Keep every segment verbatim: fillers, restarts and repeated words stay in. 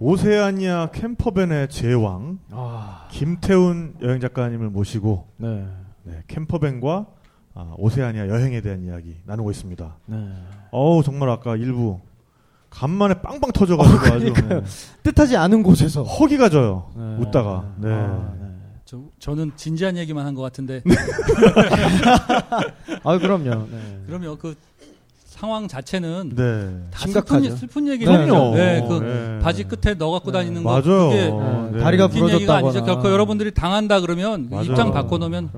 오세아니아 캠퍼밴의 제왕 아. 김태훈 여행 작가님을 모시고 네. 네, 캠퍼밴과 아, 오세아니아 여행에 대한 이야기 나누고 있습니다. 네. 어우 정말 아까 일부 간만에 빵빵 터져가지고 어, 아주 네. 뜻하지 않은 곳에서 허기가 져요. 네. 웃다가. 네. 아, 네. 저, 저는 진지한 얘기만 한 것 같은데. 아 그럼요. 네. 그럼요. 그 상황 자체는 네. 다 심각하죠. 슬픈 얘기잖아요. 네. 네. 그 네. 바지 끝에 넣어 갖고 네. 다니는 거. 맞아요. 그게 네. 네. 다리가 부러졌다거나. 결코 여러분들이 당한다 그러면 맞아요. 입장 바꿔 놓으면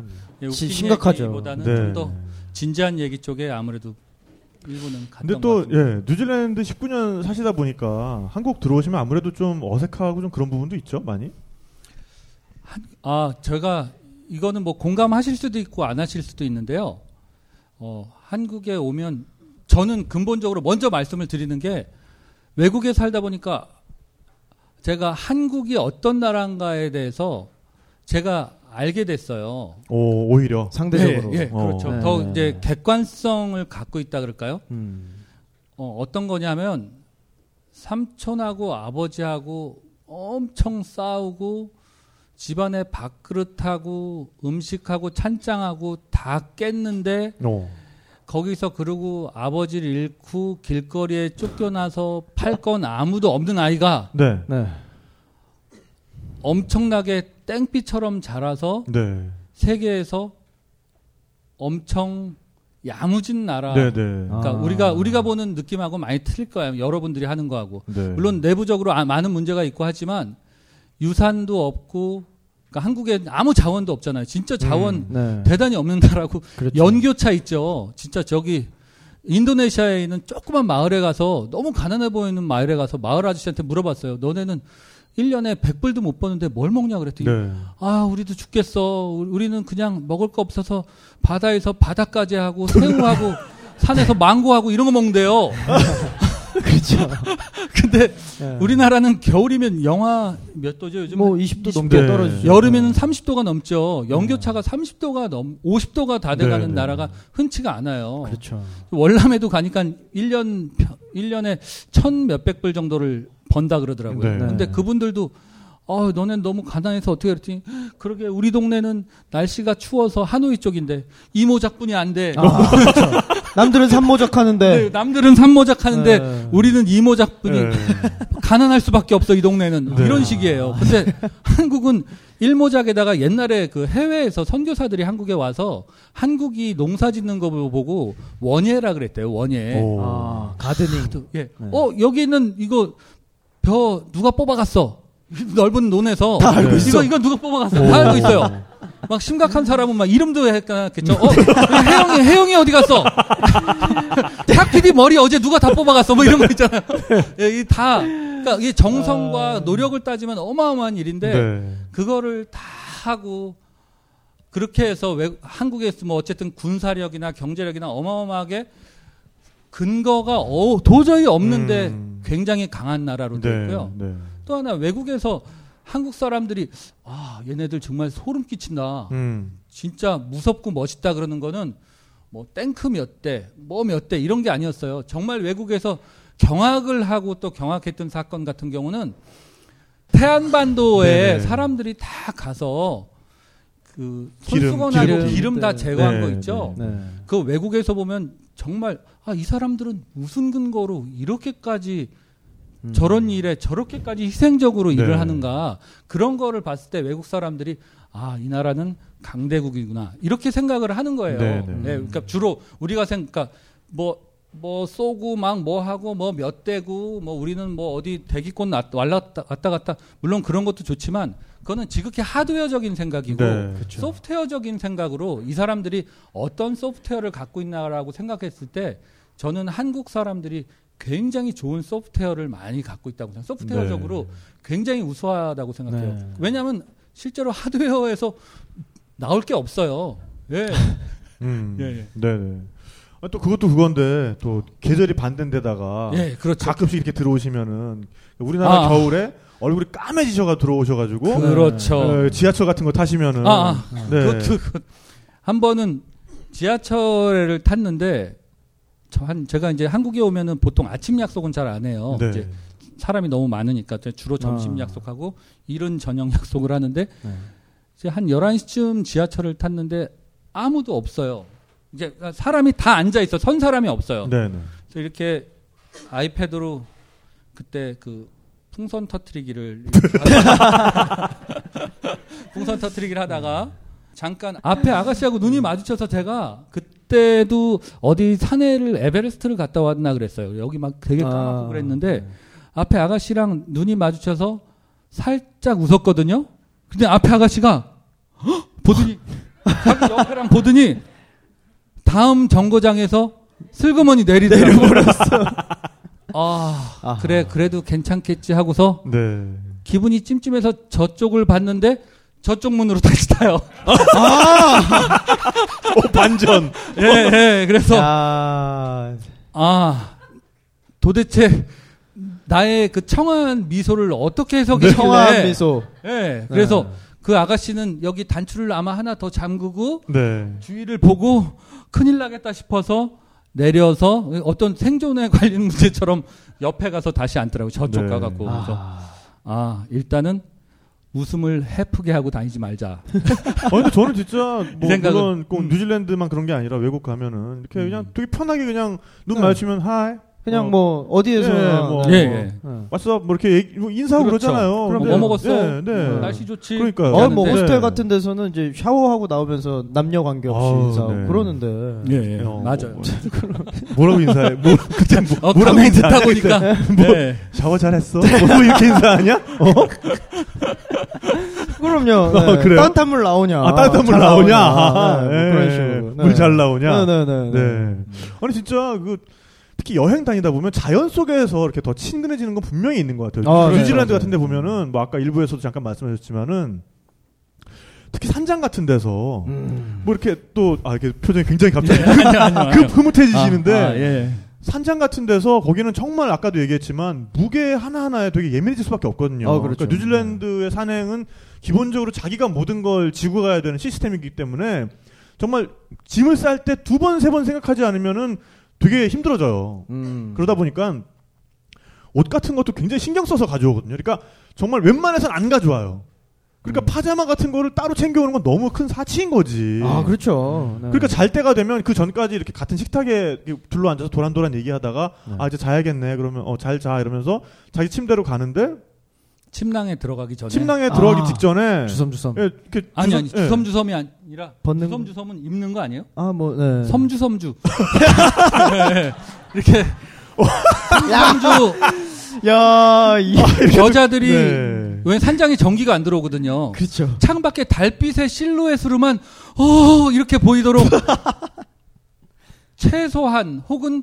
예, 심각하죠. 보다는 네. 좀 더 진지한 얘기 쪽에 아무래도 일본은 갔던 근데 또 예, 뉴질랜드 십구 년 사시다 보니까 한국 들어오시면 아무래도 좀 어색하고 좀 그런 부분도 있죠, 많이? 한, 아, 제가 이거는 뭐 공감하실 수도 있고 안 하실 수도 있는데요. 어, 한국에 오면 저는 근본적으로 먼저 말씀을 드리는 게 외국에 살다 보니까 제가 한국이 어떤 나라인가에 대해서 제가 알게 됐어요. 오, 오히려 상대적으로. 예, 예, 그렇죠. 어. 더 이제 객관성을 갖고 있다 그럴까요? 음. 어, 어떤 거냐면 삼촌하고 아버지하고 엄청 싸우고 집안에 밥그릇하고 음식하고 찬장하고 다 깼는데 오. 거기서 그러고 아버지를 잃고 길거리에 쫓겨나서 팔 건 아무도 없는 아이가 네. 네. 엄청나게 땡빛처럼 자라서 네. 세계에서 엄청 야무진 나라. 네, 네. 그러니까 아. 우리가 우리가 보는 느낌하고 많이 틀릴 거예요. 여러분들이 하는 거하고. 네. 물론 내부적으로 아, 많은 문제가 있고 하지만 유산도 없고 그러니까 한국에 아무 자원도 없잖아요. 진짜 자원 음, 네. 대단히 없는 나라고. 그렇죠. 연교차 있죠. 진짜 저기 인도네시아에 있는 조그만 마을에 가서 너무 가난해 보이는 마을에 가서 마을 아저씨한테 물어봤어요. 너네는 일 년에 백 불도 못 버는데 뭘 먹냐 그랬더니 네. 아 우리도 죽겠어. 우리는 그냥 먹을 거 없어서 바다에서 바다까지 하고 새우하고 산에서 망고하고 이런 거 먹는데요. 그렇죠. 근데 네. 우리나라는 겨울이면 영하 몇 도죠? 요즘 뭐 이십 도 넘게 네. 떨어지죠. 여름에는 삼십 도가 넘죠. 연교차가 네. 삼십 도가 넘 오십 도가 다 돼가는 네. 나라가 흔치가 않아요. 그렇죠. 월남에도 가니까 일 년 일 년에 천 몇백 불 정도를 번다 그러더라고요. 네. 근데 그분들도 어, 너넨 너무 가난해서 어떻게 그랬더니 그러게 우리 동네는 날씨가 추워서 하노이 쪽인데 이모작뿐이 안 돼. 아, 그렇죠. 남들은 산모작 하는데 네, 남들은 산모작 하는데 네. 우리는 이모작뿐이 네. 가난할 수밖에 없어 이 동네는. 네. 이런 식이에요. 근데 한국은 일모작에다가 옛날에 그 해외에서 선교사들이 한국에 와서 한국이 농사 짓는 거 보고 원예라 그랬대요. 원예. 아, 가드닝. 또, 예. 네. 어, 여기는 이거 벼 누가 뽑아갔어. 넓은 논에서 다 알고 있어. 이거 이거 누가 뽑아갔어. 다 알고 있어요. 막 심각한 사람은 막 이름도 했겠죠. 어, 혜영이 혜영이 어디 갔어? 탁피디 머리 어제 누가 다 뽑아갔어? 뭐 이런 거 있잖아요. 이 다 그러니까 이게 정성과 노력을 따지면 어마어마한 일인데 네. 그거를 다 하고 그렇게 해서 외국, 한국에서 뭐 어쨌든 군사력이나 경제력이나 어마어마하게 근거가 어, 도저히 없는데 음. 굉장히 강한 나라로 됐고요. 네, 네. 또 하나 외국에서 한국 사람들이 아 얘네들 정말 소름 끼친다. 음. 진짜 무섭고 멋있다 그러는 거는 뭐 땡크 몇 대, 뭐 몇 대 이런 게 아니었어요. 정말 외국에서 경악을 하고 또 경악했던 사건 같은 경우는 태안반도에 네네. 사람들이 다 가서 그 손수건하고 기름, 기름, 기름 다 제거한 네, 거 있죠. 네, 네. 그 외국에서 보면 정말 아, 이 사람들은 무슨 근거로 이렇게까지 저런 일에 저렇게까지 희생적으로 네. 일을 하는가 그런 거를 봤을 때 외국 사람들이 아, 이 나라는 강대국이구나 이렇게 생각을 하는 거예요. 네, 네. 네, 그러니까 주로 우리가 생각 뭐 뭐 쏘고 막 뭐 하고 뭐 몇 대고 뭐 우리는 뭐 어디 대기권 왔다 왔다 갔다 물론 그런 것도 좋지만 그거는 지극히 하드웨어적인 생각이고 네, 그렇죠. 소프트웨어적인 생각으로 이 사람들이 어떤 소프트웨어를 갖고 있나라고 생각했을 때 저는 한국 사람들이 굉장히 좋은 소프트웨어를 많이 갖고 있다고 생각해요. 소프트웨어적으로 네. 굉장히 우수하다고 생각해요. 네. 왜냐하면 실제로 하드웨어에서 나올 게 없어요. 예. 음. 예, 예. 네네. 아, 또 그것도 그건데 또 계절이 반대인데다가 예, 그렇죠. 가끔씩 이렇게 들어오시면은 우리나라 아. 겨울에 얼굴이 까매지셔가 들어오셔가지고 그렇죠. 네. 지하철 같은 거 타시면은 아, 아. 네. 그것도 그, 한 번은 지하철을 탔는데 한 제가 이제 한국에 오면은 보통 아침 약속은 잘 안 해요. 네. 이제 사람이 너무 많으니까 주로 점심 아. 약속하고 이른 저녁 약속을 하는데 네. 이제 한 열한 시쯤 지하철을 탔는데 아무도 없어요. 이제 사람이 다 앉아 있어. 선 사람이 없어요. 네, 네. 그래서 이렇게 아이패드로 그때 그 풍선 터트리기를 풍선 터트리기를 하다가 잠깐 앞에 아가씨하고 눈이 마주쳐서 제가 그때도 어디 산에를 에베레스트를 갔다 왔나 그랬어요. 여기 막 되게 까맣고 아, 그랬는데 네. 앞에 아가씨랑 눈이 마주쳐서 살짝 웃었거든요. 근데 앞에 아가씨가 헉! 보더니 자기 옆에랑 보더니 다음 정거장에서 슬그머니 내리더라고요. 내려버렸어. 아, 아하. 그래 그래도 괜찮겠지 하고서 네. 기분이 찜찜해서 저쪽을 봤는데 저쪽 문으로 다시 타요. 아! 오, 반전. 예, 예. 그래서 야. 아 도대체 나의 그 청한 미소를 어떻게 해석했길래 네, 청한 미소. 예. 그래서 네. 그 아가씨는 여기 단추를 아마 하나 더 잠그고 네. 주위를 보고 큰일 나겠다 싶어서 내려서 어떤 생존에 관련 문제처럼 옆에 가서 다시 앉더라고요. 저쪽 네. 가갖고. 그래서 아, 일단은 웃음을 헤프게 하고 다니지 말자. 아, 근데 저는 진짜, 뭐, 물론, 꼭 음. 뉴질랜드만 그런 게 아니라 외국 가면은, 이렇게 음. 그냥 되게 편하게 그냥 눈 네. 마주치면, 하이. 그냥 어, 뭐, 어디에서. 예, 뭐, 예, 뭐, 예. 왔어? 뭐, 이렇게 얘기, 뭐 인사하고 그렇죠. 그러잖아요. 그럼 네. 뭐 먹었어? 네, 네. 날씨 좋지. 그러니까 어, 뭐, 호스텔 네. 같은 데서는 이제 샤워하고 나오면서 남녀 관계 없이 아우, 인사하고 네. 그러는데. 예, 예. 어, 맞아요. 뭐라고 인사해? 뭐, 그때 뭐, 어, 뭐라고 인사하다 보니까. 뭐, 네. 샤워 잘했어? 뭐, 이렇게 인사하냐? 어? 그럼요. 네. 어, 그래요? 따뜻한 물 나오냐? 아, 따뜻한 물 나오냐? 나오냐. 네, 네. 뭐 그런 식으로. 네. 물 잘 나오냐? 네네네. 네, 네, 네. 네. 아니 진짜 그 특히 여행 다니다 보면 자연 속에서 이렇게 더 친근해지는 건 분명히 있는 것 같아요. 아, 뉴질랜드 네, 같은데 보면은 뭐 아까 일부에서도 잠깐 말씀하셨지만은. 특히 산장 같은 데서 음. 뭐 이렇게 또 아 이렇게 표정이 굉장히 갑자기 급 흐뭇해지시는데. 아, 아, 예. 산장 같은 데서 거기는 정말 아까도 얘기했지만 무게 하나하나에 되게 예민해질 수밖에 없거든요. 아, 그렇죠. 그러니까 뉴질랜드의 산행은 기본적으로 자기가 모든 걸 지고 가야 되는 시스템이기 때문에 정말 짐을 쌀 때 두 번, 세 번 생각하지 않으면은 되게 힘들어져요. 음. 그러다 보니까 옷 같은 것도 굉장히 신경 써서 가져오거든요. 그러니까 정말 웬만해서는 안 가져와요. 그러니까 음. 파자마 같은 거를 따로 챙겨오는 건 너무 큰 사치인 거지. 아, 그렇죠. 네. 그러니까 잘 때가 되면 그 전까지 이렇게 같은 식탁에 둘러 앉아서 도란도란 얘기하다가 네. 아, 이제 자야겠네. 그러면 어, 잘 자 이러면서 자기 침대로 가는데 침낭에 들어가기 전에 침낭에 아. 들어가기 직전에 주섬주섬. 예, 이렇게 아니 주섬, 아니 예. 주섬주섬이 아니라 벗는 주섬주섬은 입는 거 아니에요? 아, 뭐 네. 섬주섬주. 네. 이렇게 섬주 야, 이 여자들이 네. 왜 산장에 전기가 안 들어오거든요. 그렇죠. 창밖에 달빛의 실루엣으로만 어 이렇게 보이도록 최소한 혹은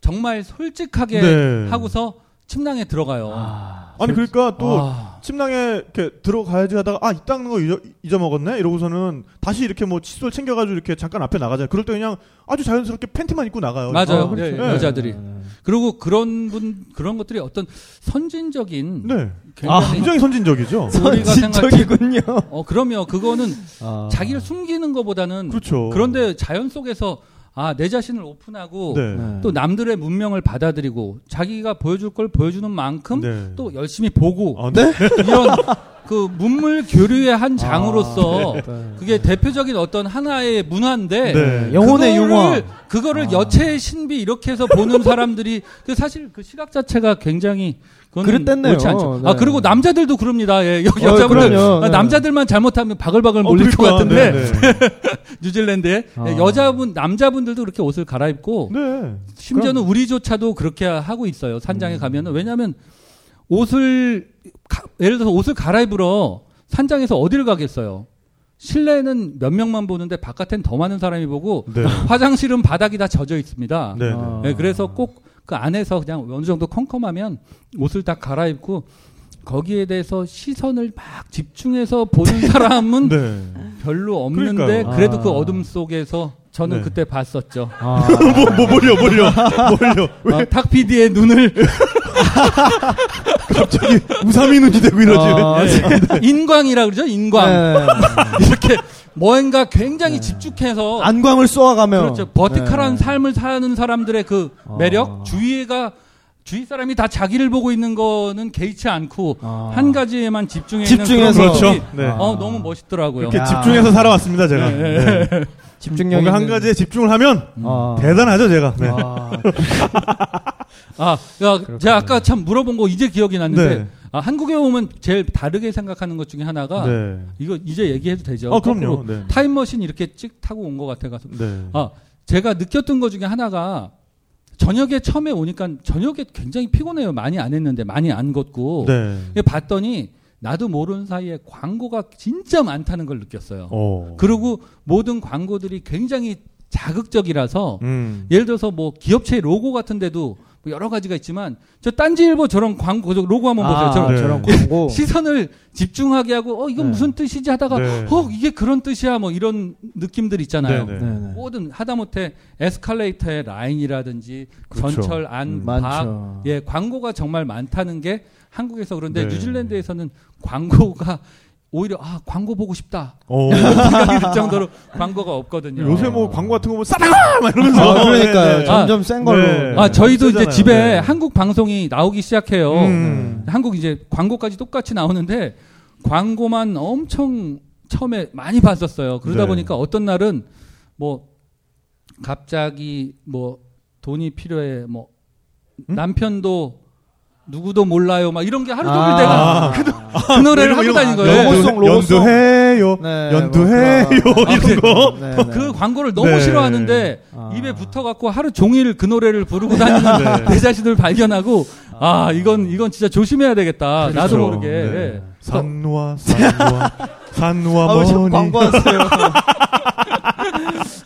정말 솔직하게 네. 하고서 침낭에 들어가요. 아, 아니 그러니까 또 아. 침낭에 이렇게 들어가야지 하다가 아, 이 닦는 거 잊어, 잊어먹었네 이러고서는 다시 이렇게 뭐 칫솔 챙겨가지고 이렇게 잠깐 앞에 나가잖아요. 그럴 때 그냥 아주 자연스럽게 팬티만 입고 나가요. 맞아요. 아, 그렇죠. 네, 네. 여자들이. 그리고 그런 분 그런 것들이 어떤 선진적인 네. 굉장히, 아, 굉장히 선진적이죠. 선진적이군요. 어, 그럼요. 그거는 아. 자기를 숨기는 것보다는 그렇죠. 그런데 자연 속에서 아, 내 자신을 오픈하고 네. 또 남들의 문명을 받아들이고 자기가 보여줄 걸 보여주는 만큼 네. 또 열심히 보고 아, 네? 이런 그 문물 교류의 한 장으로서 아, 네. 그게 대표적인 어떤 하나의 문화인데 네. 영혼의 융화 그거를 아. 여체의 신비 이렇게 해서 보는 사람들이 사실 그 시각 자체가 굉장히 그랬댔네요. 네. 아, 그리고 남자들도 그럽니다. 예, 여기 어, 여자분들 네. 남자들만 잘못하면 바글바글 몰릴 어, 것 같은데 네, 네. 뉴질랜드에 아. 여자분 남자분들도 그렇게 옷을 갈아입고 네. 심지어는 그럼. 우리조차도 그렇게 하고 있어요. 산장에 음. 가면은 왜냐하면 옷을 가, 예를 들어서 옷을 갈아입으러 산장에서 어디를 가겠어요? 실내는 몇 명만 보는데 바깥엔 더 많은 사람이 보고 네. 화장실은 바닥이 다 젖어 있습니다. 네, 네. 아. 네, 그래서 꼭 그 안에서 그냥 어느 정도 컴컴하면 옷을 다 갈아입고 거기에 대해서 시선을 막 집중해서 보는 사람은 네. 별로 없는데 그러니까요. 그래도 아. 그 어둠 속에서 저는 네. 그때 봤었죠. 아. 뭐, 뭐, 몰려, 몰려, 몰려. 왜? 어, 탁피디의 눈을. 갑자기 우삼이 눈이 되고 이러지. 아, 네. 네. 인광이라 그러죠, 인광. 네. 이렇게 뭔가 굉장히 네. 집중해서. 안광을 쏘아가며. 그렇죠. 버티컬한 네. 삶을 사는 사람들의 그 매력, 아. 주위가 주위 사람이 다 자기를 보고 있는 거는 개의치 않고 아. 한 가지에만 집중해 집중해서 있는 그런 그렇죠. 네. 어, 너무 멋있더라고요. 이렇게 야. 집중해서 살아왔습니다, 제가. 네. 네. 집중력 뭔가 있는... 한 가지에 집중을 하면 음. 아. 대단하죠, 제가. 네. 아, 아 야, 제가 아까 참 물어본 거 이제 기억이 났는데 네. 아, 한국에 오면 제일 다르게 생각하는 것 중에 하나가 네. 이거 이제 얘기해도 되죠? 아, 그럼요. 네. 타임머신 이렇게 찍 타고 온 것 같아서 네. 아, 제가 느꼈던 것 중에 하나가 저녁에 처음에 오니까 저녁에 굉장히 피곤해요. 많이 안 했는데 많이 안 걷고 네. 봤더니 나도 모르는 사이에 광고가 진짜 많다는 걸 느꼈어요. 오. 그리고 모든 광고들이 굉장히 자극적이라서 음. 예를 들어서 뭐 기업체의 로고 같은 데도 여러 가지가 있지만 저 딴지일보 저런 광고 로고 한번 보세요. 아, 저런, 네. 저런 광고 시선을 집중하게 하고 어 이거 네. 무슨 뜻이지 하다가 네. 어 이게 그런 뜻이야 뭐 이런 느낌들 있잖아요. 네, 네. 네, 네. 모든 하다못해 에스컬레이터의 라인이라든지 그렇죠. 전철 안 밖 음, 예, 광고가 정말 많다는 게 한국에서 그런데 네. 뉴질랜드에서는 광고가 오히려 아 광고 보고 싶다 생각이 들 정도로 광고가 없거든요. 요새 뭐 광고 같은 거 보면 싸다가 막 이러면서 아, 그러니까요. 네. 점점 센 걸로. 네. 아 저희도 쓰잖아요. 이제 집에 네. 한국 방송이 나오기 시작해요. 음. 네. 한국 이제 광고까지 똑같이 나오는데 광고만 엄청 처음에 많이 봤었어요. 그러다 네. 보니까 어떤 날은 뭐 갑자기 뭐 돈이 필요해 뭐 음? 남편도 누구도 몰라요. 막 이런 게 하루 종일 아~ 내가 그, 아~ 그 노래를 아~ 하고 다닌 거예요. 로고송, 로고송. 연두해요. 네, 연두해요. 뭐, 아, 이런 거. 네, 네. 그 광고를 너무 네. 싫어하는데 아~ 입에 붙어갖고 하루 종일 그 노래를 부르고 다니는 네. 내 자신을 발견하고 아, 이건, 이건 진짜 조심해야 되겠다. 그렇죠. 나도 모르게. 네. 산누아, 산누아, 산누아 머니. 광고하세요.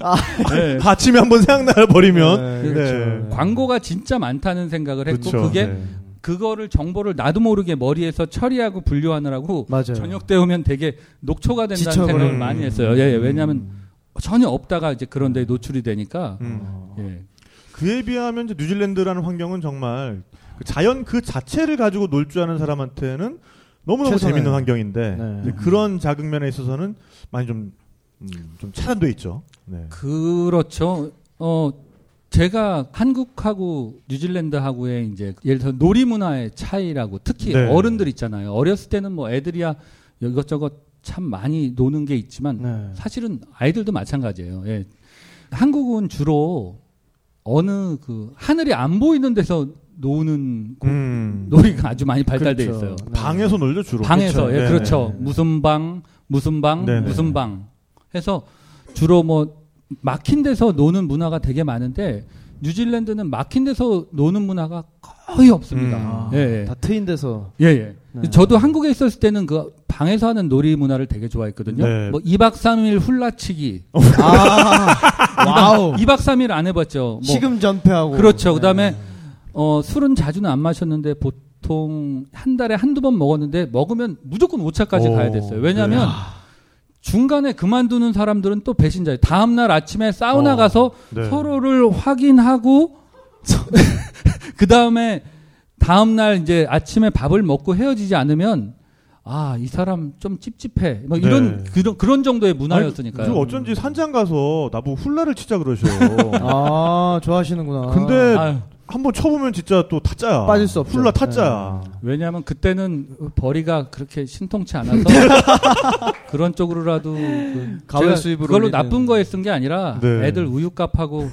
아, 네. 아침에 한번 생각나 버리면. 네, 그렇죠. 네. 광고가 진짜 많다는 생각을 했고 그렇죠. 그게 네. 그거를 정보를 나도 모르게 머리에서 처리하고 분류하느라고 맞아요. 저녁 때 오면 되게 녹초가 된다는 지쳐버린. 생각을 많이 했어요. 예, 예. 왜냐하면 음. 전혀 없다가 이제 그런 데에 노출이 되니까. 음. 예. 그에 비하면 이제 뉴질랜드라는 환경은 정말 자연 그 자체를 가지고 놀 줄 아는 사람한테는 너무너무 최선의. 재밌는 환경인데 네. 그런 자극면에 있어서는 많이 좀, 음, 좀 차단돼 있죠. 네. 그렇죠. 어. 제가 한국하고 뉴질랜드하고의 이제 예를 들어 놀이 문화의 차이라고 특히 네. 어른들 있잖아요. 어렸을 때는 뭐 애들이야 이것저것 참 많이 노는 게 있지만 네. 사실은 아이들도 마찬가지예요. 예. 한국은 주로 어느 그 하늘이 안 보이는 데서 노는 음. 놀이가 아주 많이 발달돼 그렇죠. 있어요. 네. 방에서 놀죠 주로. 방에서 그렇죠. 예, 네. 그렇죠. 무슨 방, 무슨 방, 네. 무슨 방 해서 주로 뭐 막힌 데서 노는 문화가 되게 많은데 뉴질랜드는 막힌 데서 노는 문화가 거의 없습니다. 음, 아, 예, 예. 다 트인 데서. 예, 예. 네. 저도 한국에 있었을 때는 그 방에서 하는 놀이 문화를 되게 좋아했거든요. 네. 뭐 이박 삼일 훌라치기. 아, 와우. 이박 삼일 안 해봤죠. 뭐, 식음 전폐하고. 그렇죠. 그 다음에 네. 어, 술은 자주는 안 마셨는데 보통 한 달에 한두 번 먹었는데 먹으면 무조건 오차까지 오, 가야 됐어요. 왜냐하면 네. 중간에 그만두는 사람들은 또 배신자예요. 다음날 아침에 사우나 어, 가서 네. 서로를 확인하고 그 다음에 다음날 이제 아침에 밥을 먹고 헤어지지 않으면 아, 이 사람 좀 찝찝해. 뭐 이런 네. 그런 그런 정도의 문화였으니까요. 아니, 어쩐지 산장 가서 나보고 훌라를 치자 그러셔요. 아, 좋아하시는구나. 근데 아유. 한번 쳐보면 진짜 또 타짜야. 빠질 수 없죠. 훌라 타짜야. 네. 왜냐하면 그때는 벌이가 그렇게 신통치 않아서 그런 쪽으로라도 그 가외 수입으로 그걸로 나쁜 거에 쓴 게 아니라 네. 애들 우유값하고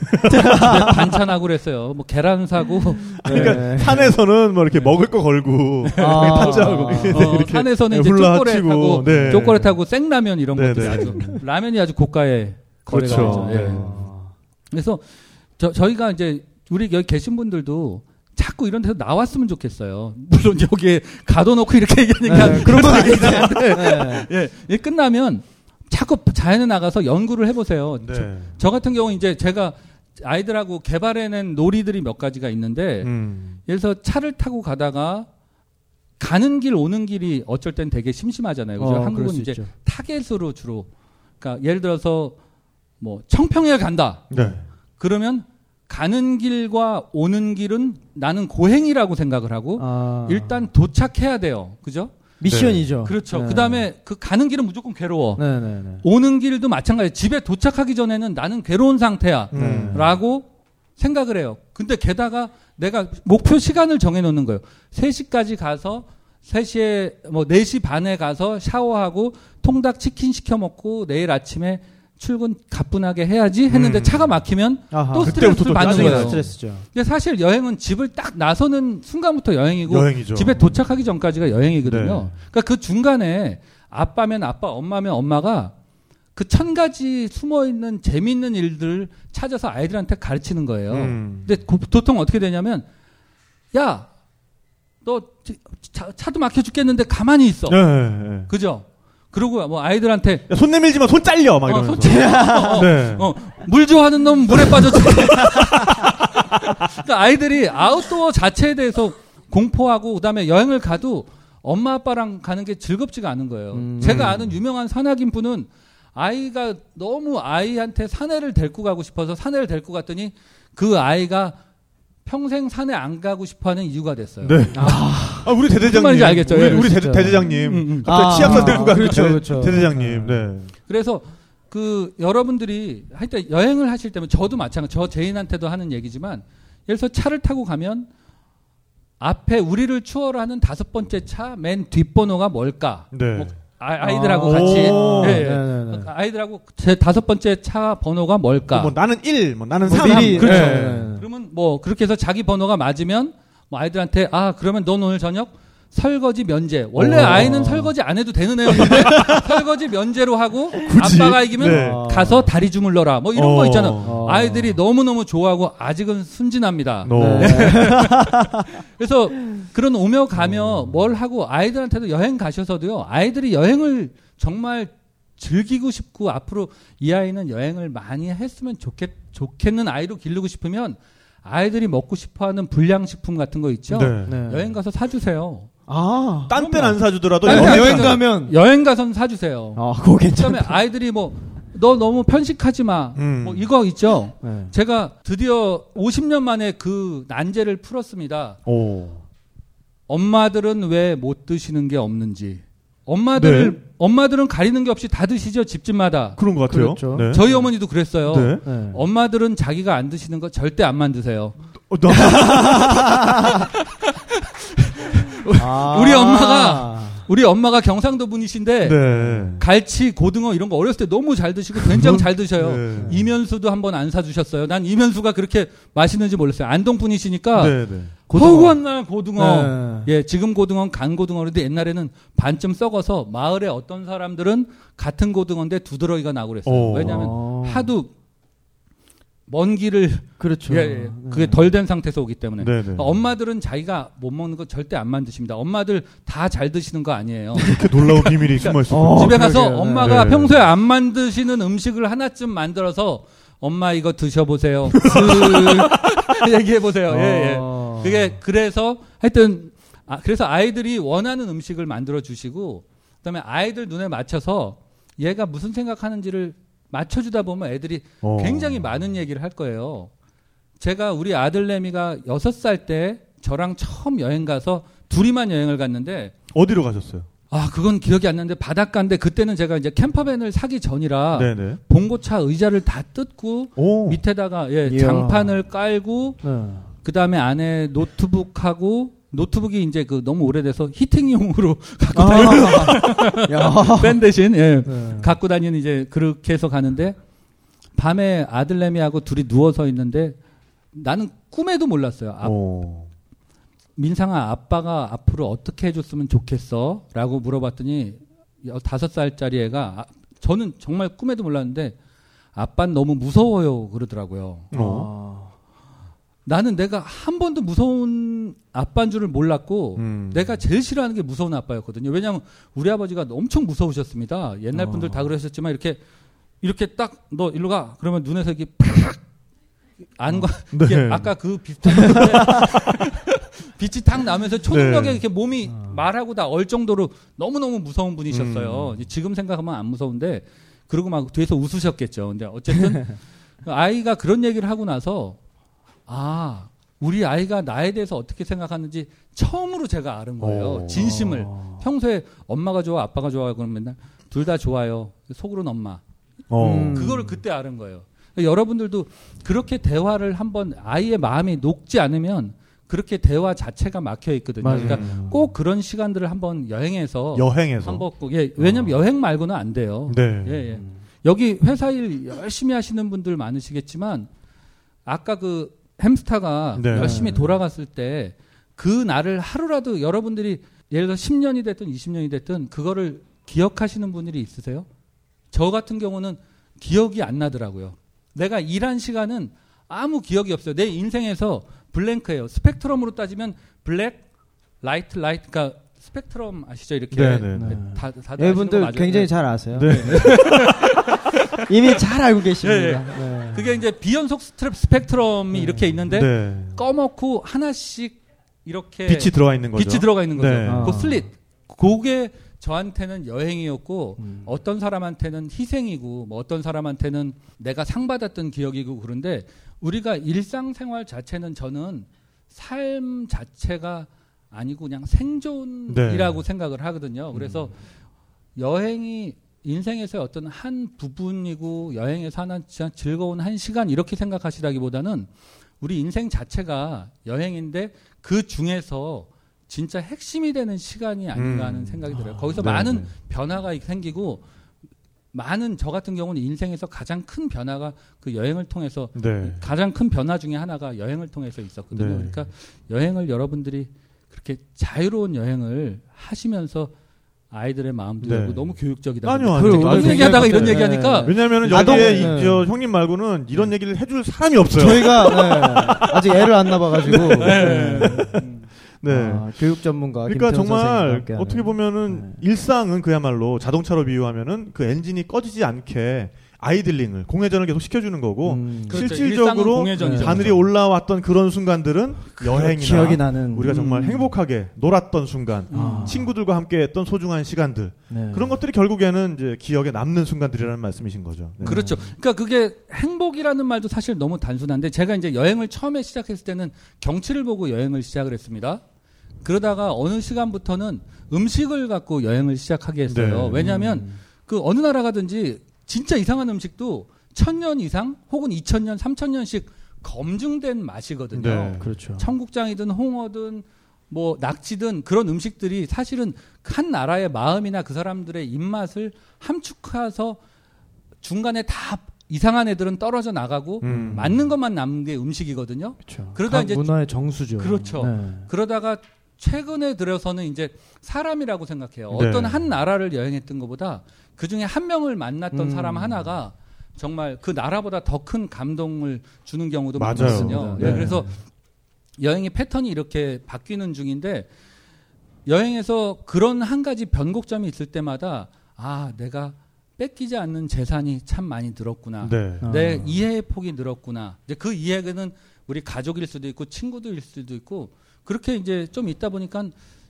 반찬하고 그랬어요. 뭐 계란 사고. 네. 그러니까 산에서는 뭐 이렇게 네. 먹을 거 걸고 아~ 타짜하고. 아~ 어, 이렇게 산에서는 이제 초콜릿하고 네. 초콜릿하고 생라면 이런 네. 것들. 아주 라면이 아주 고가에 거래가 되죠. 그렇죠. 네. 네. 그래서 저, 저희가 이제 우리 여기 계신 분들도 자꾸 이런 데서 나왔으면 좋겠어요. 물론 여기에 가둬놓고 이렇게 얘기하니까 네, 그런 건 아니잖아요. 예, 예, 끝나면 자꾸 자연에 나가서 연구를 해보세요. 네. 저, 저 같은 경우 이제 제가 아이들하고 개발해낸 놀이들이 몇 가지가 있는데 음. 예를 들어서 차를 타고 가다가 가는 길 오는 길이 어쩔 땐 되게 심심하잖아요. 그죠? 어, 한국은 이제 있죠. 타겟으로 주로. 그러니까 예를 들어서 뭐 청평에 간다. 네. 그러면 가는 길과 오는 길은 나는 고행이라고 생각을 하고 아. 일단 도착해야 돼요. 그죠? 미션이죠. 네. 그렇죠. 네. 그다음에 그 가는 길은 무조건 괴로워. 네, 네, 네. 오는 길도 마찬가지. 집에 도착하기 전에는 나는 괴로운 상태야. 네. 라고 생각을 해요. 근데 게다가 내가 목표 시간을 정해놓는 거예요. 세 시까지 가서 세 시에 뭐 네 시 반에 가서 샤워하고 통닭 치킨 시켜 먹고 내일 아침에 출근 가뿐하게 해야지 했는데 음. 차가 막히면 아하. 또 스트레스를 받는 거예요. 스트레스죠. 근데 사실 여행은 집을 딱 나서는 순간부터 여행이고 여행이죠. 집에 도착하기 전까지가 여행이거든요. 네. 그러니까 그 중간에 아빠면 아빠, 엄마면 엄마가 그 천 가지 숨어있는 재미있는 일들을 찾아서 아이들한테 가르치는 거예요. 음. 근데 보통 어떻게 되냐면 야, 너 차, 차도 막혀 죽겠는데 가만히 있어. 네, 네, 네. 그죠? 그러고 뭐 아이들한테 야, 손 내밀지 마, 손 잘려 막 이러면서. 어, 손 잘려. 어, 네. 어, 물 좋아하는 놈 물에 빠졌지. 그러니까 아이들이 아웃도어 자체에 대해서 공포하고 그다음에 여행을 가도 엄마 아빠랑 가는 게 즐겁지가 않은 거예요. 음. 제가 아는 유명한 산악인 분은 아이가 너무 아이한테 산에를 데리고 가고 싶어서 산에를 데리고 갔더니 그 아이가 평생 산에 안 가고 싶어하는 이유가 됐어요. 네. 아, 아 우리 대대장님. 무슨 말인지 알겠죠. 우리, 예, 우리 대, 대대장님. 음, 음. 갑자기 아, 치악산 들고 가는 그렇죠, 그렇죠. 대대장님. 네. 그래서 그 여러분들이 하여튼 여행을 하실 때면 저도 마찬가지. 저 제인한테도 하는 얘기지만 예를 들어서 차를 타고 가면 앞에 우리를 추월하는 다섯 번째 차 맨 뒷번호가 뭘까? 네. 뭐 아, 아이들하고 아, 같이 네, 네. 아이들하고 제 다섯 번째 차 번호가 뭘까? 뭐 나는 일, 뭐 나는 삼, 뭐 미리, 그렇죠. 네. 그러면 뭐 그렇게 해서 자기 번호가 맞으면 뭐 아이들한테 아 그러면 넌 오늘 저녁 설거지 면제. 원래 오. 아이는 설거지 안 해도 되는 애였는데 설거지 면제로 하고 굳이? 아빠가 이기면 네. 가서 다리 주물러라. 뭐 이런 오. 거 있잖아. 오. 아이들이 너무 너무 좋아하고 아직은 순진합니다. 네. 그래서 그런 오며 가며 뭘 하고 아이들한테도 여행 가셔서도요. 아이들이 여행을 정말 즐기고 싶고 앞으로 이 아이는 여행을 많이 했으면 좋겠 좋겠는 아이로 기르고 싶으면 아이들이 먹고 싶어하는 불량식품 같은 거 있죠. 네. 네. 여행 가서 사주세요. 아, 딴 땐 안 사주더라도 아니, 여행, 여행 가면 여행 가서는 사주세요. 아, 그거 괜찮다. 그다음에 아이들이 뭐 너 너무 편식하지 마. 음. 뭐 이거 있죠. 네. 제가 드디어 오십 년 만에 그 난제를 풀었습니다. 오. 엄마들은 왜 못 드시는 게 없는지. 엄마들 네. 엄마들은 가리는 게 없이 다 드시죠 집집마다. 그런 것 같아요. 그렇죠. 네. 저희 어머니도 그랬어요. 네. 네. 엄마들은 자기가 안 드시는 거 절대 안 만드세요. 어, 나... 아~ 우리 엄마가 우리 엄마가 경상도 분이신데 네. 갈치, 고등어 이런 거 어렸을 때 너무 잘 드시고 된장 잘 드셔요. 네. 이면수도 한번 안 사주셨어요. 난 이면수가 그렇게 맛있는지 몰랐어요. 안동 분이시니까 네, 네. 허구한 날 고등어. 네. 예, 지금 고등어는 간 고등어인데 옛날에는 반쯤 썩어서 마을에 어떤 사람들은 같은 고등어인데 두드러기가 나고 그랬어요. 오. 왜냐하면 하도 먼 길을 그렇죠. 예, 예. 그게 덜 된 상태에서 오기 때문에 네네. 엄마들은 자기가 못 먹는 거 절대 안 만드십니다. 엄마들 다 잘 드시는 거 아니에요. 그렇게 놀라운 비밀이 숨어 있어요. 그러니까 어, 집에 가서 그러게요. 엄마가 네. 평소에 안 만드시는 음식을 하나쯤 만들어서 엄마 이거 드셔보세요. 그 얘기해보세요. 어. 예, 예. 그게 그래서 하여튼 아, 그래서 아이들이 원하는 음식을 만들어 주시고 그다음에 아이들 눈에 맞춰서 얘가 무슨 생각하는지를 맞춰주다 보면 애들이 어. 굉장히 많은 얘기를 할 거예요. 제가 우리 아들내미가 여섯 살 때 저랑 처음 여행 가서 둘이만 여행을 갔는데 어디로 가셨어요? 아 그건 기억이 안 나는데 바닷가인데 그때는 제가 이제 캠퍼밴을 사기 전이라 네네. 봉고차 의자를 다 뜯고 오. 밑에다가 예, 이야. 장판을 깔고 네. 그 다음에 안에 노트북하고 노트북이 이제 그 너무 오래돼서 히팅용으로 갖고 아~ 다니는 펜 대신 예. 네. 갖고 다니는 이제 그렇게 해서 가는데 밤에 아들내미하고 둘이 누워서 있는데 나는 꿈에도 몰랐어요. 아, 민상아 아빠가 앞으로 어떻게 해줬으면 좋겠어? 라고 물어봤더니 다섯 살짜리 애가 아, 저는 정말 꿈에도 몰랐는데 아빠는 너무 무서워요 그러더라고요. 어. 아. 나는 내가 한 번도 무서운 아빠인 줄을 몰랐고 음. 내가 제일 싫어하는 게 무서운 아빠였거든요. 왜냐하면 우리 아버지가 엄청 무서우셨습니다. 옛날 분들 어. 다 그러셨지만 이렇게 이렇게 딱 너 일로 가 그러면 눈에서 이게 팍 안과 네. 이게 아까 그 비슷한 빛이 탁 나면서 초능력에 네. 이렇게 몸이 말하고 다 얼 정도로 너무너무 무서운 분이셨어요. 음. 지금 생각하면 안 무서운데 그러고 막 뒤에서 웃으셨겠죠. 근데 어쨌든 아이가 그런 얘기를 하고 나서 아 우리 아이가 나에 대해서 어떻게 생각하는지 처음으로 제가 아는 거예요. 오. 진심을. 평소에 엄마가 좋아 아빠가 좋아 그러면 맨날 둘 다 좋아요. 속으로는 엄마. 음, 그거를 그때 아는 거예요. 여러분들도 그렇게 대화를 한번 아이의 마음이 녹지 않으면 그렇게 대화 자체가 막혀 있거든요. 맞아요. 그러니까 꼭 그런 시간들을 한번 여행해서 여행해서 한번 꼭 예, 왜냐면 어. 여행 말고는 안 돼요. 네. 예, 예. 여기 회사 일 열심히 하시는 분들 많으시겠지만 아까 그 햄스터가 네. 열심히 돌아갔을 때 그 날을 하루라도 여러분들이 예를 들어 십 년이 됐든 이십 년이 됐든 그거를 기억하시는 분들이 있으세요? 저 같은 경우는 기억이 안 나더라고요. 내가 일한 시간은 아무 기억이 없어요. 내 인생에서 블랭크예요. 스펙트럼으로 따지면 블랙, 라이트, 라이트. 그러니까 스펙트럼 아시죠? 이렇게. 네네네. 다, 다들 여러분들 굉장히 잘 아세요. 네. 이미 잘 알고 계십니다. 네. 그게 이제 비연속 스펙트럼이 네. 이렇게 있는데 네. 꺼먹고 하나씩 이렇게 빛이 들어가 있는 거죠. 빛이 들어가 있는 거죠. 네. 그 슬릿. 그게 저한테는 여행이었고 음. 어떤 사람한테는 희생이고 뭐 어떤 사람한테는 내가 상 받았던 기억이고 그런데 우리가 일상생활 자체는 저는 삶 자체가 아니고 그냥 생존이라고 네. 생각을 하거든요. 그래서 음. 여행이 인생에서의 어떤 한 부분이고 여행에서 하는 즐거운 한 시간 이렇게 생각하시라기보다는 우리 인생 자체가 여행인데 그 중에서 진짜 핵심이 되는 시간이 아닌가 하는 생각이 음. 들어요. 거기서 아, 많은 네. 변화가 생기고 많은 저 같은 경우는 인생에서 가장 큰 변화가 그 여행을 통해서 네. 가장 큰 변화 중에 하나가 여행을 통해서 있었거든요. 네. 그러니까 여행을 여러분들이 그렇게 자유로운 여행을 하시면서 아이들의 마음도 네. 너무 교육적이다. 아니요, 아니요. 이런 아니, 얘기하다가 이런 네. 얘기하니까. 왜냐하면 여기에 네. 저 형님 말고는 이런 네. 얘기를 해줄 사람이 없어요. 저희가 네. 아직 애를 안 낳아가지고. 네. 네. 네. 아, 교육 전문가. 그러니까 정말 어떻게 보면은 네. 일상은 그야말로 자동차로 비유하면은 그 엔진이 꺼지지 않게 아이들링을 공회전을 계속 시켜주는 거고 음. 실질적으로 그렇죠. 바늘이 올라왔던 그런 순간들은 여행이나 기억이 나는. 우리가 음. 정말 행복하게 놀았던 순간, 음. 친구들과 함께했던 소중한 시간들 네. 그런 것들이 결국에는 이제 기억에 남는 순간들이라는 말씀이신 거죠. 네. 그렇죠. 그러니까 그게 행복이라는 말도 사실 너무 단순한데 제가 이제 여행을 처음에 시작했을 때는 경치를 보고 여행을 시작을 했습니다. 그러다가 어느 시간부터는 음식을 갖고 여행을 시작하게 했어요. 네. 왜냐하면 음. 그 어느 나라 가든지 진짜 이상한 음식도 천 년 이상 혹은 이천 년, 삼천 년씩 검증된 맛이거든요. 네, 그렇죠. 청국장이든 홍어든 뭐 낙지든 그런 음식들이 사실은 한 나라의 마음이나 그 사람들의 입맛을 함축해서 중간에 다 이상한 애들은 떨어져 나가고 음. 맞는 것만 남은 게 음식이거든요. 그렇죠. 그러다 이제 문화의 정수죠. 그렇죠. 네. 그러다가 최근에 들어서는 이제 사람이라고 생각해요. 네. 어떤 한 나라를 여행했던 것보다 그 중에 한 명을 만났던 음. 사람 하나가 정말 그 나라보다 더 큰 감동을 주는 경우도 많거든요. 네. 네. 그래서 여행의 패턴이 이렇게 바뀌는 중인데 여행에서 그런 한 가지 변곡점이 있을 때마다 아, 내가 뺏기지 않는 재산이 참 많이 늘었구나. 네. 아. 내 이해의 폭이 늘었구나. 이제 그 이해는 우리 가족일 수도 있고 친구들일 수도 있고 그렇게 이제 좀 있다 보니까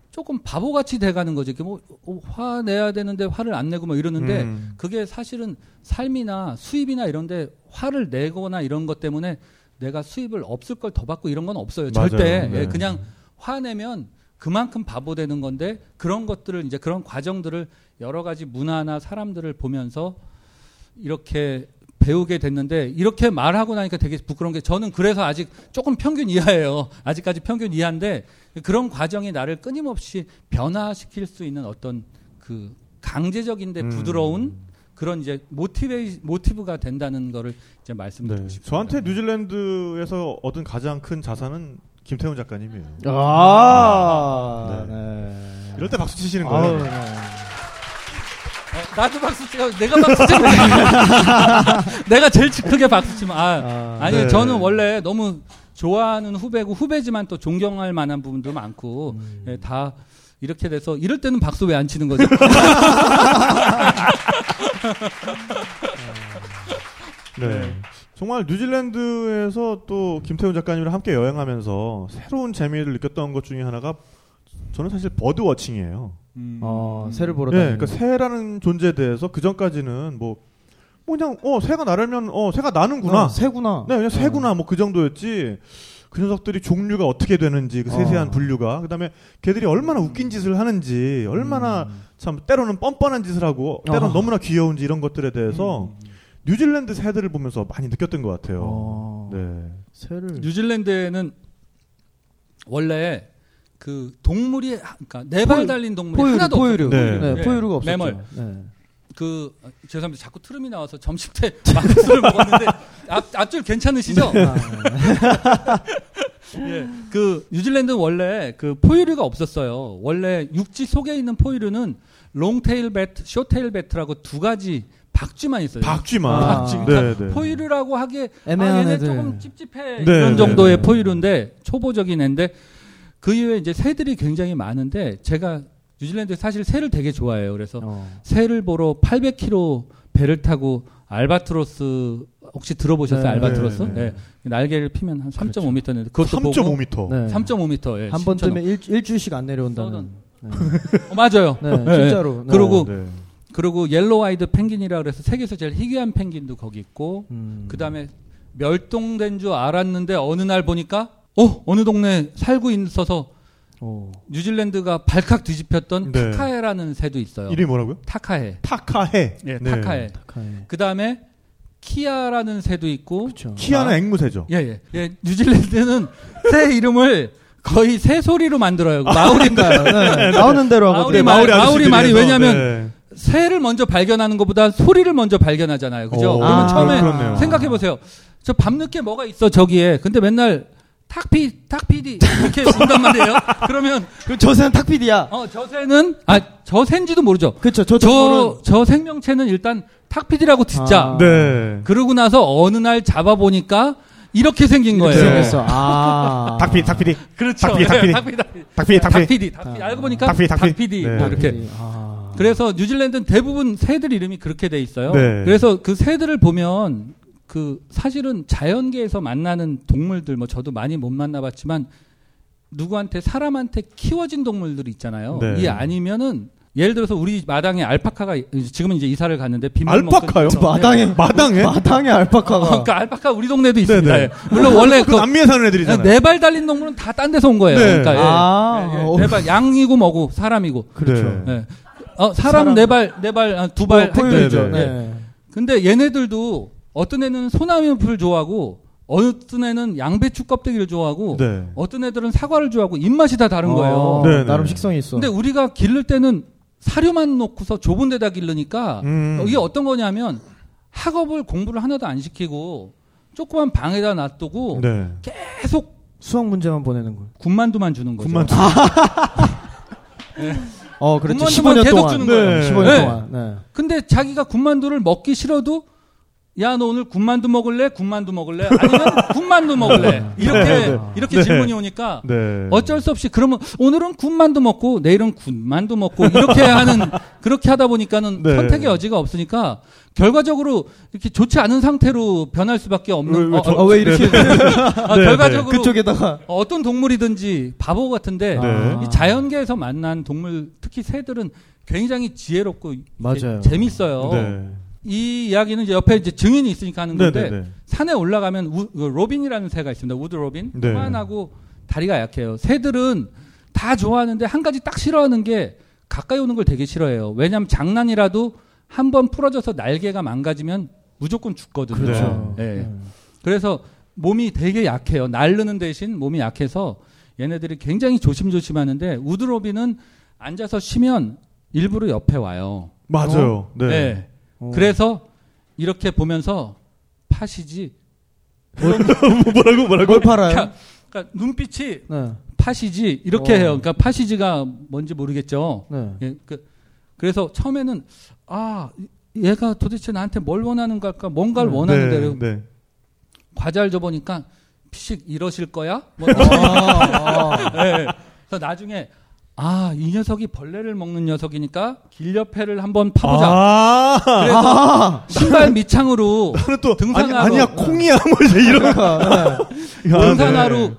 조금 바보같이 돼가는 거죠. 이렇게 뭐, 어, 화내야 되는데 화를 안 내고 뭐 이러는데 음. 그게 사실은 삶이나 수입이나 이런데 화를 내거나 이런 것 때문에 내가 수입을 없을 걸 더 받고 이런 건 없어요. 맞아요. 절대. 네. 그냥 화내면 그만큼 바보 되는 건데 그런 것들을 이제 그런 과정들을 여러 가지 문화나 사람들을 보면서 이렇게 배우게 됐는데 이렇게 말하고 나니까 되게 부끄러운 게 저는 그래서 아직 조금 평균 이하예요. 아직까지 평균 이하인데 그런 과정이 나를 끊임없이 변화시킬 수 있는 어떤 그 강제적인데 음. 부드러운 그런 이제 모티베이, 모티브가 된다는 거를 이제 말씀드리고 네. 싶습니다. 저한테 뉴질랜드에서 얻은 가장 큰 자산은 김태훈 작가님이에요. 아~ 네. 네. 이럴 때 박수 치시는 거예요. 아유, 네. 나도 박수 치고 내가 박수 치고 내가 제일 크게 박수 치면 아, 아 아니 네. 저는 원래 너무 좋아하는 후배고 후배지만 또 존경할 만한 부분도 많고 음. 예, 다 이렇게 돼서 이럴 때는 박수 왜 안 치는 거죠? 네. 정말 뉴질랜드에서 또 김태훈 작가님이랑 함께 여행하면서 새로운 재미를 느꼈던 것 중에 하나가 저는 사실 버드워칭이에요. 음. 아, 새를 보러 다니는. 네, 그러니까 새라는 존재에 대해서 그 전까지는 뭐 그냥 어 새가 날면 어 새가 나는구나, 어, 새구나, 네 그냥 새구나, 어. 뭐 그 정도였지. 그 녀석들이 종류가 어떻게 되는지 그 세세한 어. 분류가, 그다음에 걔들이 얼마나 웃긴 짓을 하는지, 얼마나 음. 참 때로는 뻔뻔한 짓을 하고 때로는 어. 너무나 귀여운지 이런 것들에 대해서 음. 뉴질랜드 새들을 보면서 많이 느꼈던 것 같아요. 어. 네, 새를 뉴질랜드에는 원래 그 동물이, 그러니까 네 발 달린 동물이 포유류, 하나도 포유류. 없어요. 네. 네, 포유류가 없었죠. 매몰. 네. 그 죄송합니다. 자꾸 트름이 나와서 점심 때 막국수를 먹었는데 앞, 앞줄 괜찮으시죠? 네. 예, 그 뉴질랜드는 원래 그 포유류가 없었어요. 원래 육지 속에 있는 포유류는 롱테일 배트, 쇼테일 배트라고 두 가지 박쥐만 있어요. 박쥐만. 아, 박쥐. 그러니까 포유류라고 하기에 애매한, 아, 얘네 애들. 조금 찝찝해. 네, 이런 네, 정도의 네. 포유류인데, 초보적인 애인데, 그 이후에 이제 새들이 굉장히 많은데, 제가 뉴질랜드에 사실 새를 되게 좋아해요. 그래서 어. 새를 보러 팔백 킬로미터 배를 타고 알바트로스, 혹시 들어보셨어요? 네, 알바트로스? 네, 네. 네. 날개를 피면 한 삼 점 오 미터인데 그것도 삼 점 오 미터. 네. 삼 점 오 미터. 예, 한 번 뜨면 일, 일주일씩 안 내려온다는. 네. 어, 맞아요. 네, 네, 진짜로. 네. 그리고 어, 네. 그리고 옐로우 아이드 펭귄이라 그래서 세계에서 제일 희귀한 펭귄도 거기 있고, 음. 그다음에 멸종된 줄 알았는데 어느 날 보니까 어, 어느 동네에 살고 있어서 오. 뉴질랜드가 발칵 뒤집혔던 네. 타카해라는 새도 있어요. 이름이 뭐라고요? 타카해. 타카해. 예, 네. 타카해. 타카해. 그 다음에 키아라는 새도 있고. 그쵸. 키아는 아, 앵무새죠. 예, 예, 예. 뉴질랜드는 새 이름을 거의 새 소리로 만들어요. 마오리인가요? 네. 네. 네. 나오는 대로 하고. 마오리, 마오리, 마오리 말이 왜냐면 네. 새를 먼저 발견하는 것보다 소리를 먼저 발견하잖아요. 그죠? 그러면 아, 처음에 그렇네요. 생각해보세요. 저 밤늦게 뭐가 있어, 저기에. 근데 맨날 탁피, 탁피디 이렇게 본단 말이에요. 그러면 그럼 저 새는 탁피디야. 어, 저 새는 아, 저 새인지도 모르죠. 그렇죠. 저 저 저 생명체는 일단 탁피디라고 듣자. 아. 네. 그러고 나서 어느 날 잡아 보니까 이렇게 생긴 이렇게 거예요. 생겼어. 아. 탁피, 탁피디. 그렇죠. 탁피, 탁피디. 탁피, 탁피디. 탁피. 알고 보니까 탁피, 탁피디. 이렇게. 아. 그래서 뉴질랜드는 대부분 새들 이름이 그렇게 돼 있어요. 네. 그래서 그 새들을 보면 그 사실은 자연계에서 만나는 동물들, 뭐 저도 많이 못 만나봤지만 누구한테, 사람한테 키워진 동물들이 있잖아요. 네. 이 아니면은 예를 들어서 우리 마당에 알파카가, 지금은 이제 이사를 갔는데 빗물 먹던 알파카요? 마당에, 네. 마당에? 마당에 알파카가. 어, 그러니까 알파카 우리 동네도 있습니다. 예. 물론 원래 그 남미에 사는 애들이잖아요. 네 발 달린 동물은 다 딴 데서 온 거예요. 네. 그러니까 예. 아~ 예. 네 발, 양이고 뭐고 사람이고. 그렇죠. 네. 네. 어, 사람, 사람 네 발, 네 발, 두 발 했죠. 네. 근데 얘네들도 어떤 애는 소나무를 좋아하고, 어떤 애는 양배추 껍데기를 좋아하고, 네. 어떤 애들은 사과를 좋아하고, 입맛이 다 다른 아, 거예요. 네네. 나름 식성이 있어. 근데 우리가 기를 때는 사료만 놓고서 좁은 데다 기르니까 음. 이게 어떤 거냐면 학업을, 공부를 하나도 안 시키고 조그만 방에다 놔두고 네. 계속 수학 문제만 보내는 거예요. 군만두만 주는 거죠. 군만두. 네. 어, 그렇죠. 군만두만 십오 년 계속 동안. 주는 네. 거예요. 십오 년 네. 동안. 네. 근데 자기가 군만두를 먹기 싫어도, 야, 너 오늘 군만두 먹을래? 군만두 먹을래? 아니면 군만두 먹을래? 이렇게, 네, 이렇게 네. 질문이 오니까 네. 어쩔 수 없이 그러면 오늘은 군만두 먹고 내일은 군만두 먹고 이렇게 하는, 그렇게 하다 보니까는 네. 선택의 여지가 없으니까 결과적으로 이렇게 좋지 않은 상태로 변할 수밖에 없는. 왜, 왜, 저, 어, 어, 왜 이렇게. 아, 네, 결과적으로. 네. 그쪽에다가. 어떤 동물이든지 바보 같은데 네. 이 자연계에서 만난 동물, 특히 새들은 굉장히 지혜롭고 맞아요. 재밌어요. 네. 이 이야기는 이제 옆에 이제 증인이 있으니까 하는 건데 네네네. 산에 올라가면 우, 로빈이라는 새가 있습니다. 우드 로빈. 그만하고 네. 다리가 약해요. 새들은 다 좋아하는데 한 가지 딱 싫어하는 게 가까이 오는 걸 되게 싫어해요. 왜냐하면 장난이라도 한번 풀어져서 날개가 망가지면 무조건 죽거든요. 그렇죠. 네. 네. 그래서 몸이 되게 약해요. 날르는 대신 몸이 약해서 얘네들이 굉장히 조심조심 하는데, 우드 로빈은 앉아서 쉬면 일부러 옆에 와요. 맞아요. 어? 네. 네. 그래서 이렇게 보면서 파시지 뭐라고 뭐라고 뭘 팔아요? 그러니까, 그러니까 눈빛이 네. 파시지 이렇게 오. 해요. 그러니까 파시지가 뭔지 모르겠죠. 네. 예, 그, 그래서 처음에는 아, 얘가 도대체 나한테 뭘 원하는 걸까? 뭔가를 네. 원하는데 네. 네. 과자를 줘보니까 피식 이러실 거야? 뭐, 아, 아. 네. 그래서 나중에 아, 이 녀석이 벌레를 먹는 녀석이니까 길옆에를 한번 파보자. 아~ 그래서 아~ 신발 밑창으로 나는 또 등산화로 아니, 아니야 콩이야 뭐 이제 이런 등산화로 네.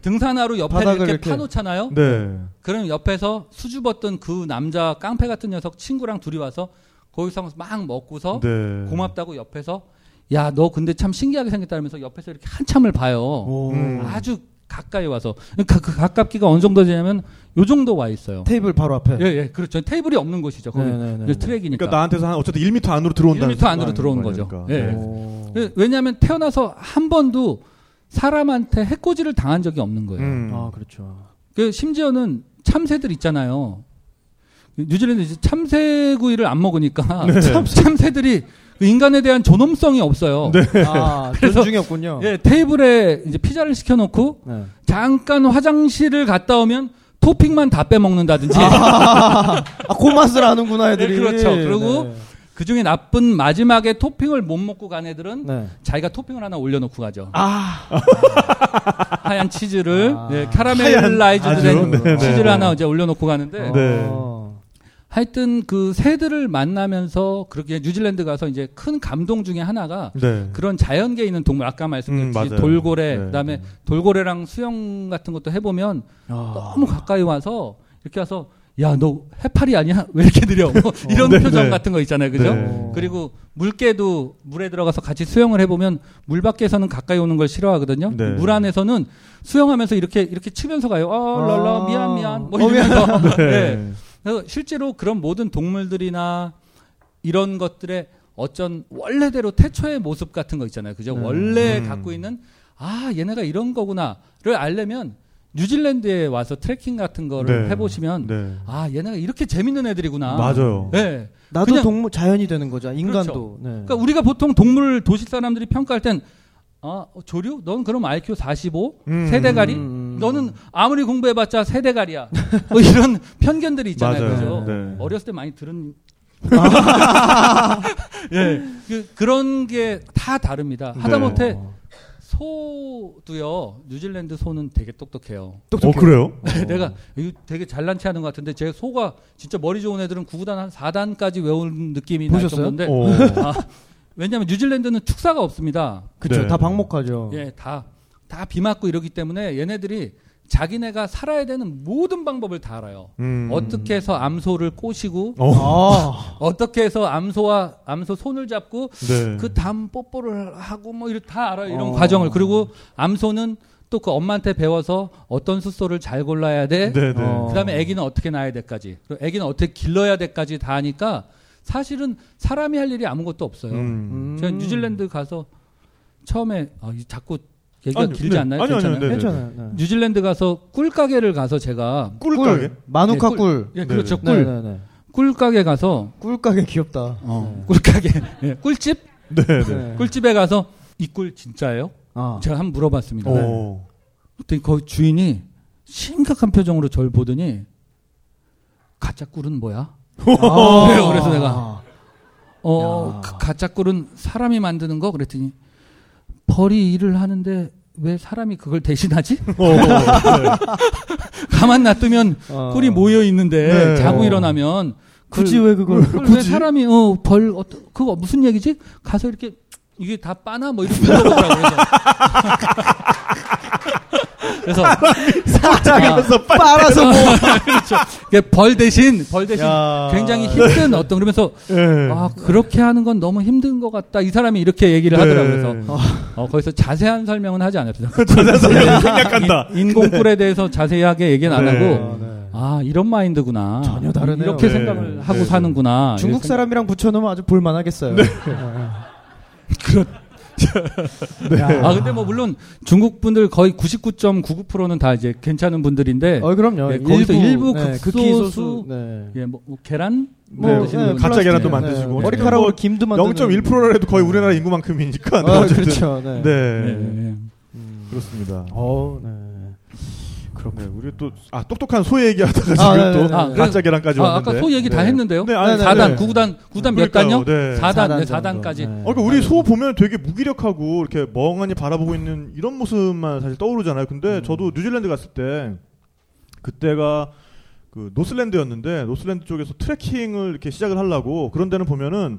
등산화로 옆에를 이렇게, 이렇게 파놓잖아요. 네. 그럼 옆에서 수줍었던 그 남자 깡패 같은 녀석 친구랑 둘이 와서 거기서 막 먹고서 네. 고맙다고 옆에서 야, 너 근데 참 신기하게 생겼다면서 옆에서 이렇게 한참을 봐요. 음. 아주 가까이 와서 가, 그 가깝기가 어느 정도 되냐면 요 정도 와 있어요. 테이블 바로 앞에. 예예 예, 그렇죠. 테이블이 없는 곳이죠. 거기 트랙이니까. 그러니까 나한테서 한 어쨌든 일 미터 안으로 들어온다는. 일 미터 안으로 들어온 거죠. 그러니까. 예. 왜냐하면 태어나서 한 번도 사람한테 해코지를 당한 적이 없는 거예요. 음. 아 그렇죠. 그 심지어는 참새들 있잖아요. 뉴질랜드 참새구이를 안 먹으니까 네. 참새들이 인간에 대한 존엄성이 없어요. 네. 아, 존중이 없군요. 예, 테이블에 이제 피자를 시켜놓고 네. 잠깐 화장실을 갔다 오면 토핑만 다 빼먹는다든지. 아, 그 맛을 아는구나 애들이. 네, 그렇죠. 그리고 네. 그 중에 나쁜 마지막에 토핑을 못 먹고 간 애들은 네. 자기가 토핑을 하나 올려놓고 가죠. 아. 아. 하얀 치즈를 아. 네, 캐러멜라이즈드 된 네, 치즈를 네. 하나 이제 올려놓고 가는데. 네. 어. 하여튼 그 새들을 만나면서 그렇게 뉴질랜드 가서 이제 큰 감동 중에 하나가 네. 그런 자연계에 있는 동물 아까 말씀드렸듯이 음, 돌고래 네. 그다음에 돌고래랑 수영 같은 것도 해보면 아. 너무 가까이 와서 이렇게 와서 야, 너 해파리 아니야? 왜 이렇게 느려? 뭐 이런 어, 표정 같은 거 있잖아요, 그죠? 네. 그리고 물개도 물에 들어가서 같이 수영을 해보면 물 밖에서는 가까이 오는 걸 싫어하거든요. 네. 물 안에서는 수영하면서 이렇게 이렇게 치면서 가요. 아, 랄라, 미안, 미안, 뭐 이러면서. 어, 네. 네. 그래서 실제로 그런 모든 동물들이나 이런 것들의 어쩐 원래대로 태초의 모습 같은 거 있잖아요, 그죠? 음. 원래 음. 갖고 있는 아, 얘네가 이런 거구나를 알려면. 뉴질랜드에 와서 트레킹 같은 거를 네. 해보시면 네. 아 얘네가 이렇게 재밌는 애들이구나. 맞아요. 네. 나도 그냥, 동물 자연이 되는 거죠. 인간도. 그렇죠. 네. 그러니까 우리가 보통 동물 도시 사람들이 평가할 땐 아, 조류? 넌 그럼 아이큐 사십오? 음, 세대가리? 음, 음. 너는 아무리 공부해봤자 세대가리야. 뭐 이런 편견들이 있잖아요. 그죠? 네. 어렸을 때 많이 들은 아. 네. 그, 그런 게 다 다릅니다. 하다못해 네. 소도요. 뉴질랜드 소는 되게 똑똑해요. 똑똑해요. 어, 그래요? 내가 이거 되게 잘난 체 하는 것 같은데 제 소가 진짜 머리 좋은 애들은 구구단 한 사단까지 외운 느낌이 보셨어요? 날 정도인데 아, 왜냐하면 뉴질랜드는 축사가 없습니다. 그렇죠. 네. 다 방목하죠. 예, 다 다 비 맞고 이러기 때문에 얘네들이 자기네가 살아야 되는 모든 방법을 다 알아요. 음. 어떻게 해서 암소를 꼬시고 아. 어떻게 해서 암소와 암소 손을 잡고 네. 그 다음 뽀뽀를 하고 뭐 이런 다 알아요. 이런 어. 과정을. 그리고 암소는 또 그 엄마한테 배워서 어떤 숫소를 잘 골라야 돼. 어. 그다음에 아기는 어떻게 낳아야 돼까지. 그리고 아기는 어떻게 길러야 돼까지 다 하니까 사실은 사람이 할 일이 아무것도 없어요. 음. 제가 뉴질랜드 가서 처음에 아, 자꾸 얘기가 아니, 길지 네. 않나요? 아니요, 괜찮아요. 아니요, 괜찮아요. 네. 뉴질랜드 가서 꿀 가게를 가서 제가 꿀 가게? 마누카 네, 꿀. 예, 네, 그렇죠. 꿀. 네, 네, 네. 꿀 가게 가서 꿀 가게 귀엽다. 어. 네. 꿀 가게. 네. 꿀집? 네, 네. 네. 꿀집에 가서 이 꿀 진짜예요? 아. 제가 한번 물어봤습니다. 네. 그랬더니 거기 주인이 심각한 표정으로 저를 보더니 가짜 꿀은 뭐야? 아. 그래요. 그래서 내가 어, 그 가짜 꿀은 사람이 만드는 거? 그랬더니 벌이 일을 하는데 왜 사람이 그걸 대신하지? 오, 네. 가만 놔두면 어. 꿀이 모여 있는데 네. 자고 일어나면 굳이 그, 왜 그걸, 그걸 굳이? 왜 사람이 어, 벌 어, 그거 무슨 얘기지? 가서 이렇게 이게 다 빠나 뭐 이렇게 물어보더라고요. 그래서, 그래서 사람에서 아, 빨아서 뭐 그렇죠. 벌 대신 벌 대신 야. 굉장히 힘든 어떤 그러면서 네. 아 그렇게 하는 건 너무 힘든 것 같다. 이 사람이 이렇게 얘기를 네. 하더라고요. 그래서 어, 거기서 자세한 설명은 하지 않았습니다. 자세한 설명 생략한다. 인공꿀에 대해서 자세하게 얘기는 안 네. 하고 네. 아 이런 마인드구나. 전혀 다르네요. 이렇게 네. 생각을 하고 네. 사는구나. 중국 사람이랑 붙여놓으면 아주 볼만하겠어요. 네. 그렇. 네. 아 근데 뭐 물론 중국 분들 거의 구십구 점 구구 퍼센트는 다 이제 괜찮은 분들인데. 어 그럼요. 예, 거기서 일부, 일부 네, 극소수. 네. 예, 뭐, 뭐 계란. 뭐 네, 네, 가짜 계란도 네, 만드시고. 네, 머리카락으로 뭐 김도 만드는. 영 점 일 퍼센트라도 거의 우리나라 인구만큼이니까. 아, 네, 그렇죠. 네. 네. 네. 네. 음, 그렇습니다. 어, 네. 그렇네. 우리 또 아 똑똑한 소 얘기하다가 지금 아, 또 아, 가짜 계란까지 아, 왔는데. 아까 소 얘기 다 네. 했는데요. 네, 아니, 사 단, 구 단, 구 단 몇 단요? 네. 사 단, 네, 사 단까지. 네. 아, 그러니까 우리 소 보면 되게 무기력하고 이렇게 멍하니 바라보고 있는 이런 모습만 사실 떠오르잖아요. 근데 음. 저도 뉴질랜드 갔을 때 그때가 그 노슬랜드였는데 노슬랜드 쪽에서 트레킹을 이렇게 시작을 하려고 그런 데는 보면은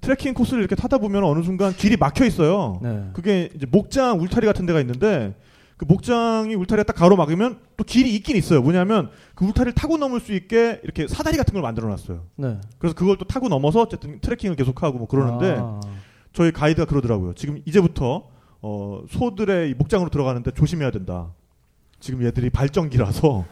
트레킹 코스를 이렇게 타다 보면 어느 순간 길이 막혀 있어요. 네. 그게 이제 목장 울타리 같은 데가 있는데 그 목장이 울타리가 딱 가로막으면 또 길이 있긴 있어요. 뭐냐면 그 울타리를 타고 넘을 수 있게 이렇게 사다리 같은 걸 만들어 놨어요. 네. 그래서 그걸 또 타고 넘어서 어쨌든 트레킹을 계속하고 뭐 그러는데 아. 저희 가이드가 그러더라고요. 지금 이제부터 어, 소들의 목장으로 들어가는데 조심해야 된다. 지금 얘들이 발정기라서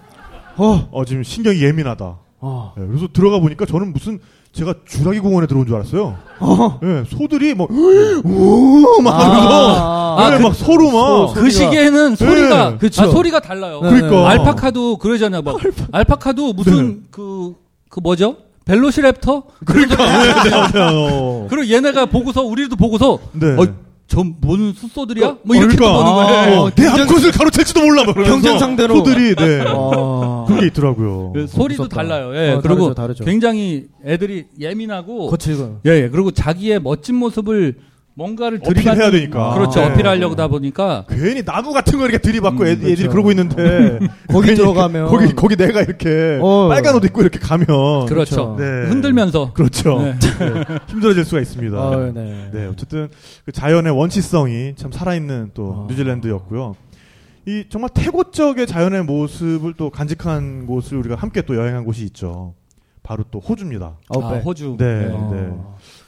어, 어 지금 신경이 예민하다. 어. 네, 그래서 들어가 보니까 저는 무슨 제가 주라기 공원에 들어온 줄 알았어요. 어. 네, 소들이 막 우우 막 하면서 아~ 네, 아, 막 그, 서로 막 그 시기에는 소리가 네. 그쵸. 아, 소리가 달라요. 네, 그러니까 알파카도 그러잖아요. 막 알파... 알파카도 무슨 그그 네. 그 뭐죠? 벨로시랩터? 그러니까 네, 네, 네. 그리고 얘네가 보고서 우리도 보고서 네. 어, 저 뭔 숫소들이야? 어, 뭐 이렇게 그러니까. 보는 거예요. 아, 내 앞것을 가로챌지도 몰라. 경쟁 상대로 소들이 네. 아. 그게 있더라고요. 예, 소리도 무섭다. 달라요. 예, 어, 그리고 다르죠, 다르죠. 굉장히 애들이 예민하고 거칠고. 예, 예, 그리고 자기의 멋진 모습을 뭔가를 들이받아야 되니까. 그렇죠. 아, 네. 어필하려고 다 보니까 괜히 나무 같은 거 이렇게 들이받고 음, 애들이, 그렇죠. 애들이 그러고 있는데 거기 들어가면 거기 거기 내가 이렇게 어, 빨간 옷 입고 이렇게 가면 그렇죠. 네. 흔들면서 그렇죠. 네. 네. 힘들어질 수가 있습니다. 어, 네. 네. 어쨌든 그 자연의 원시성이 참 살아있는 또 어. 뉴질랜드였고요. 이 정말 태고적의 자연의 모습을 또 간직한 곳을 우리가 함께 또 여행한 곳이 있죠. 바로 또 호주입니다. 아, 아, 호주. 네. 네. 네.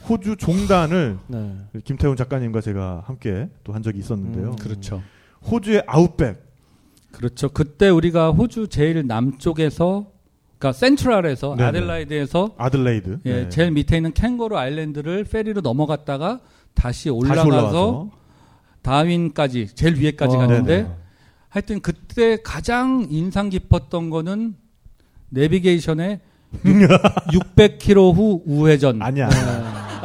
호주 종단을 네. 김태훈 작가님과 제가 함께 또 한 적이 있었는데요. 음, 그렇죠. 호주의 아웃백. 그렇죠. 그때 우리가 호주 제일 남쪽에서, 그러니까 센트럴에서 네네. 아델라이드에서 아델레이드. 예, 네. 제일 밑에 있는 캥거루 아일랜드를 페리로 넘어갔다가 다시 올라가서 다시 올라와서. 다윈까지 제일 위에까지 아, 갔는데 네네. 하여튼 그때 가장 인상 깊었던 거는 내비게이션의 육백 킬로미터 후 우회전. 아니야.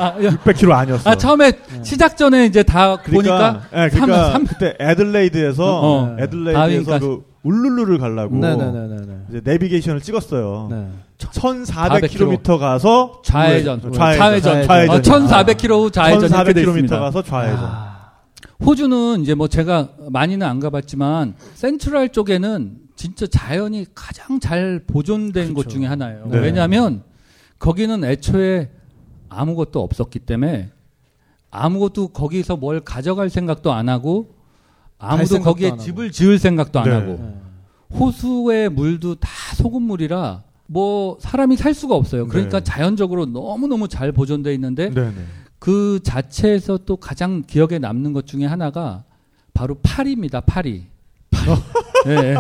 아, 육백 킬로미터 아니었어. 아, 처음에 네. 시작 전에 이제 다 그러니까, 보니까 네, 그러니까 삼, 삼, 그때 애들레이드에서 어, 애들레이드에서 그 울룰루를 가려고 네, 네, 네, 네. 이제 내비게이션을 찍었어요. 네. 천사백 킬로미터 가서 좌회전. 좌회전. 좌회전. 좌회전. 좌회전. 어, 천사백 킬로미터 후 좌회전. 천사백 킬로미터 가서 좌회전. 아. 호주는 이제 뭐 제가 많이는 안 가봤지만 센트럴 쪽에는 진짜 자연이 가장 잘 보존된 그렇죠. 곳 중에 하나예요. 네. 왜냐하면 거기는 애초에 아무것도 없었기 때문에 아무것도 거기서 뭘 가져갈 생각도 안 하고 아무도 거기에 집을 하고. 지을 생각도 안 네. 하고 네. 호수의 물도 다 소금물이라 뭐 사람이 살 수가 없어요. 그러니까 네. 자연적으로 너무너무 잘 보존되어 있는데 네. 그 자체에서 또 가장 기억에 남는 것 중에 하나가 바로 파리입니다. 파리. 파리. 네.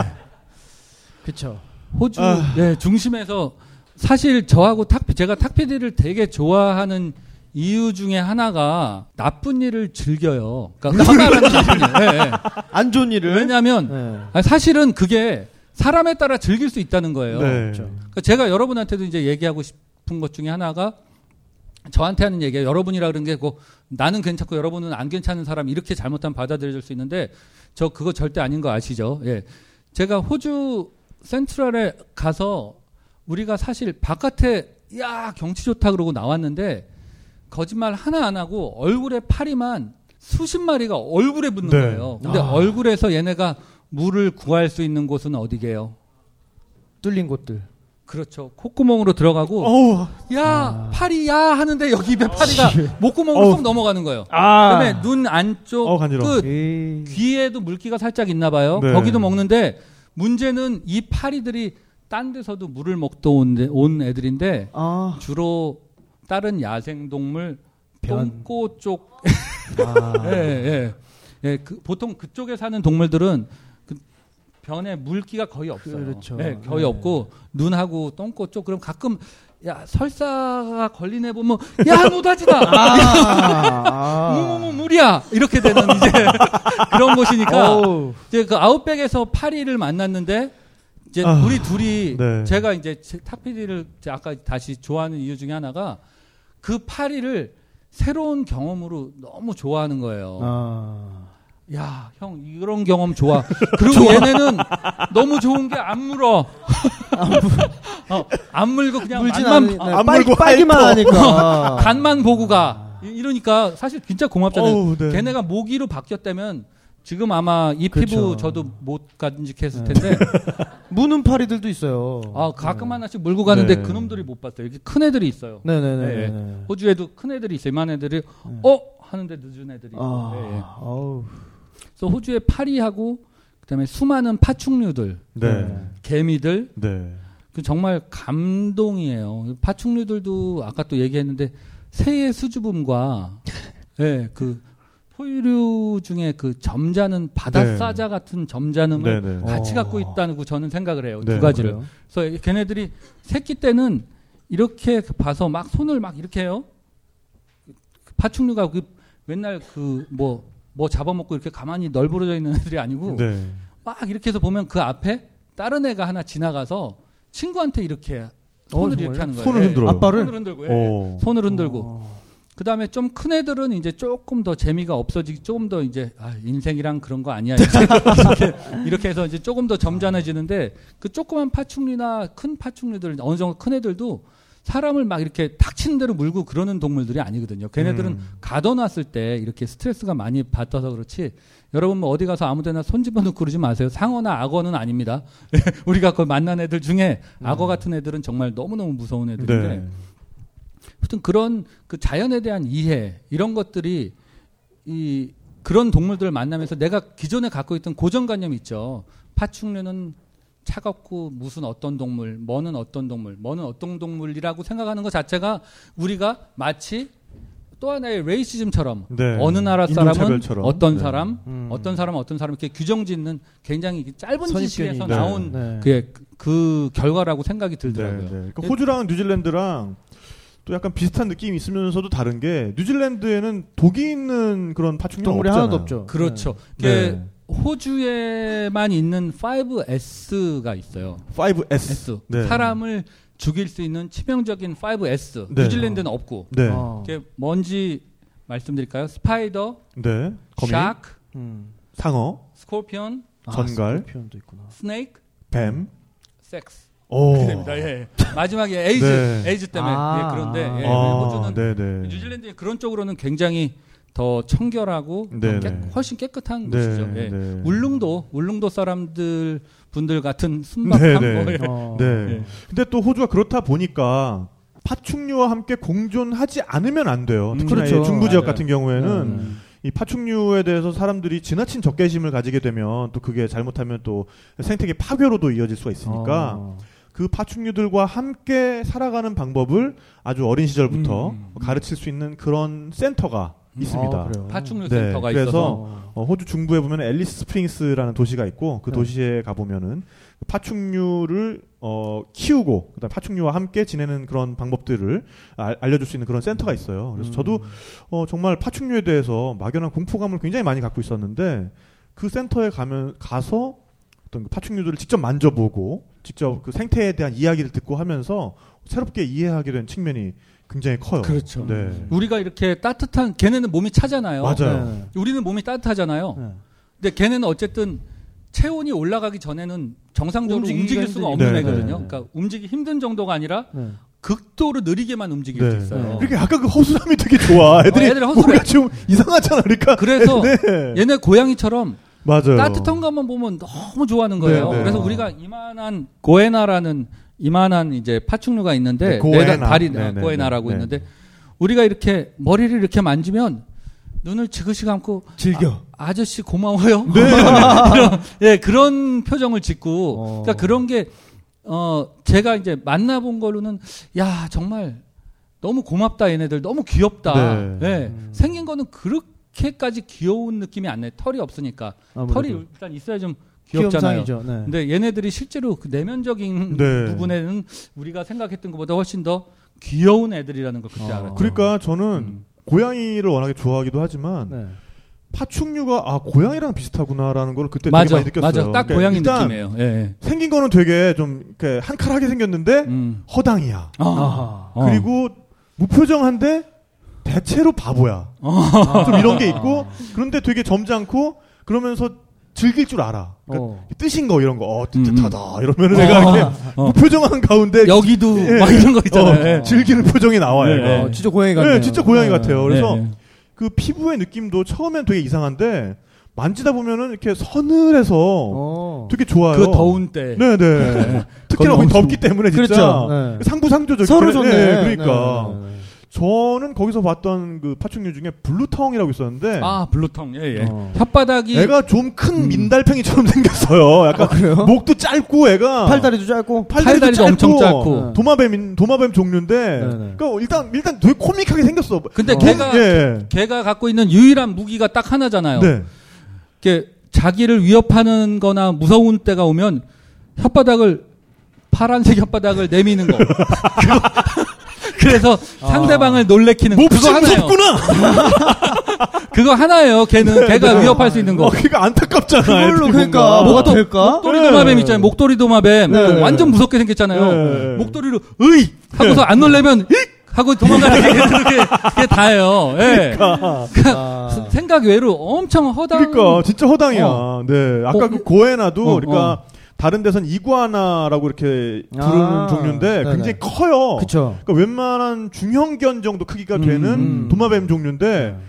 그렇죠. 호주 아... 네, 중심에서 사실 저하고 탁, 제가 탁피디를 되게 좋아하는 이유 중에 하나가 나쁜 일을 즐겨요. 그러니까 네, 네. 안 좋은 일을. 왜냐하면 네. 사실은 그게 사람에 따라 즐길 수 있다는 거예요. 네. 그렇죠. 그러니까 제가 여러분한테도 이제 얘기하고 싶은 것 중에 하나가 저한테 하는 얘기예요. 여러분이라 그런 게 고, 나는 괜찮고 여러분은 안 괜찮은 사람 이렇게 잘못하면 받아들여질 수 있는데 저 그거 절대 아닌 거 아시죠? 예. 제가 호주 센트럴에 가서 우리가 사실 바깥에 야 경치 좋다 그러고 나왔는데 거짓말 하나 안 하고 얼굴에 파리만 수십 마리가 얼굴에 붙는 네. 거예요. 근데 아. 얼굴에서 얘네가 물을 구할 수 있는 곳은 어디게요? 뚫린 곳들. 그렇죠. 콧구멍으로 들어가고 어우. 야 아. 파리야 하는데 여기 입에 파리가 목구멍으로 쏙 넘어가는 거예요. 아. 그다음에 눈 안쪽 어, 끝 에이. 귀에도 물기가 살짝 있나 봐요. 네. 거기도 먹는데 문제는 이 파리들이 딴 데서도 물을 먹다 온, 온 애들인데 아. 주로 다른 야생동물 똥꼬 쪽 아. 예, 예. 예, 그, 보통 그쪽에 사는 동물들은 그 변에 물기가 거의 없어요. 그렇죠. 예, 거의 네. 없고 눈하고 똥꼬 쪽 그럼 가끔 야 설사가 걸린 애 보면 야 노다지다 아. 무무무 물이야 이렇게 되는 이제 그런 곳이니까 오우. 이제 그 아웃백에서 파리를 만났는데 이제 아, 우리 둘이 네. 제가 이제 탁피디를 아까 다시 좋아하는 이유 중에 하나가 그 파리를 새로운 경험으로 너무 좋아하는 거예요. 아. 야, 형 이런 경험 좋아. 그리고 좋아. 얘네는 너무 좋은 게 안 물어. 안, 물, 어, 안 물고 그냥 물만 안, 안 물고 빨기만 하니까 간만 보고 가. 이러니까 사실 진짜 고맙잖아요. 어우, 네. 걔네가 모기로 바뀌었다면. 지금 아마 이 그렇죠. 피부 저도 못 간직했을 텐데 네. 무는 파리들도 있어요. 아 가끔 네. 하나씩 몰고 가는데 네. 그놈들이 못 봤어요. 여기 큰 애들이 있어요. 네네네. 네. 네. 호주에도 큰 애들이 있어요. 이만 애들이 네. 어 하는데 늦은 애들이. 아. 네. 아우. 그래서 호주의 파리하고 그다음에 수많은 파충류들, 네. 네. 개미들. 네. 그 정말 감동이에요. 파충류들도 아까 또 얘기했는데 새의 수줍음과 네, 그 포유류 중에 그 점잖은 바다사자 네. 같은 점잖음을 네, 네. 같이 갖고 있다고 저는 생각을 해요. 네, 두 가지를. 그래요? 그래서 걔네들이 새끼 때는 이렇게 봐서 막 손을 막 이렇게 해요. 파충류가 그 맨날 그 뭐 뭐 잡아먹고 이렇게 가만히 널브러져 있는 애들이 아니고 네. 막 이렇게 해서 보면 그 앞에 다른 애가 하나 지나가서 친구한테 이렇게 손을 어, 이렇게 하는 거예요. 손을 흔들어요. 아빠를? 손을 흔들고. 예. 손을 흔들고. 오. 그다음에 좀 큰 애들은 이제 조금 더 재미가 없어지기 조금 더 이제 아, 인생이랑 그런 거 아니야 이렇게, 이렇게 해서 이제 조금 더 점잖아지는데 그 조그만 파충류나 큰 파충류들 어느 정도 큰 애들도 사람을 막 이렇게 탁치는 대로 물고 그러는 동물들이 아니거든요. 걔네들은 음. 가둬놨을 때 이렇게 스트레스가 많이 받아서 그렇지. 여러분 뭐 어디 가서 아무데나 손 집어넣고 그러지 마세요. 상어나 악어는 아닙니다. 우리가 그 만난 애들 중에 악어 같은 애들은 정말 너무너무 무서운 애들인데. 네. 아무튼 그런 그 자연에 대한 이해 이런 것들이 이 그런 동물들을 만나면서 내가 기존에 갖고 있던 고정관념이 있죠. 파충류는 차갑고 무슨 어떤 동물, 뭐는 어떤 동물, 뭐는 어떤 동물이라고 생각하는 것 자체가 우리가 마치 또 하나의 레이시즘처럼 네. 어느 나라 사람은 어떤 네. 사람, 음. 어떤 사람은 어떤 사람 이렇게 규정짓는 굉장히 짧은 지식에서 네. 나온 네. 그, 그 결과라고 생각이 들더라고요. 네. 네. 그러니까 호주랑 뉴질랜드랑 또 약간 비슷한 느낌이 있으면서도 다른 게 뉴질랜드에는 독이 있는 그런 파충류 동물이 하나도 없죠. 그렇죠. 네. 호주에만 있는 파이브 에스가 있어요. 파이브 에스. S. 네. 사람을 죽일 수 있는 치명적인 파이브 에스. 네. 뉴질랜드는 없고. 네. 아. 그게 뭔지 말씀드릴까요? 스파이더, 네. 거미, 샤크, 음. 상어, 스콜피온, 아, 전갈, 스콜피온도 있구나. 스네이크, 뱀, 섹스. 오. 예. 마지막에 에이즈, 네. 에이즈 때문에 아. 예, 그런데 예, 아. 네. 호주는 뉴질랜드 그런 쪽으로는 굉장히 더 청결하고 더 깨, 훨씬 깨끗한 네네. 곳이죠. 네. 네. 울릉도 울릉도 사람들 분들 같은 순박한 거예요. 어. 네. 네. 근데 또 호주가 그렇다 보니까 파충류와 함께 공존하지 않으면 안 돼요. 음, 특히나 그렇죠. 중부 지역 맞아요. 같은 경우에는 음. 이 파충류에 대해서 사람들이 지나친 적개심을 가지게 되면 또 그게 잘못하면 또 생태계 파괴로도 이어질 수가 있으니까. 어. 그 파충류들과 함께 살아가는 방법을 아주 어린 시절부터 음. 가르칠 수 있는 그런 센터가 음. 있습니다. 아, 파충류 네, 센터가 그래서 있어서 어, 호주 중부에 보면 앨리스 스프링스라는 도시가 있고 그 네. 도시에 가보면은 파충류를 어, 키우고 그다음 파충류와 함께 지내는 그런 방법들을 아, 알려줄 수 있는 그런 센터가 있어요. 그래서 음. 저도 어, 정말 파충류에 대해서 막연한 공포감을 굉장히 많이 갖고 있었는데 그 센터에 가면 가서 어떤 그 파충류들을 직접 만져보고 직접 그 생태에 대한 이야기를 듣고 하면서 새롭게 이해하게 된 측면이 굉장히 커요. 그렇죠. 네. 우리가 이렇게 따뜻한 걔네는 몸이 차잖아요. 맞아요. 네. 우리는 몸이 따뜻하잖아요. 네. 근데 걔네는 어쨌든 체온이 올라가기 전에는 정상적으로 움직일 수가 없는 네. 애거든요. 네. 그러니까 움직이기 힘든 정도가 아니라 네. 극도로 느리게만 움직일 네. 수 있어요. 그러니까 아까 그 허술함이 되게 좋아. 애들이 어, 애들 허술해. 좀 이상하잖아. 그러니까 그래서 네. 얘네 고양이처럼. 맞아요. 따뜻한 것만 보면 너무 좋아하는 거예요. 네네. 그래서 우리가 이만한 고에나라는 이만한 이제 파충류가 있는데 네, 고에나. 내가 다리 네네. 고에나라고 네네. 있는데 우리가 이렇게 머리를 이렇게 만지면 눈을 지그시 감고 즐겨. 아, 아저씨 고마워요. 네. 이런, 네, 그런 표정을 짓고 어. 그러니까 그런 게 어, 제가 이제 만나본 걸로는 야 정말 너무 고맙다 얘네들 너무 귀엽다. 네. 네. 음. 생긴 거는 그렇게. 이렇게까지 귀여운 느낌이 안 나요. 털이 없으니까. 아무래도. 털이 일단 있어야 좀 귀엽잖아요. 네. 근데 얘네들이 실제로 그 내면적인 네. 부분에는 우리가 생각했던 것보다 훨씬 더 귀여운 애들이라는 걸 그때 아. 알았어요. 그러니까 저는 음. 고양이를 워낙에 좋아하기도 하지만 네. 파충류가 아 고양이랑 비슷하구나라는 걸 그때 맞아, 되게 많이 느꼈어요. 맞아, 딱 그러니까 고양이 느낌이에요. 예. 생긴 거는 되게 좀 이렇게 한칼하게 생겼는데 음. 허당이야. 아. 아. 그리고 무표정한데 대체로 바보야. 좀 이런 게 있고 그런데 되게 점잖고 그러면서 즐길 줄 알아. 그러니까 어. 뜻인 거 이런 거 어, 뜻뜻하다 이러면은 내가 어. 이렇게 어. 무표정한 가운데 여기도 예, 막 이런 거 있잖아요. 어, 즐기는 표정이 나와요. 네. 어, 진짜 고양이 같아요. 네, 진짜 고양이 네. 같아요. 그래서 네. 그 피부의 느낌도 처음엔 되게 이상한데 만지다 보면은 이렇게 서늘해서 어. 되게 좋아요. 그 더운 때. 네네. 네. 특히나 거기 덥기 때문에 진짜. 그렇죠. 네. 상부상조죠. 서로 좋네. 네, 그러니까. 네, 네, 네. 저는 거기서 봤던 그 파충류 중에 블루텅이라고 있었는데. 아, 블루텅. 예, 예. 어. 혓바닥이. 애가 좀 큰 민달팽이처럼 생겼어요. 약간. 아, 그래요? 목도 짧고 애가. 팔다리도 짧고. 팔다리도, 팔다리도 짧고. 엄청 짧고. 네. 도마뱀, 도마뱀 종류인데. 네, 네. 그러니까 일단, 일단 되게 코믹하게 생겼어. 근데 어. 걔가, 예. 걔가 갖고 있는 유일한 무기가 딱 하나잖아요. 네. 이렇게 자기를 위협하는 거나 무서운 때가 오면 혓바닥을, 파란색 혓바닥을 내미는 거. 그래서 아. 상대방을 놀래키는 거. 그거 하나예요. 그거 하나예요. 걔는 네, 걔가 네. 위협할 수 있는 거. 어, 그러니까 안타깝잖아. 그걸로 그러니까 뭐가 될까? 목도리도마뱀 네. 있잖아요. 목도리도마뱀 네. 완전 무섭게 생겼잖아요. 네. 목도리로 으이 하고서 안 놀래면 네. 하고 도망가는 게 그게, 그게 다예요. 예. 그러니까, 그러니까 아. 생각 외로 엄청 허당. 그러니까 진짜 허당이야. 어. 네. 아까 어. 그 고에나도 어. 그러니까 어. 다른 데선 이구아나라고 이렇게 부르는 아. 종류인데 네네. 굉장히 커요. 그쵸. 그러니까 웬만한 중형견 정도 크기가 음. 되는 도마뱀 종류인데 음.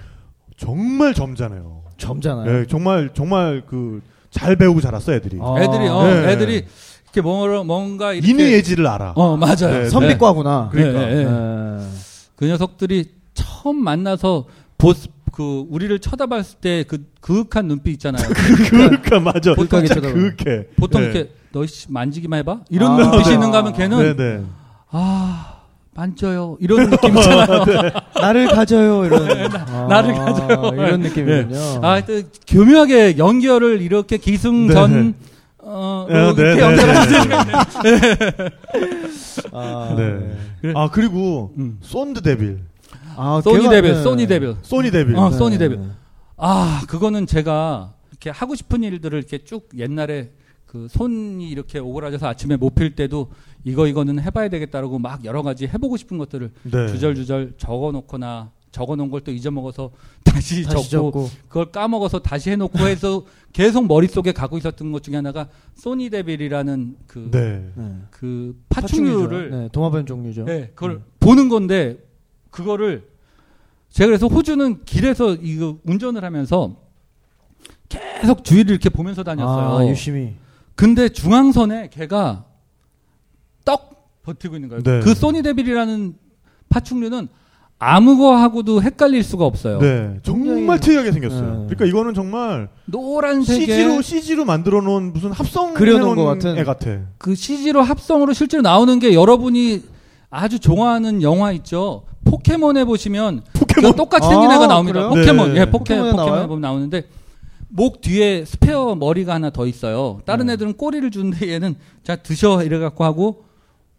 정말 점잖아요. 점잖아요. 네. 정말 정말 그 잘 배우고 자랐어 애들이. 아. 애들이 어, 네. 애들이. 이렇게 뭐, 뭔가 이렇게 인의 예지를 알아. 어 맞아요. 네, 선비과구나. 네. 그러니까 네, 네. 네. 그 녀석들이 처음 만나서 보스 그 우리를 쳐다봤을 때 그 그윽한 눈빛 있잖아요. 그윽한 맞아. 보통 그윽해. 보통 네. 이렇게 너 씨 만지기만 해봐 이런 아, 눈빛이 네. 있는가 하면 걔는 네, 네. 아 만져요 이런 느낌이잖아요. 네. 나를 가져요 이런. 네, 나, 아, 나를 가져요 이런 느낌이군요. 네. 아 교묘하게 연결을 이렇게 기승전. 네. 어, 네, 네, 네, 네. 네. 아, 네. 아, 그리고, 음. 손드데빌. 아, 소니데빌, 네. 소니데빌. 소니데빌. 어, 네. 소니데빌. 아, 그거는 제가 이렇게 하고 싶은 일들을 이렇게 쭉 옛날에 그 손이 이렇게 오그라져서 아침에 못 필 때도 이거, 이거는 해봐야 되겠다라고 막 여러 가지 해보고 싶은 것들을 네. 주절주절 적어 놓거나 적어 놓은 걸 또 잊어먹어서 다시, 다시 적고, 적고 그걸 까먹어서 다시 해놓고 해서 계속 머릿속에 갖고 있었던 것 중에 하나가 소니데빌이라는 그, 네. 그 파충류를 네, 도마뱀 종류죠. 네, 그걸 네. 보는 건데 그거를 제가 그래서 호주는 길에서 이거 운전을 하면서 계속 주위를 이렇게 보면서 다녔어요. 아, 유심히. 근데 중앙선에 걔가 떡 버티고 있는 거예요. 네. 그 소니데빌이라는 파충류는 아무거하고도 헷갈릴 수가 없어요. 네, 정말 특이하게 생겼어요. 네. 그러니까 이거는 정말 노란색에 씨지로 씨지로 만들어 놓은 무슨 합성 그려놓은 것 같은 애 같아. 그 씨지로 합성으로 실제로 나오는 게 여러분이 아주 좋아하는 영화 있죠. 포켓몬에 보시면 포켓몬? 똑같이 생긴 아, 애가 나옵니다. 그래요? 포켓몬, 네. 예, 포켓, 포켓몬에, 포켓몬에 보면 나오는데 목 뒤에 스페어 머리가 하나 더 있어요. 다른 네. 애들은 꼬리를 주는데 얘는 자 드셔 이래 갖고 하고.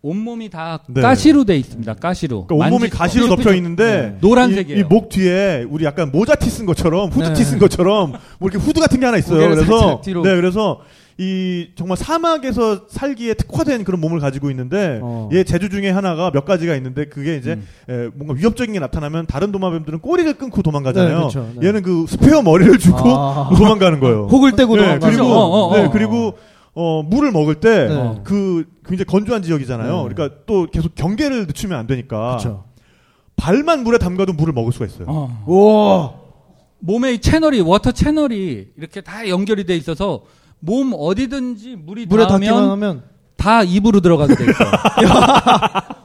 온몸이 다 네. 가시로 돼 있습니다. 가시로. 그러니까 온몸이 가시로 덮여 있는데 네. 노란색이에요. 이, 이 목 뒤에 우리 약간 모자티 쓴 것처럼 후드티 네. 쓴 것처럼 뭐 이렇게 후드 같은 게 하나 있어요. 그래서 네, 그래서 이 정말 사막에서 살기에 특화된 그런 몸을 가지고 있는데 어. 얘 제주 중에 하나가 몇 가지가 있는데 그게 이제 음. 에, 뭔가 위협적인 게 나타나면 다른 도마뱀들은 꼬리를 끊고 도망가잖아요. 네, 그렇죠. 네. 얘는 그 스페어 머리를 주고 아. 도망가는 거예요. 혹을 떼고 네, 도망가죠. 그리고 어, 어, 네, 그리고 어, 물을 먹을 때, 네. 그, 굉장히 건조한 지역이잖아요. 네. 그러니까 또 계속 경계를 늦추면 안 되니까. 그쵸. 발만 물에 담가도 물을 먹을 수가 있어요. 어. 우와. 몸에 이 채널이, 워터 채널이 이렇게 다 연결이 돼 있어서 몸 어디든지 물이 물에 닿으면 하면... 다 입으로 들어가게 돼 있어요.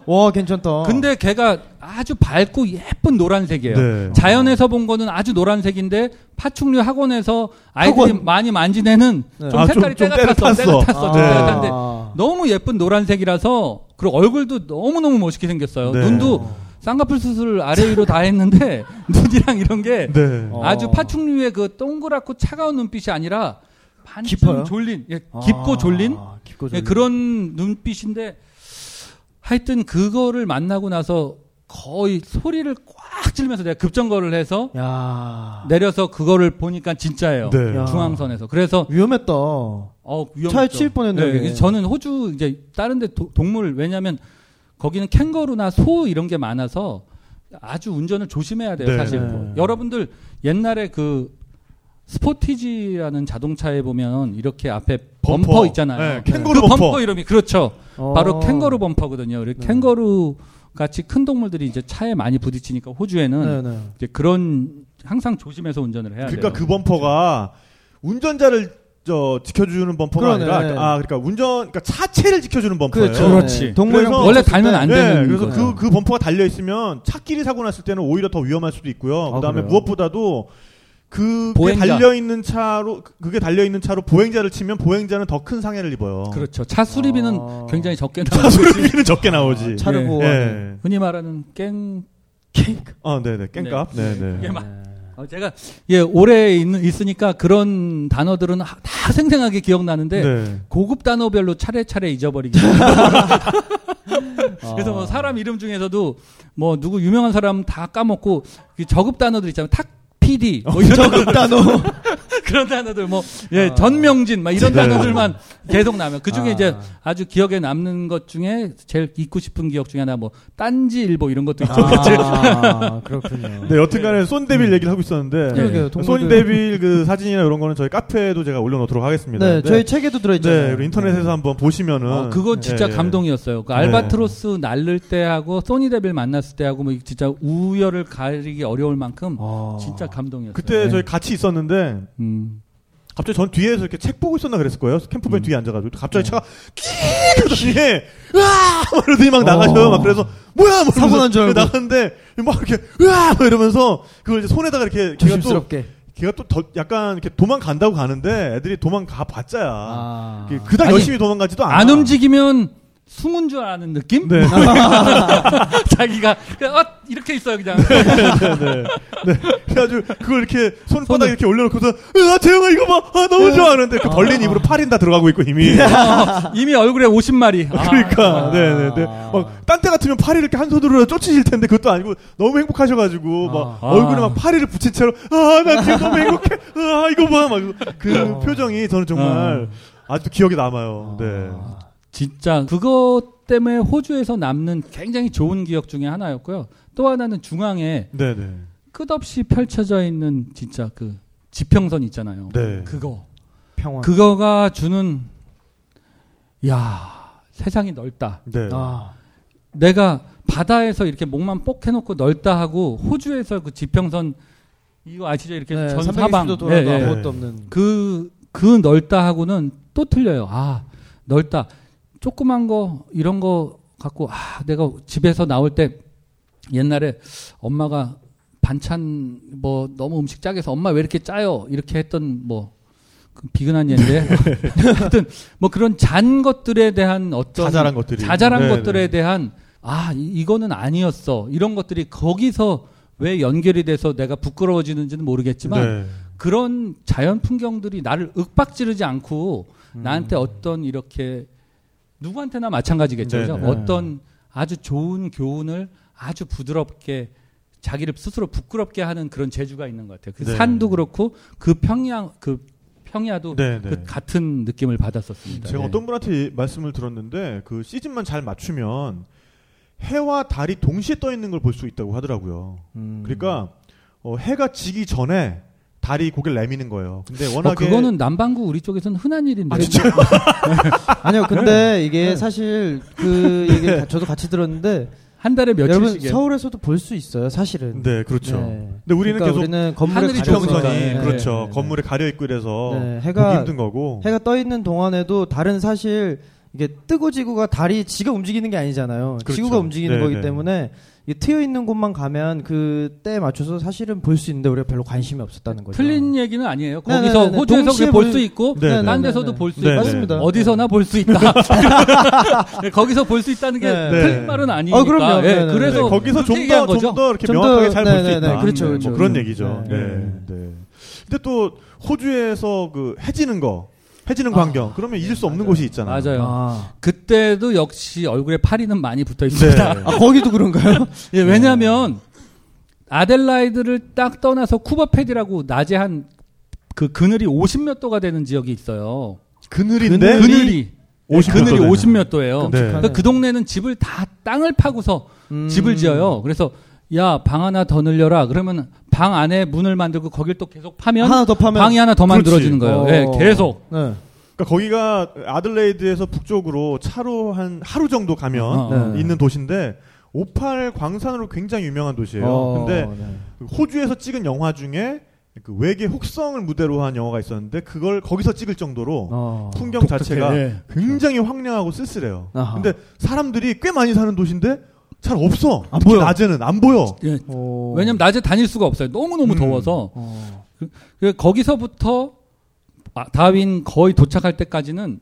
와, 괜찮다. 근데 걔가 아주 밝고 예쁜 노란색이에요. 네. 자연에서 본 거는 아주 노란색인데 파충류 학원에서 아이들이 학원. 많이 만진 애는 네. 좀 아, 색깔이 때가 탔어. 때가 탔어. 때가 탔는데 너무 예쁜 노란색이라서 그리고 얼굴도 너무너무 멋있게 생겼어요. 네. 눈도 쌍꺼풀 수술 아래 위로 다 했는데 눈이랑 이런 게 네. 아주 파충류의 그 동그랗고 차가운 눈빛이 아니라 깊어요? 졸린, 예, 깊고 아, 졸린, 깊고 졸린. 예, 그런 눈빛인데 하여튼 그거를 만나고 나서 거의 소리를 꽉 질면서 내가 급정거를 해서 야. 내려서 그거를 보니까 진짜예요. 네. 중앙선에서. 그래서 위험했다. 어, 위험했죠. 차에 치일 뻔했네. 네, 저는 호주 이제 다른데 동물 왜냐하면 거기는 캥거루나 소 이런 게 많아서 아주 운전을 조심해야 돼요. 네. 사실 네. 여러분들 옛날에 그 스포티지라는 자동차에 보면 이렇게 앞에 범퍼, 범퍼 있잖아요. 네, 캥거루 그 범퍼. 범퍼 이름이 그렇죠. 어. 바로 캥거루 범퍼거든요. 네. 캥거루 같이 큰 동물들이 이제 차에 많이 부딪히니까 호주에는 네, 네. 이제 그런 항상 조심해서 운전을 해야 그러니까 돼요. 그러니까 그 범퍼가 운전자를 저 지켜주는 범퍼가 아니라 아 그러니까 운전 그러니까 차체를 지켜주는 범퍼예요. 그렇죠. 그렇지. 동물은 원래 달면 안 네, 되는 그래서 거예요. 그래서 그 그 범퍼가 달려 있으면 차끼리 사고 났을 때는 오히려 더 위험할 수도 있고요. 아, 그다음에 그래요? 무엇보다도 그게 달려 있는 차로 그게 달려 있는 차로 보행자를 치면 보행자는 더 큰 상해를 입어요. 그렇죠. 차 수리비는 아... 굉장히 적게 나오지. 차 수리비는 적게 나오지. 아, 차를 보호. 네. 네. 흔히 말하는 깽 깽. 아, 네, 네. 깽값. 네, 네. 네. 어, 제가, 예, 오래 있, 있으니까 그런 단어들은 하, 다 생생하게 기억나는데, 네. 고급 단어별로 차례차례 잊어버리기. 그래서 뭐 사람 이름 중에서도 뭐 누구 유명한 사람 다 까먹고, 저급 단어들 있잖아요. 탁피디, 뭐 이런 저급 단어. 그런 단어들 뭐, 예, 아. 전명진, 막 이런 네. 단어들만 계속 나면. 그 중에 아. 이제 아주 기억에 남는 것 중에 제일 잊고 싶은 기억 중에 하나 뭐, 딴지일보 이런 것도 있죠. 아, 그렇군요. 네, 여튼간에 손데빌 음. 얘기를 하고 있었는데. 그러게요, 손데빌 그 사진이나 이런 거는 저희 카페에도 제가 올려놓도록 하겠습니다. 네, 저희 책에도 들어있잖아요. 네, 그리고 인터넷에서 네. 한번 보시면은. 어, 그거 진짜 네, 감동이었어요. 그 알바트로스 네. 날릴 때하고, 소니데빌 만났을 때하고, 뭐 진짜 우열을 가리기 어려울 만큼 아. 진짜 감동이었어요. 그때 네. 저희 같이 있었는데. 음. 갑자기 전 뒤에서 이렇게 책 보고 있었나 그랬을 거예요. 캠퍼밴 음. 뒤에 앉아가지고. 갑자기 네. 차가 끼익! 그러더니, 으아! 이러더니 막 나가셔요. 막 그래서, 뭐야! 뭐 사고 난 줄 알고. 나갔는데, 막 이렇게, 으아! 이러면서, 그걸 이제 손에다가 이렇게, 조심스럽게. 걔가 또, 걔가 또 더, 약간 이렇게 도망간다고 가는데, 애들이 도망가 봤자야. 아. 그닥 열심히 도망가지도 않아. 안 움직이면, 숨은 줄 아는 느낌? 네. 자기가 그냥 어, 이렇게 있어요 그냥. 네네네. 네, 네, 네. 네. 그래가지고 그걸 이렇게 손바닥 이렇게 올려놓고서 아 재영아 이거 봐, 아 너무 좋아 하는데 그 벌린 입으로 팔인 다 들어가고 있고 이미 어, 이미 얼굴에 오십 마리. 아, 그러니까 네네네. 아. 네, 네. 막 딴 때 같으면 팔이 이렇게 한 손으로 쫓으실 텐데 그것도 아니고 너무 행복하셔가지고 막 아. 얼굴에 막 팔이를 붙인 채로 아 나 지금 너무 행복해. 아 이거 봐 막 그 어. 표정이 저는 정말 어. 아직도 기억에 남아요. 네. 진짜 그것 때문에 호주에서 남는 굉장히 좋은 기억 중에 하나였고요. 또 하나는 중앙에 네네. 끝없이 펼쳐져 있는 진짜 그 지평선 있잖아요. 네. 그거. 평화. 그거가 주는 야 세상이 넓다. 네. 아. 내가 바다에서 이렇게 목만 뽁 해놓고 넓다 하고 호주에서 그 지평선 이거 아시죠? 이렇게 네, 전 사방. 삼백육십 도 돌아도 네, 아무것도 네. 없는. 그, 그 넓다 하고는 또 틀려요. 아 넓다. 조그만 거 이런 거 갖고 아 내가 집에서 나올 때 옛날에 엄마가 반찬 뭐 너무 음식 짜게 해서 엄마 왜 이렇게 짜요 이렇게 했던 뭐 그 비근한 예인데 하여튼 뭐 그런 잔 것들에 대한 어떤 자잘한 것들이 자잘한 네네. 것들에 대한 아 이, 이거는 아니었어 이런 것들이 거기서 왜 연결이 돼서 내가 부끄러워지는지는 모르겠지만 네. 그런 자연 풍경들이 나를 윽박지르지 않고 음. 나한테 어떤 이렇게 누구한테나 마찬가지겠죠. 네네. 어떤 아주 좋은 교훈을 아주 부드럽게 자기를 스스로 부끄럽게 하는 그런 재주가 있는 것 같아요. 그 네. 산도 그렇고 그 평양 그 평야도 그 같은 느낌을 받았었습니다. 제가 네. 어떤 분한테 말씀을 들었는데 그 시즌만 잘 맞추면 해와 달이 동시에 떠 있는 걸 볼 수 있다고 하더라고요. 음. 그러니까 어, 해가 지기 전에 달이 고개를 내미는 거예요. 근데 워낙에. 어, 그거는 남반구 우리 쪽에서는 흔한 일인데. 아, 진짜요? 네. 아니요, 근데 이게 네. 사실 그 얘기를 네. 저도 같이 들었는데. 한 달에 며칠씩. 여러분, 서울에서도 볼 수 있어요, 사실은. 네, 그렇죠. 네. 근데 우리는 그러니까 계속. 우리는 건물에 지평선이. 네. 그렇죠. 네. 건물에 가려있고 이래서. 네. 해가. 힘든 거고. 해가 떠있는 동안에도 달은 사실 이게 뜨고 지구가 달이 지가 움직이는 게 아니잖아요. 그렇죠. 지구가 움직이는 네. 거기 네. 때문에. 트여 있는 곳만 가면 그때에 맞춰서 사실은 볼 수 있는데 우리가 별로 관심이 없었다는 거죠. 틀린 얘기는 아니에요. 거기서 네네네. 호주에서 볼 수 있고 다른 데서도 볼 수 있고 맞습니다. 어디서나 볼 수 있다. 거기서 볼 수 있다는 게 네. 틀린 말은 아니니까. 어, 그럼요. 네. 그래서 네. 거기서 좀 더 좀 더 이렇게 명확하게 잘 볼 수 있다. 그렇죠, 그렇죠. 뭐 그런 얘기죠. 네. 네. 네. 근데 또 호주에서 그 해지는 거 해지는 아, 광경. 그러면 잊을 수 없는 맞아요. 곳이 있잖아요. 맞아요. 아. 그때도 역시 얼굴에 파리는 많이 붙어 있습니다. 네. 아, 거기도 그런가요? 예, 왜냐면, 아델라이드를 딱 떠나서 쿠버패디라고 낮에 한 그 그늘이 오십몇 도가 되는 지역이 있어요. 그늘인데? 그늘이. 오십 그늘이 오십몇 도예요. 네. 그러니까 그 동네는 집을 다 땅을 파고서 음. 집을 지어요. 그래서, 야, 방 하나 더 늘려라. 그러면 방 안에 문을 만들고 거길 또 계속 파면, 하나 더 파면 방이 하나 더 만들어지는 거예요. 어. 네, 계속. 네. 그러니까 거기가 아들레이드에서 북쪽으로 차로 한 하루 정도 가면 어. 네. 있는 도시인데 오팔 광산으로 굉장히 유명한 도시예요. 어. 근데 네. 호주에서 찍은 영화 중에 그 외계 혹성을 무대로 한 영화가 있었는데 그걸 거기서 찍을 정도로 어, 풍경 독특해. 자체가 굉장히 그렇죠. 황량하고 쓸쓸해요. 아하. 근데 사람들이 꽤 많이 사는 도시인데 잘 없어. 안 보여. 낮에는 안 보여. 예. 왜냐면 낮에 다닐 수가 없어요. 너무너무 음. 더워서. 어. 그, 그 거기서부터 아, 다윈 거의 도착할 때까지는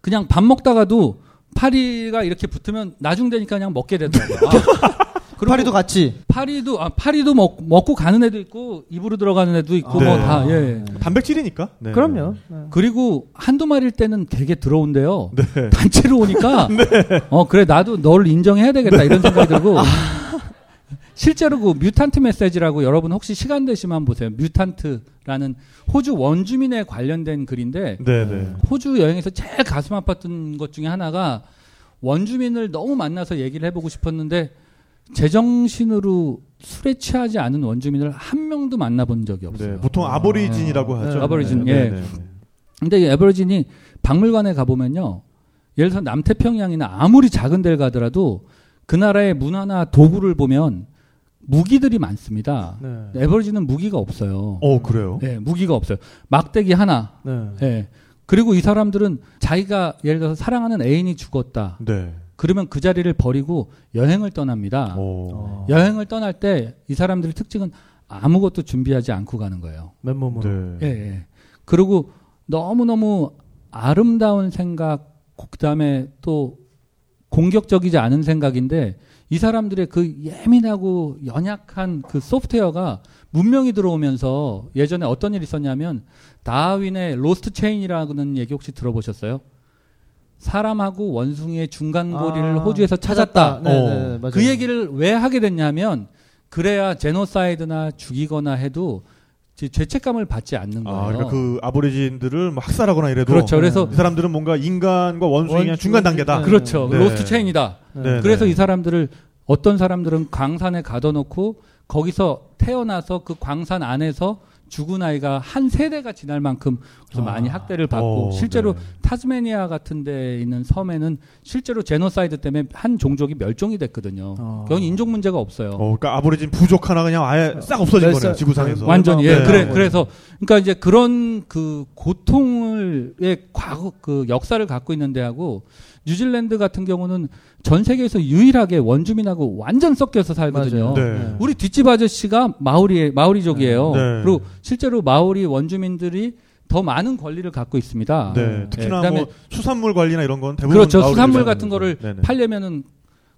그냥 밥 먹다가도 파리가 이렇게 붙으면 나중 되니까 그냥 먹게 되더라고요. 아. 파리도 같이. 파리도 아 파리도 먹 먹고 가는 애도 있고 입으로 들어가는 애도 있고 아, 뭐 네. 다 예. 단백질이니까. 네. 그럼요. 네. 그리고 한두 마리일 때는 되게 들어온대요. 네. 단체로 오니까 네. 어 그래 나도 너를 인정해야 되겠다 네. 이런 생각이 들고 아. 실제로 그 뮤탄트 메시지라고 여러분 혹시 시간 되시면 보세요. 뮤탄트라는 호주 원주민에 관련된 글인데 네, 네. 호주 여행에서 제일 가슴 아팠던 것 중에 하나가 원주민을 너무 만나서 얘기를 해보고 싶었는데. 제정신으로 술에 취하지 않은 원주민을 한 명도 만나본 적이 없어요. 네, 보통 아보리진이라고 아, 하죠. 네, 아보리진. 네, 예. 네, 네. 근데 이 아보리진이 박물관에 가보면요. 예를 들어서 남태평양이나 아무리 작은 데를 가더라도 그 나라의 문화나 도구를 보면 무기들이 많습니다. 네. 아보리진은 무기가 없어요. 어, 그래요? 네, 무기가 없어요. 막대기 하나. 네. 네. 그리고 이 사람들은 자기가 예를 들어서 사랑하는 애인이 죽었다. 네. 그러면 그 자리를 버리고 여행을 떠납니다. 오. 여행을 떠날 때 이 사람들의 특징은 아무것도 준비하지 않고 가는 거예요. 맨몸으로. 네. 예, 예. 그리고 너무너무 아름다운 생각, 그 다음에 또 공격적이지 않은 생각인데 이 사람들의 그 예민하고 연약한 그 소프트웨어가 문명이 들어오면서 예전에 어떤 일이 있었냐면 다윈의 로스트 체인이라는 얘기 혹시 들어보셨어요? 사람하고 원숭이의 중간고리를 아, 호주에서 찾았다. 찾았다. 네네, 맞아요. 그 얘기를 왜 하게 됐냐면 그래야 제노사이드나 죽이거나 해도 죄책감을 받지 않는 거예요. 아, 그러니까 그 아보리진들을 막 학살하거나 이래도 그렇죠. 그래서 네. 이 사람들은 뭔가 인간과 원숭이의 원숭이, 중간 단계다. 네. 그렇죠. 네. 로스트 체인이다. 네. 그래서 네. 이 사람들을 어떤 사람들은 광산에 가둬놓고 거기서 태어나서 그 광산 안에서 죽은 아이가 한 세대가 지날 만큼 아, 많이 학대를 받고 오, 실제로 네. 타스메니아 같은 데 있는 섬에는 실제로 제노사이드 때문에 한 종족이 멸종이 됐거든요. 아. 여기 인종 문제가 없어요. 어, 그러니까 아보리진 부족 하나 그냥 아예 싹 없어진 거네요. 지구상에서. 완전히. 예, 네. 그래, 그래서 그러니까 이제 그런 그 고통의 과거 그 역사를 갖고 있는 데하고 뉴질랜드 같은 경우는 전 세계에서 유일하게 원주민하고 완전 섞여서 살거든요. 네. 우리 뒷집 아저씨가 마오리, 마오리족이에요. 네. 그리고 실제로 마오리 원주민들이 더 많은 권리를 갖고 있습니다. 네. 특히나 네. 그다음에 뭐 수산물 관리나 이런 건 대부분 그렇죠. 수산물 같은 거를 네네. 팔려면은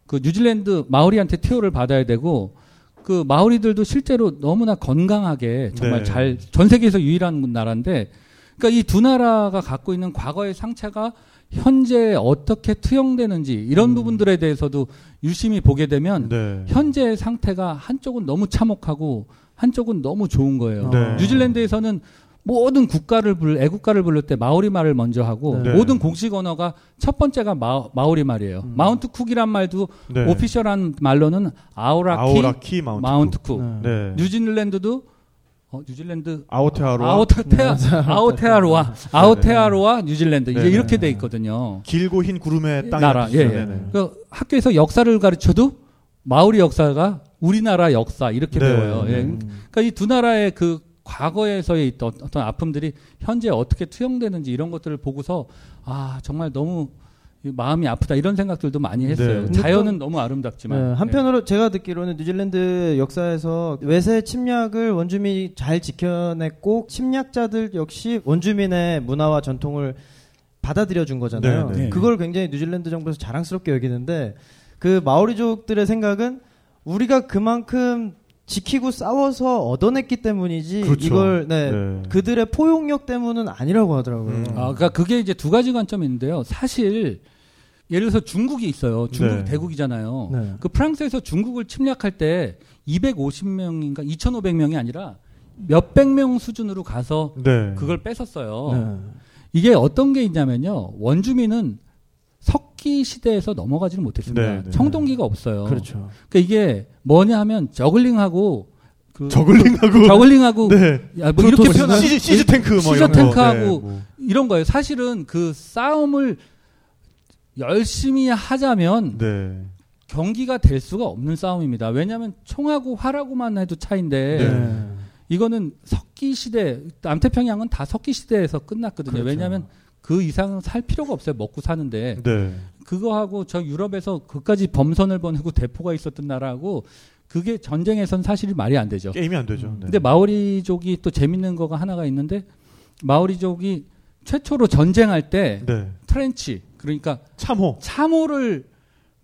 그 뉴질랜드 마오리한테 티오를 받아야 되고 그 마오리들도 실제로 너무나 건강하게 정말 네. 잘 전 세계에서 유일한 나라인데 그러니까 이 두 나라가 갖고 있는 과거의 상처가 현재 어떻게 투영되는지 이런 음. 부분들에 대해서도 유심히 보게 되면 네. 현재의 상태가 한쪽은 너무 참혹하고 한쪽은 너무 좋은 거예요. 네. 뉴질랜드에서는 모든 국가를 불 애국가를 부를 때 마오리 말을 먼저 하고 네. 모든 공식 언어가 첫 번째가 마, 마오리 말이에요. 음. 마운트 쿡이란 말도 네. 오피셜한 말로는 아오라키, 아오라키 마운트, 마운트 쿡. 쿡. 네. 뉴질랜드도 어, 뉴질랜드 아오테아로아 아오테아, 아오테아로아 아오테아로아 뉴질랜드 이제 네네. 이렇게 돼 있거든요. 길고 흰 구름의 땅이 나라. 예, 예. 그 학교에서 역사를 가르쳐도 마오리 역사가 우리나라 역사 이렇게 네. 배워요. 예. 그러니까 이 두 나라의 그 과거에서의 있던 어떤 아픔들이 현재 어떻게 투영되는지 이런 것들을 보고서 아 정말 너무 마음이 아프다 이런 생각들도 많이 했어요. 네. 자연은 너무 아름답지만 네, 한편으로 네. 제가 듣기로는 뉴질랜드 역사에서 외세 침략을 원주민이 잘 지켜냈고 침략자들 역시 원주민의 문화와 전통을 받아들여준 거잖아요. 네, 네. 그걸 굉장히 뉴질랜드 정부에서 자랑스럽게 여기는데 그 마오리족들의 생각은 우리가 그만큼 지키고 싸워서 얻어냈기 때문이지 그렇죠. 이걸 네, 네. 그들의 포용력 때문은 아니라고 하더라고요. 음. 아, 그러니까 그게 이제 두 가지 관점인데요. 사실 예를 들어서 중국이 있어요. 중국이 네. 대국이잖아요. 네. 그 프랑스에서 중국을 침략할 때 이백오십 명인가 이천오백 명이 아니라 몇백 명 수준으로 가서 네. 그걸 뺏었어요. 네. 이게 어떤 게 있냐면요. 원주민은 석기 시대에서 넘어가지는 못했습니다. 네, 청동기가 네. 없어요. 그렇죠. 그러니까 이게 뭐냐 하면 저글링하고 그 저글링하고 저글링하고 네. 야, 뭐 이렇게 표현하는 시즈, 시즈 탱크 뭐 시즈 탱크하고 네, 뭐. 이런 거예요. 사실은 그 싸움을 열심히 하자면 네. 경기가 될 수가 없는 싸움입니다. 왜냐하면 총하고 활하고만 해도 차인데 네. 이거는 석기시대, 남태평양은 다 석기시대에서 끝났거든요. 그렇죠. 왜냐하면 그 이상은 살 필요가 없어요. 먹고 사는데. 네. 그거하고 저 유럽에서 그까지 범선을 보내고 대포가 있었던 나라하고 그게 전쟁에선 사실이 말이 안 되죠. 게임이 안 되죠. 음. 네. 근데 마오리족이 또 재밌는 거가 하나가 있는데 마오리족이 최초로 전쟁할 때 네. 트렌치, 그러니까 참호. 참호를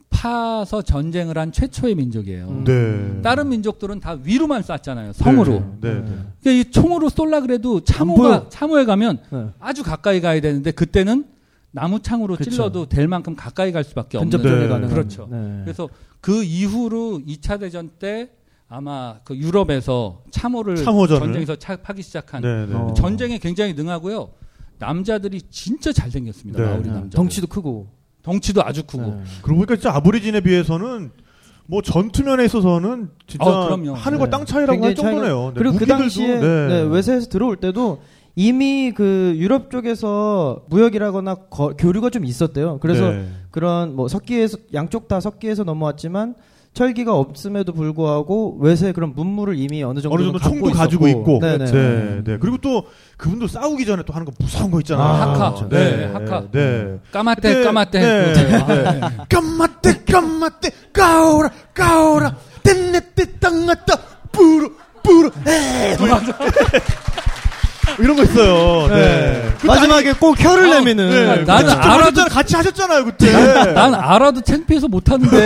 파서 전쟁을 한 최초의 민족이에요. 네. 다른 민족들은 다 위로만 쐈잖아요. 성으로. 네. 네. 그러니까 이 총으로 쏠라 그래도 참호가 참호에 가면 네. 아주 가까이 가야 되는데 그때는 나무 창으로 그쵸. 찔러도 될 만큼 가까이 갈 수밖에 없는. 네. 네. 그렇죠. 네. 그래서 그 이후로 이 차 대전 때 아마 그 유럽에서 참호를 참호전을. 전쟁에서 차, 파기 시작한. 네. 네. 어. 전쟁에 굉장히 능하고요. 남자들이 진짜 잘 생겼습니다. 네. 마오리 남자. 덩치도 크고. 덩치도 아주 크고. 네. 그러고 보니까 진짜 아보리진에 비해서는 뭐 전투면에 있어서는 진짜 어, 하늘과 네. 땅 차이라고 할 정도네요. 네. 그리고 그 당시에 네. 네, 외세에서 들어올 때도 이미 그 유럽 쪽에서 무역이라거나 거, 교류가 좀 있었대요. 그래서 네. 그런 뭐 석기에서 양쪽 다 석기에서 넘어왔지만 철기가 없음에도 불구하고 외세 그런 문물을 이미 어느 정도 어느 정도 총도 있었고. 가지고 있고. 네네. 네, 네. 그리고 또 그분도 싸우기 전에 또 하는 거 무서운 거 있잖아요. 아, 하카. 네, 네, 하카. 네. 까마떼, 까마떼. 까마떼, 까마떼, 까오라, 까오라, 떼떼떼 땅갔다, 뿌루, 뿌루, 에. 이런 거 있어요. 네. 네. 마지막에 아니, 꼭 혀를 어, 내미는. 네. 난 알아도 같이 하셨잖아요 그때. 난, 난 알아도 창피해서 못 하는데.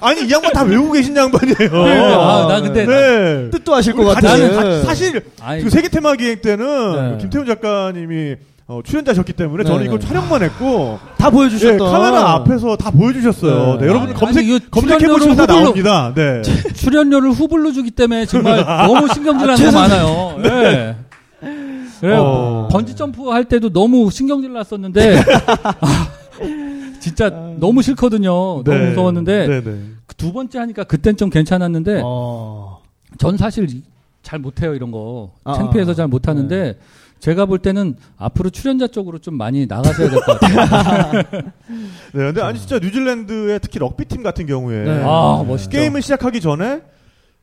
아니 이 양반 다 외우고 계신 양반이에요. 네. 아, 나 근데 네. 뜻도 아실 것 같아요. 사실 아이고. 그 세계 테마 기행 때는 네. 김태훈 작가님이 어, 출연자셨기 때문에 네. 저는 이걸 촬영만 했고 다 보여주셨던. 네, 카메라 앞에서 다 보여주셨어요. 네. 네, 여러분 검색 검색해 보시면 다 나옵니다. 네. 출연료를 후불로 주기 때문에 정말 너무 신경질나는 아, 거 많아요. 네. 네. 그래 어... 번지 점프 할 때도 너무 신경질 났었는데. 진짜 아... 너무 싫거든요. 네. 너무 무서웠는데 네, 네. 두 번째 하니까 그땐 좀 괜찮았는데 어... 전 사실 잘 못해요 이런 거. 아, 창피해서 잘 못하는데 네. 제가 볼 때는 앞으로 출연자 쪽으로 좀 많이 나가셔야 될 것 같아요. 네, 근데 아니 진짜 뉴질랜드의 특히 럭비팀 같은 경우에 네. 아, 멋있죠. 게임을 시작하기 전에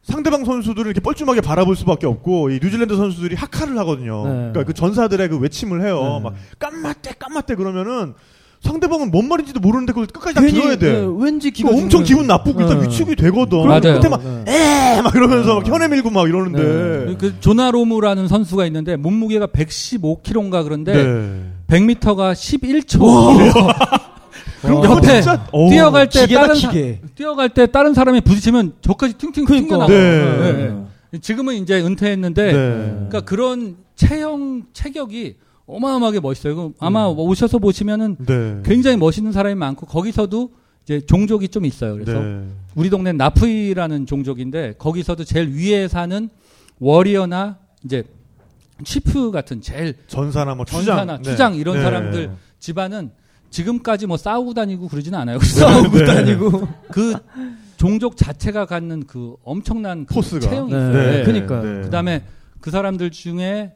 상대방 선수들을 이렇게 뻘쭘하게 바라볼 수밖에 없고 이 뉴질랜드 선수들이 하카를 하거든요. 네. 그러니까 그 전사들의 그 외침을 해요. 네. 막 깜마떼 깜마떼 그러면은 상대방은 뭔 말인지도 모르는데 그걸 끝까지 다 들어야 돼. 네, 왠지 기분 엄청 기분 나쁘고 네. 일단 위축이 되거든. 맞아요. 끝에 막 에 막 네. 이러면서 막 혀내 밀고 막 이러는데. 네. 그 조나로무라는 선수가 있는데 몸무게가 백십오 킬로그램인가 그런데 네. 백 미터가 십일 초. 그럼 옆에 뛰어갈 때 다른 사, 뛰어갈 때 다른 사람이 부딪히면 저까지 튕튕 튕겨나가. 네. 네. 네. 지금은 이제 은퇴했는데 네. 그러니까 그런 체형 체격이 어마어마하게 멋있어요. 아마 음. 오셔서 보시면은 네. 굉장히 멋있는 사람이 많고 거기서도 이제 종족이 좀 있어요. 그래서 네. 우리 동네 나프이라는 종족인데 거기서도 제일 위에 사는 워리어나 이제 치프 같은 제일 전사나 뭐 추장, 전사나 네. 추장 이런 네. 사람들 집안은 지금까지 뭐 싸우고 다니고 그러진 않아요. 네. 싸우고 네. 다니고 그 종족 자체가 갖는 그 엄청난 그 포스가 체형이 있어요. 네. 네. 네. 그러니까 네. 그다음에 그 사람들 중에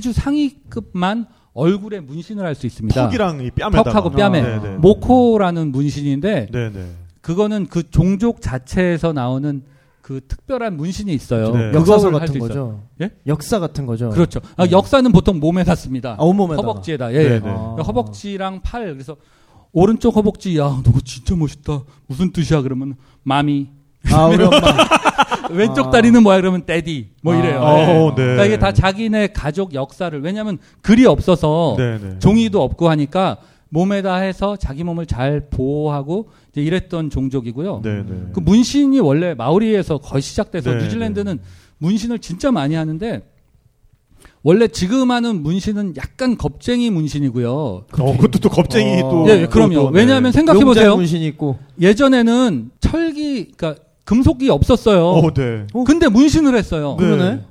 아주 상위급만 얼굴에 문신을 할 수 있습니다. 턱이랑 이 뺨에다가. 턱하고 뺨에. 아, 모코라는 문신인데 네네. 그거는 그 종족 자체에서 나오는 그 특별한 문신이 있어요. 네. 역사서 같은 거죠. 예? 역사 같은 거죠. 그렇죠. 아, 네. 역사는 보통 몸에다 씁니다. 아, 온몸에다가. 허벅지에다. 예. 아. 허벅지랑 팔. 그래서 오른쪽 허벅지 야, 너 진짜 멋있다. 무슨 뜻이야? 그러면 마미. 아, 우리 엄마. 왼쪽 다리는 아. 뭐야 그러면 데디 뭐 이래요. 아. 네. 오, 네. 그러니까 이게 다 자기네 가족 역사를 왜냐하면 글이 없어서 네네. 종이도 없고 하니까 몸에다 해서 자기 몸을 잘 보호하고 이제 이랬던 종족이고요. 네네. 그 문신이 원래 마오리에서 거의 시작돼서 네네. 뉴질랜드는 문신을 진짜 많이 하는데 원래 지금 하는 문신은 약간 겁쟁이 문신이고요. 어, 그것도 또 겁쟁이 어. 또. 예, 그럼요. 왜냐하면 네. 생각해 보세요. 문신이 있고 예전에는 철기 그러니까. 금속이 없었어요. 어, 네. 근데 문신을 했어요. 네. 그러네.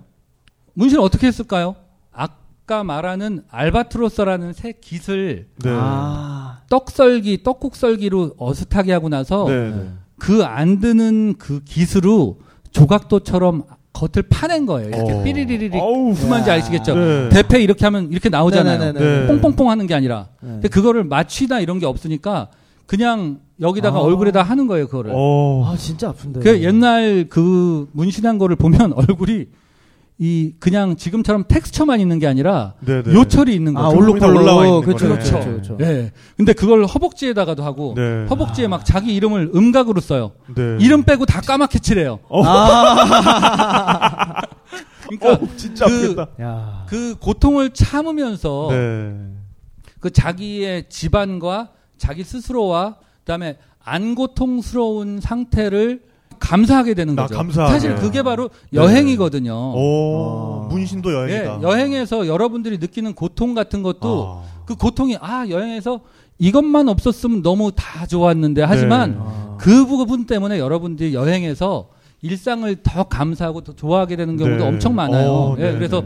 문신을 어떻게 했을까요? 아까 말하는 알바트로스라는 새 깃을 네. 아, 떡썰기, 떡국썰기로 어슷하게 하고 나서 네. 그 안 드는 그 깃으로 조각도처럼 겉을 파낸 거예요. 이렇게 어. 삐리리리리. 무슨 말인지 아시겠죠? 네. 대패 이렇게 하면 이렇게 나오잖아요. 네. 뽕뽕뽕 하는 게 아니라. 네. 근데 그거를 마취나 이런 게 없으니까 그냥 여기다가 아. 얼굴에다 하는 거예요, 그거를. 오. 아, 진짜 아픈데. 그 옛날 그 문신한 거를 보면 얼굴이 이 그냥 지금처럼 텍스처만 있는 게 아니라 네네. 요철이 있는 거죠. 아, 올록올록 올라와 있는 거죠. 그렇죠. 네. 그렇죠. 네. 근데 그걸 허벅지에다가도 하고 네. 허벅지에 아. 막 자기 이름을 음각으로 써요. 네. 이름 빼고 다 까맣게 칠해요. 어. 아. 그러니까 어, 진짜 아프겠다. 그, 그 고통을 참으면서 네. 그 자기의 집안과 자기 스스로와 그다음에 안 고통스러운 상태를 감사하게 되는 거죠. 아, 감사. 사실 그게 바로 여행이거든요. 오, 어. 문신도 여행이다. 예, 여행에서 여러분들이 느끼는 고통 같은 것도 아. 그 고통이 아 여행에서 이것만 없었으면 너무 다 좋았는데 하지만 네. 아. 그 부분 때문에 여러분들이 여행에서 일상을 더 감사하고 더 좋아하게 되는 경우도 네. 엄청 많아요. 어, 예, 그래서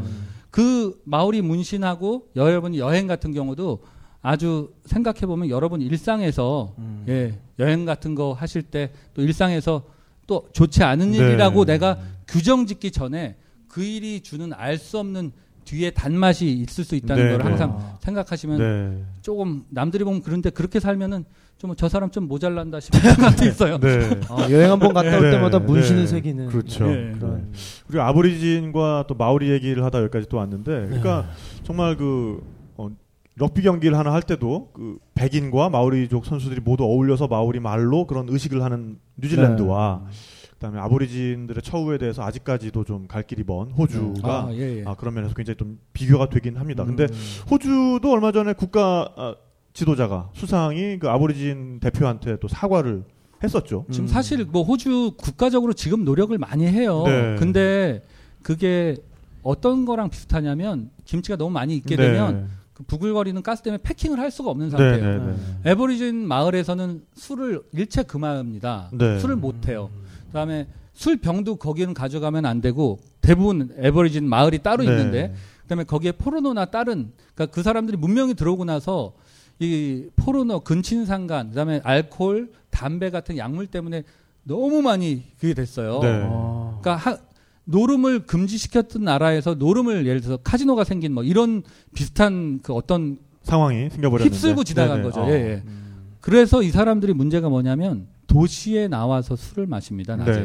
그 마오리 문신하고 여러분 여행 같은 경우도 아주 생각해보면 여러분 일상에서 음. 예, 여행 같은 거 하실 때 또 일상에서 또 좋지 않은 네. 일이라고 내가 규정 짓기 전에 그 일이 주는 알 수 없는 뒤에 단맛이 있을 수 있다는 네. 걸 항상 아. 생각하시면 네. 조금 남들이 보면 그런데 그렇게 살면은 좀 저 사람 좀 모자란다 싶은 생각도 있어요. 네. 아, 여행 한번 갔다 올 때마다 네. 문신이 네. 새기는 그렇죠. 네. 그런. 그리고 아보리진과 또 마오리 얘기를 하다 여기까지 또 왔는데 그러니까 네. 정말 그 어, 럭비 경기를 하나 할 때도 그 백인과 마오리족 선수들이 모두 어울려서 마오리 말로 그런 의식을 하는 뉴질랜드와 네. 그다음에 아보리진들의 처우에 대해서 아직까지도 좀 갈 길이 먼 호주가 아, 예, 예. 아, 그런 면에서 굉장히 좀 비교가 되긴 합니다. 음. 근데 호주도 얼마 전에 국가 아, 지도자가 수상이 그 아보리진 대표한테 또 사과를 했었죠. 지금 음. 사실 뭐 호주 국가적으로 지금 노력을 많이 해요. 네. 근데 그게 어떤 거랑 비슷하냐면 김치가 너무 많이 있게 네. 되면 그 부글거리는 가스 때문에 패킹을 할 수가 없는 상태예요. 네. 네. 애보리진 마을에서는 술을 일체 금합니다. 네. 술을 못 해요. 그다음에 술병도 거기는 가져가면 안 되고 대부분 애버리진 마을이 따로 네. 있는데 그다음에 거기에 포르노나 다른 그러니까 그 사람들이 문명이 들어오고 나서 이 포르노 근친상간 그다음에 알코올 담배 같은 약물 때문에 너무 많이 그게 됐어요. 네. 아. 그러니까 하, 노름을 금지시켰던 나라에서 노름을 예를 들어서 카지노가 생긴 뭐 이런 비슷한 그 어떤 상황이 생겨버렸는데 휩쓸고 지나간 네네. 거죠. 아. 예, 예. 음. 그래서 이 사람들이 문제가 뭐냐면. 도시에 나와서 술을 마십니다. 낮에.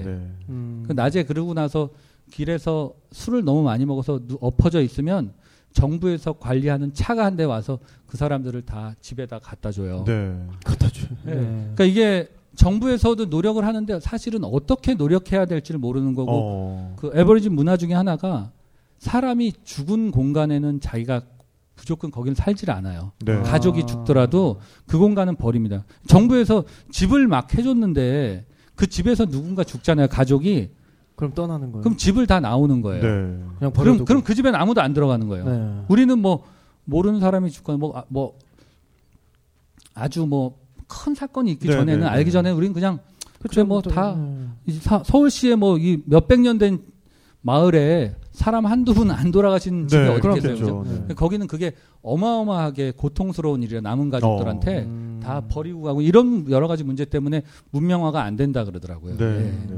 음. 그 낮에 그러고 나서 길에서 술을 너무 많이 먹어서 누, 엎어져 있으면 정부에서 관리하는 차가 한 대 와서 그 사람들을 다 집에다 갖다 줘요. 네. 갖다 줘요. 네. 네. 그러니까 이게 정부에서도 노력을 하는데 사실은 어떻게 노력해야 될지를 모르는 거고 어. 그 애버리진 문화 중에 하나가 사람이 죽은 공간에는 자기가 무조건 거기는 살질 않아요. 네. 가족이 죽더라도 그 공간은 버립니다. 정부에서 집을 막 해줬는데 그 집에서 누군가 죽잖아요. 가족이. 그럼 떠나는 거예요. 그럼 집을 다 나오는 거예요. 네. 그냥 그럼, 그럼 그 집엔 아무도 안 들어가는 거예요. 네. 우리는 뭐 모르는 사람이 죽거나 뭐, 뭐 아주 뭐 큰 사건이 있기 네. 전에는 네. 알기 전에 우리는 그냥 그쵸, 그래 뭐 다 서울시에 뭐 이 몇백 년 된 마을에 사람 한두 분 안 돌아가신 집이 네, 어디 계세요? 네. 거기는 그게 어마어마하게 고통스러운 일이라 남은 가족들한테 어, 음. 다 버리고 가고 이런 여러 가지 문제 때문에 문명화가 안 된다 그러더라고요. 네, 네. 네.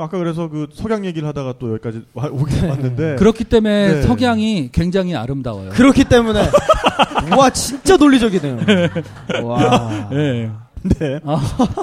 아까 그래서 그 석양 얘기를 하다가 또 여기까지 오게 왔는데 그렇기 때문에 네. 석양이 굉장히 아름다워요. 그렇기 때문에 와 진짜 논리적이네요. 와. 네. 네. 아.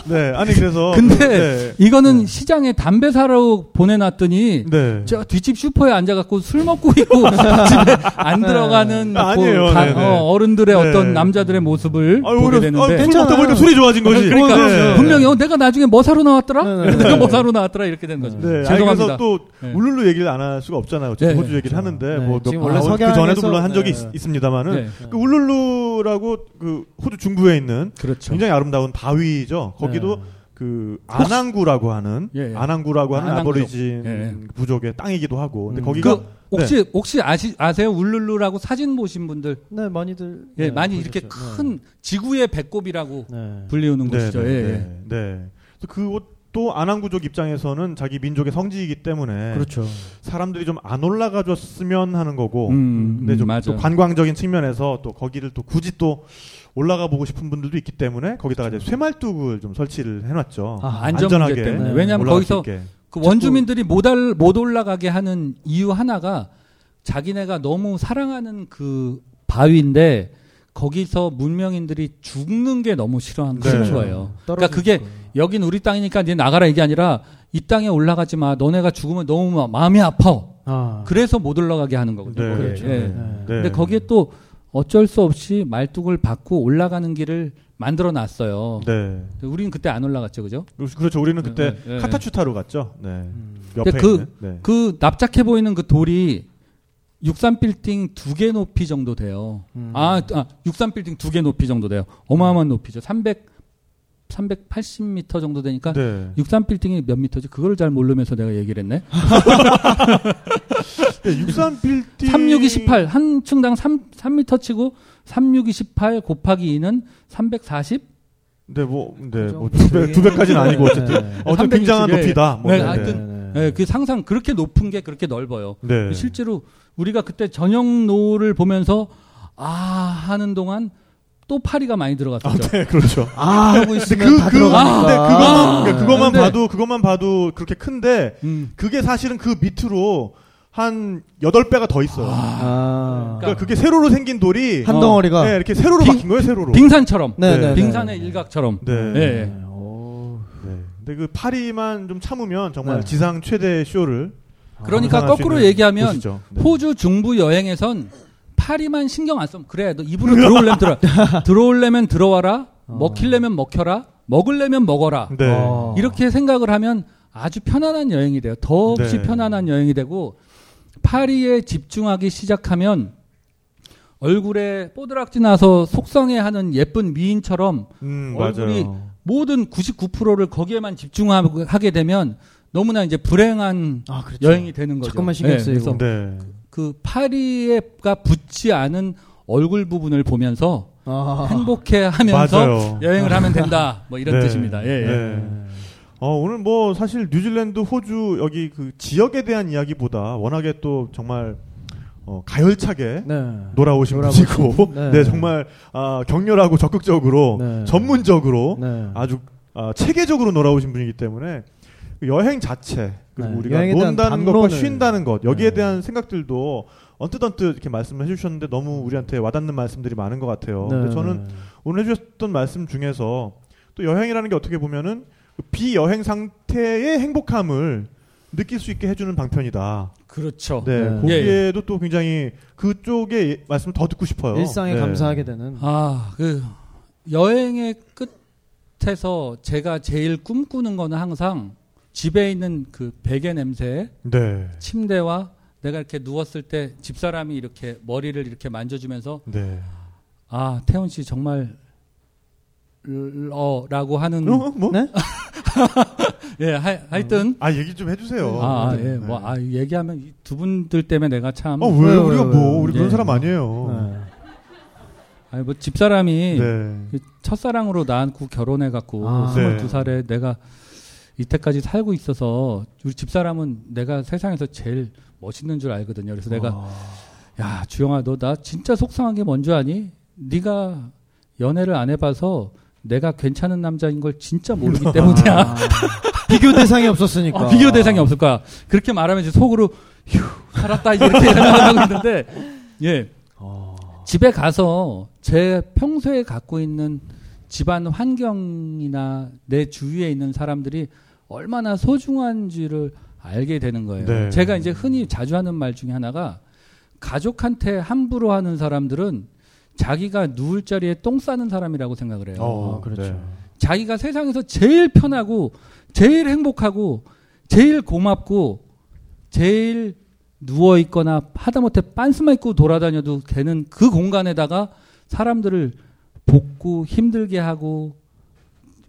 네. 아니, 그래서. 근데, 네. 이거는 네. 시장에 담배 사러 보내놨더니, 네. 저 뒷집 슈퍼에 앉아갖고 술 먹고 있고, 집에 안 네. 들어가는 네. 아니에요. 다, 어, 어른들의 네. 어떤 남자들의 모습을 아유, 보게 오히려, 되는데. 술 먹다 보니까 술이 좋아진 거지. 그러니까, 네. 분명히, 어, 내가 나중에 뭐 사러 나왔더라? 네. 네. 내가 뭐 사러 나왔더라? 이렇게 된 거죠. 네. 죄송합니다. 아니, 그래서 또, 네. 울룰루 얘기를 안 할 수가 없잖아요. 네. 호주 얘기를 네. 하는데, 네. 뭐, 지금 몇, 원래 아, 그 전에도 물론 한 적이 네. 있습니다만은, 네. 그 울룰루라고, 그, 호주 중부에 있는, 그렇죠. 굉장히 아름다운 바위죠. 거기도 네. 그 아난구라고 하는 예, 예. 아난구라고 하는 아난구족. 아보리진 예. 부족의 땅이기도 하고. 근데 음. 거기가 그 혹시 네. 혹시 아시, 아세요? 울룰루라고 사진 보신 분들? 네, 많이들. 예, 네, 많이 보셨죠. 이렇게 큰 네. 지구의 배꼽이라고 네. 불리우는 네, 곳이죠. 네. 예, 예. 네. 그것도 아난구족 입장에서는 자기 민족의 성지이기 때문에 그렇죠. 사람들이 좀 안 올라가 줬으면 하는 거고. 음, 근데 좀 또 관광적인 측면에서 또 거기를 또 굳이 또 올라가 보고 싶은 분들도 있기 때문에 거기다가 이제 쇠말뚝을 좀 설치를 해놨죠. 아, 안전하게. 때문에. 왜냐하면 거기서 그 원주민들이 못, 알, 못 올라가게 하는 이유 하나가 자기네가 너무 사랑하는 그 바위인데 거기서 문명인들이 죽는 게 너무 싫어하는 네. 거예요. 그러니까 그게 거예요. 여긴 우리 땅이니까 네 나가라 이게 아니라 이 땅에 올라가지 마. 너네가 죽으면 너무 마음이 아파. 아. 그래서 못 올라가게 하는 거거든요. 네. 그렇죠. 네. 네. 네. 근데 거기에 또 어쩔 수 없이 말뚝을 받고 올라가는 길을 만들어 놨어요. 네. 우리는 그때 안 올라갔죠, 그죠? 그렇죠. 우리는 그때 네. 카타추타로 갔죠. 네. 음. 옆에 근데 있는. 그, 네. 그 납작해 보이는 그 돌이 육삼빌딩 두 개 높이 정도 돼요. 음. 아, 아 육삼빌딩 두 개 높이 정도 돼요. 어마어마한 높이죠. 삼백, 삼백팔십 미터 정도 되니까 네. 육삼빌딩이 몇 미터지? 그걸 잘 모르면서 내가 얘기를 했네. 네, 육삼빌딩 삼백육십이, 십팔. 한 층당 삼 미터 치고 삼백육십이, 십팔 곱하기 이는 삼백사십? 네, 뭐, 네, 뭐, 두 배, 두 배까지는 아니고 어쨌든. 네. 어쨌든 굉장한 높이다. 뭐, 네, 네. 하여튼. 네. 네, 그 상상 그렇게 높은 게 그렇게 넓어요. 네. 실제로 우리가 그때 전역로를 보면서 아 하는 동안 또 파리가 많이 들어갔었죠. 아, 네, 그렇죠. 아 하고 있으면 그, 다 그, 들어가니까. 아, 그거만, 그러니까 그거만 근데, 봐도 그것만 봐도 그렇게 큰데 음. 그게 사실은 그 밑으로 한 여덟 배가 더 있어요. 아, 그러니까, 그러니까 그게 세로로 생긴 돌이 한 덩어리가 네, 이렇게 세로로 빙, 박힌 거예요. 세로로. 빙산처럼. 네, 네, 네 빙산의 네. 일각처럼. 네. 네. 네. 근데 그 파리만 좀 참으면 정말 네. 지상 최대 쇼를 그러니까 거꾸로 얘기하면 네. 호주 중부 여행에선 파리만 신경 안 쓰면 그래 너 입으로 들어오려면 들어 들어오려면 들어와라 어. 먹히려면 먹혀라 먹으려면 먹어라 네. 어. 이렇게 생각을 하면 아주 편안한 여행이 돼요. 더없이 네. 편안한 여행이 되고 파리에 집중하기 시작하면 얼굴에 뽀드락지 나서 속상해하는 예쁜 미인처럼 음, 얼굴이 맞아요. 모든 구십구 퍼센트를 거기에만 집중하게 되면 너무나 이제 불행한 아, 그렇죠. 여행이 되는 거죠. 잠깐만 신경 쓰이고. 네, 네. 그 파리에가 붙지 않은 얼굴 부분을 보면서 아. 행복해하면서 맞아요. 여행을 하면 된다. 뭐 이런 네. 뜻입니다. 예, 예. 네. 어, 오늘 뭐 사실 뉴질랜드, 호주 여기 그 지역에 대한 이야기보다 워낙에 또 정말 어, 가열차게 네. 놀아오신 분이고 네. 네, 정말 아, 격렬하고 적극적으로 네. 전문적으로 네. 아주 아, 체계적으로 놀아오신 분이기 때문에 여행 자체 그리고 네. 우리가 논다는 것과 쉰다는 것 여기에 네. 대한 생각들도 언뜻 언뜻 이렇게 말씀을 해주셨는데 너무 우리한테 와닿는 말씀들이 많은 것 같아요. 네. 근데 저는 오늘 해주셨던 말씀 중에서 또 여행이라는 게 어떻게 보면은 비여행 상태의 행복함을 느낄 수 있게 해주는 방편이다. 그렇죠. 네, 네. 거기에도 또 굉장히 그쪽의 말씀을 더 듣고 싶어요. 일상에 네. 감사하게 되는. 아, 그 여행의 끝에서 제가 제일 꿈꾸는 거는 항상 집에 있는 그 베개 냄새, 네. 침대와 내가 이렇게 누웠을 때 집사람이 이렇게 머리를 이렇게 만져주면서, 네. 아, 태훈 씨 정말 어라고 하는. 어, 뭐? 네? 예, 하, 하여튼. 아, 얘기 좀 해주세요. 아, 아 예, 네. 뭐, 아, 얘기하면 이 두 분들 때문에 내가 참. 어, 왜? 우리가 뭐, 우리 예. 그런 사람 아니에요. 네. 아니, 뭐, 집사람이 네. 첫사랑으로 낳고 결혼해갖고, 아, 스물두 살에 네. 내가 이때까지 살고 있어서, 우리 집사람은 내가 세상에서 제일 멋있는 줄 알거든요. 그래서 와. 내가, 야, 주영아, 너 나 진짜 속상한 게 뭔 줄 아니? 네가 연애를 안 해봐서 내가 괜찮은 남자인 걸 진짜 모르기 때문이야. 아. 비교 대상이 없었으니까. 어, 비교 대상이 없을 거야. 그렇게 말하면 이제 속으로 휴 살았다 이렇게 생각하고 있는데 예 어. 집에 가서 제 평소에 갖고 있는 집안 환경이나 내 주위에 있는 사람들이 얼마나 소중한지를 알게 되는 거예요. 네. 제가 이제 흔히 자주 하는 말 중에 하나가 가족한테 함부로 하는 사람들은 자기가 누울 자리에 똥 싸는 사람이라고 생각을 해요. 어, 그렇죠. 네. 자기가 세상에서 제일 편하고 제일 행복하고 제일 고맙고 제일 누워있거나 하다못해 빤스만 입고 돌아다녀도 되는 그 공간에다가 사람들을 볶고 힘들게 하고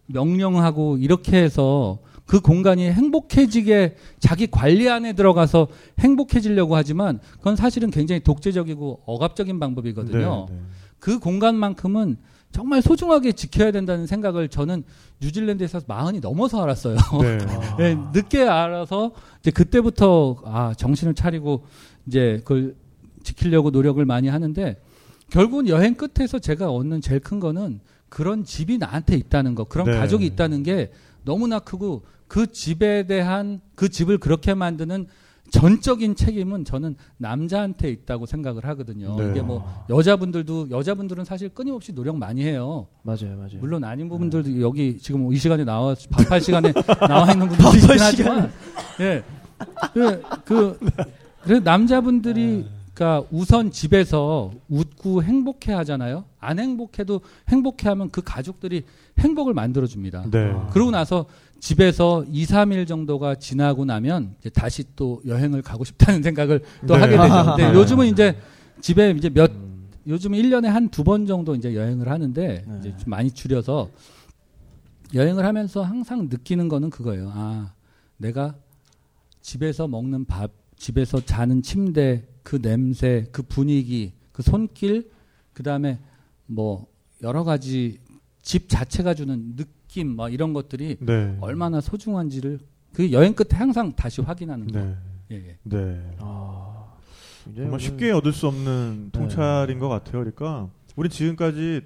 명령하고 이렇게 해서 그 공간이 행복해지게 자기 관리 안에 들어가서 행복해지려고 하지만 그건 사실은 굉장히 독재적이고 억압적인 방법이거든요. 네, 네. 그 공간만큼은 정말 소중하게 지켜야 된다는 생각을 저는 뉴질랜드에서 마흔이 넘어서 알았어요. 네. 아. 네, 늦게 알아서 이제 그때부터 아, 정신을 차리고 이제 그걸 지키려고 노력을 많이 하는데 결국은 여행 끝에서 제가 얻는 제일 큰 거는 그런 집이 나한테 있다는 거, 그런 네. 가족이 있다는 게 너무나 크고 그 집에 대한 그 집을 그렇게 만드는 전적인 책임은 저는 남자한테 있다고 생각을 하거든요. 네. 이게 뭐 여자분들도 여자분들은 사실 끊임없이 노력 많이 해요. 맞아요, 맞아요. 물론 아닌 부분들도 네. 여기 지금 이 시간에 나와 밥할 시간에 나와 있는 분들도 있긴 하지만, 예, 네. 그 그래서 남자분들이 네. 그러니까 우선 집에서 웃고 행복해 하잖아요. 안 행복해도 행복해 하면 그 가족들이 행복을 만들어 줍니다. 네. 그러고 나서 집에서 이, 삼 일 정도가 지나고 나면 이제 다시 또 여행을 가고 싶다는 생각을 또 네. 하게 되죠. 근데 네. 요즘은 이제 집에 이제 몇 음. 요즘 일 년에 한 두 번 정도 이제 여행을 하는데 네. 이제 좀 많이 줄여서 여행을 하면서 항상 느끼는 거는 그거예요. 아, 내가 집에서 먹는 밥, 집에서 자는 침대 그 냄새, 그 분위기, 그 손길, 그 다음에 뭐 여러 가지 집 자체가 주는 느낌, 막 이런 것들이 네. 얼마나 소중한지를 그 여행 끝에 항상 다시 확인하는 거. 네. 예, 예. 네. 아, 정말 쉽게 얻을 수 없는 통찰인 네. 것 같아요. 그러니까 우리 지금까지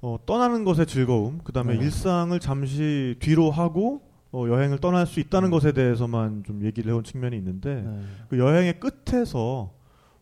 어, 떠나는 것의 즐거움, 그 다음에 네. 일상을 잠시 뒤로 하고 어, 여행을 떠날 수 있다는 음. 것에 대해서만 좀 얘기를 해온 측면이 있는데 네. 그 여행의 끝에서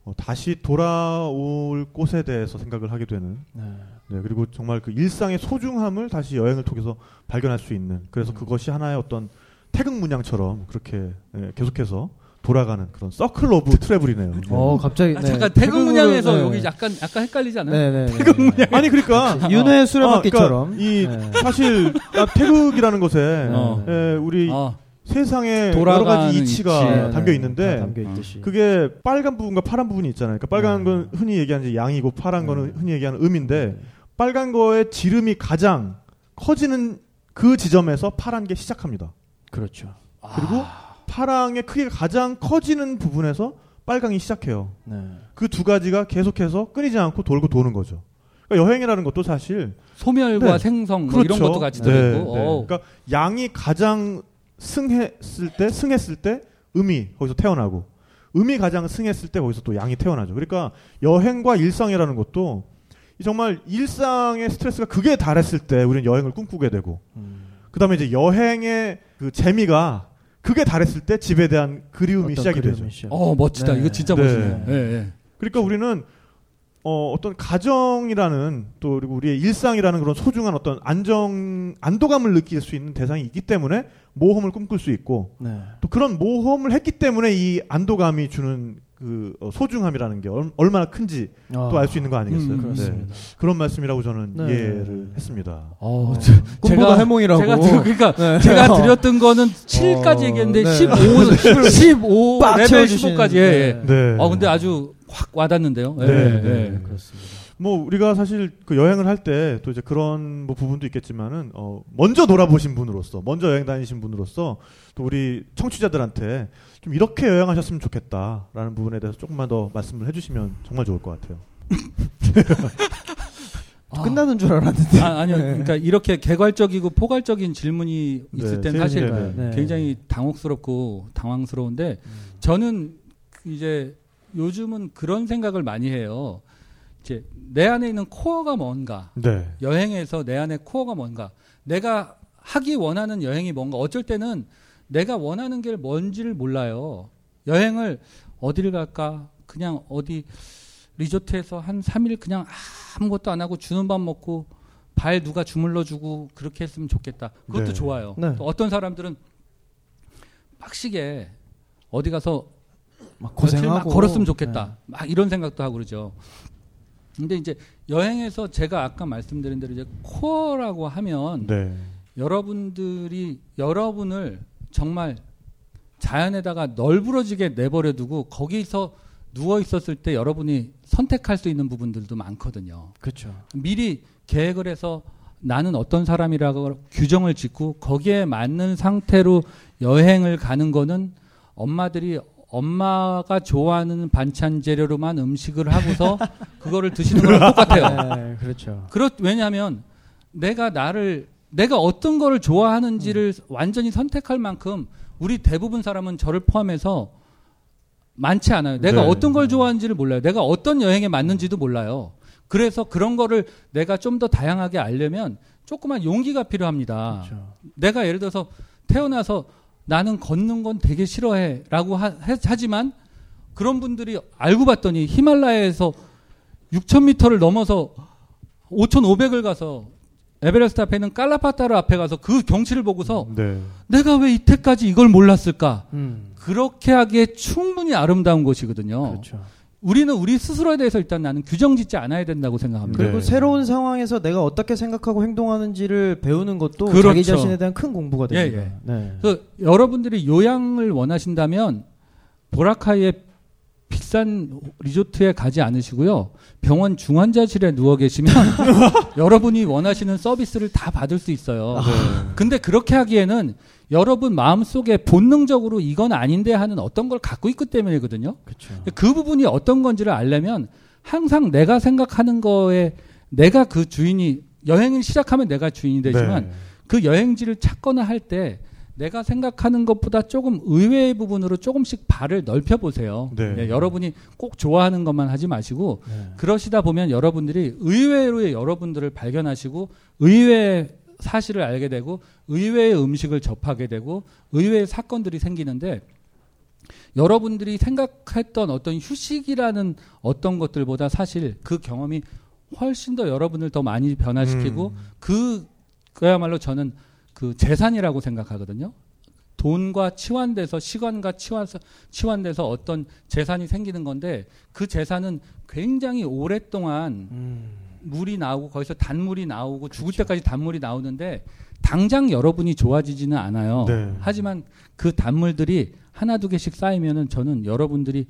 어, 다시 돌아올 곳에 대해서 생각을 하게 되는 네. 네, 그리고 정말 그 일상의 소중함을 다시 여행을 통해서 발견할 수 있는 그래서 음. 그것이 하나의 어떤 태극 문양처럼 그렇게 네, 계속해서 돌아가는 그런 서클 오브 트래블이네요. 어, 갑자기 네. 아, 잠깐 태극 문양에서 네. 여기 약간 약간 헷갈리지 않아요? 네, 네, 태극 문양. 네, 네. 아니 그러니까 윤회 수레바퀴처럼 아, 그러니까 이 네. 사실 태극이라는 것에 네. 예, 우리 아. 세상에 여러 가지 이치가 이치. 담겨 있는데 담겨 그게 빨간 부분과 파란 부분이 있잖아요. 그러니까 빨간 네. 건 흔히 얘기하는 양이고 파란 네. 거는 흔히 얘기하는 음인데 네. 빨간 거의 지름이 가장 커지는 그 지점에서 파란 게 시작합니다. 그렇죠. 그리고 아. 파랑의 크기가 가장 커지는 부분에서 빨강이 시작해요. 네. 그 두 가지가 계속해서 끊이지 않고 돌고 도는 거죠. 그러니까 여행이라는 것도 사실 소멸과 네. 생성 뭐 그렇죠. 이런 것도 같이 들어있고 네. 네. 그러니까 양이 가장 승했을 때 승했을 때 음이 거기서 태어나고 음이 가장 승했을 때 거기서 또 양이 태어나죠. 그러니까 여행과 일상이라는 것도 정말 일상의 스트레스가 극에 달했을 때 우리는 여행을 꿈꾸게 되고 음. 그 다음에 이제 여행의 그 재미가 그게 달했을 때 집에 대한 그리움이 시작이 그리움이 되죠. 어 멋지다. 네. 이거 진짜 네. 멋지네요. 네. 네. 그러니까 우리는 어, 어떤 가정이라는 또 그리고 우리의 일상이라는 그런 소중한 어떤 안정 안도감을 느낄 수 있는 대상이 있기 때문에 모험을 꿈꿀 수 있고 네. 또 그런 모험을 했기 때문에 이 안도감이 주는 그 소중함이라는 게 얼, 얼마나 큰지 아. 또 알 수 있는 거 아니겠어요? 음, 그렇습니다. 네. 그런 말씀이라고 저는 네. 이해를 했습니다. 어, 어, 제, 제가 해몽이라고 제가 드, 그러니까 네. 제가 드렸던 거는 칠까지 얘기했는데 네. 십오, 십오 레벨 십오까지. 예. 네. 네. 어 근데 아주 확 와닿는데요. 네. 네. 네. 네, 그렇습니다. 뭐 우리가 사실 그 여행을 할 때 또 이제 그런 뭐 부분도 있겠지만은 어 먼저 놀아보신 분으로서 먼저 여행 다니신 분으로서 또 우리 청취자들한테 좀 이렇게 여행하셨으면 좋겠다라는 부분에 대해서 조금만 더 말씀을 해주시면 정말 좋을 것 같아요. 아, 끝나는 줄 알았는데. 아, 아니요. 네. 그러니까 이렇게 개괄적이고 포괄적인 질문이 있을 네, 때는 사실 네, 네. 굉장히 당혹스럽고 당황스러운데 음. 저는 이제 요즘은 그런 생각을 많이 해요. 이제 내 안에 있는 코어가 뭔가 네. 여행에서 내 안에 코어가 뭔가 내가 하기 원하는 여행이 뭔가 어쩔 때는 내가 원하는 게 뭔지를 몰라요. 여행을 어디를 갈까 그냥 어디 리조트에서 한 삼 일 그냥 아무것도 안 하고 주는 밥 먹고 발 누가 주물러주고 그렇게 했으면 좋겠다. 그것도 네. 좋아요. 네. 또 어떤 사람들은 빡시게 어디 가서 막 고생하고 막 걸었으면 좋겠다. 네. 막 이런 생각도 하고 그러죠. 근데 이제 여행에서 제가 아까 말씀드린 대로 이제 코어라고 하면 네. 여러분들이 여러분을 정말 자연에다가 널브러지게 내버려두고 거기서 누워 있었을 때 여러분이 선택할 수 있는 부분들도 많거든요. 그렇죠. 미리 계획을 해서 나는 어떤 사람이라고 규정을 짓고 거기에 맞는 상태로 여행을 가는 거는 엄마들이 엄마가 좋아하는 반찬 재료로만 음식을 하고서 그거를 드시는 거랑 똑같아요. 네, 그렇죠. 그렇 왜냐하면 내가 나를 내가 어떤 거를 좋아하는지를 음. 완전히 선택할 만큼 우리 대부분 사람은 저를 포함해서 많지 않아요. 내가 네. 어떤 걸 좋아하는지를 몰라요. 내가 어떤 여행에 맞는지도 몰라요. 그래서 그런 거를 내가 좀 더 다양하게 알려면 조그만 용기가 필요합니다. 그렇죠. 내가 예를 들어서 태어나서 나는 걷는 건 되게 싫어해 라고 하, 하지만 그런 분들이 알고 봤더니 히말라야에서 육천 미터를 넘어서 오천오백을 가서 에베레스트 앞에 있는 깔라파타르 앞에 가서 그 경치를 보고서 네. 내가 왜 이때까지 이걸 몰랐을까 음. 그렇게 하기에 충분히 아름다운 곳이거든요. 그렇죠. 우리는 우리 스스로에 대해서 일단 나는 규정짓지 않아야 된다고 생각합니다. 그리고 네. 새로운 상황에서 내가 어떻게 생각하고 행동하는지를 배우는 것도 그렇죠. 자기 자신에 대한 큰 공부가 됩니다. 예, 예. 네. 그래서 여러분들이 요양을 원하신다면 보라카이의 비싼 리조트에 가지 않으시고요. 병원 중환자실에 누워 계시면 여러분이 원하시는 서비스를 다 받을 수 있어요. 네. 근데 그렇게 하기에는 여러분 마음속에 본능적으로 이건 아닌데 하는 어떤 걸 갖고 있기 때문이거든요. 그쵸. 그 부분이 어떤 건지를 알려면 항상 내가 생각하는 거에 내가 그 주인이 여행을 시작하면 내가 주인이 되지만 네. 그 여행지를 찾거나 할 때 내가 생각하는 것보다 조금 의외의 부분으로 조금씩 발을 넓혀보세요. 네. 네, 여러분이 꼭 좋아하는 것만 하지 마시고 네. 그러시다 보면 여러분들이 의외로의 여러분들을 발견하시고 의외의 사실을 알게 되고 의외의 음식을 접하게 되고 의외의 사건들이 생기는데 여러분들이 생각했던 어떤 휴식이라는 어떤 것들보다 사실 그 경험이 훨씬 더 여러분을 더 많이 변화시키고 음. 그, 그야말로 저는 그 재산이라고 생각하거든요. 돈과 치환돼서 시간과 치환서, 치환돼서 어떤 재산이 생기는 건데 그 재산은 굉장히 오랫동안 음. 물이 나오고 거기서 단물이 나오고 죽을 그렇죠. 때까지 단물이 나오는데 당장 여러분이 좋아지지는 않아요. 네. 하지만 그 단물들이 하나 두 개씩 쌓이면은 저는 여러분들이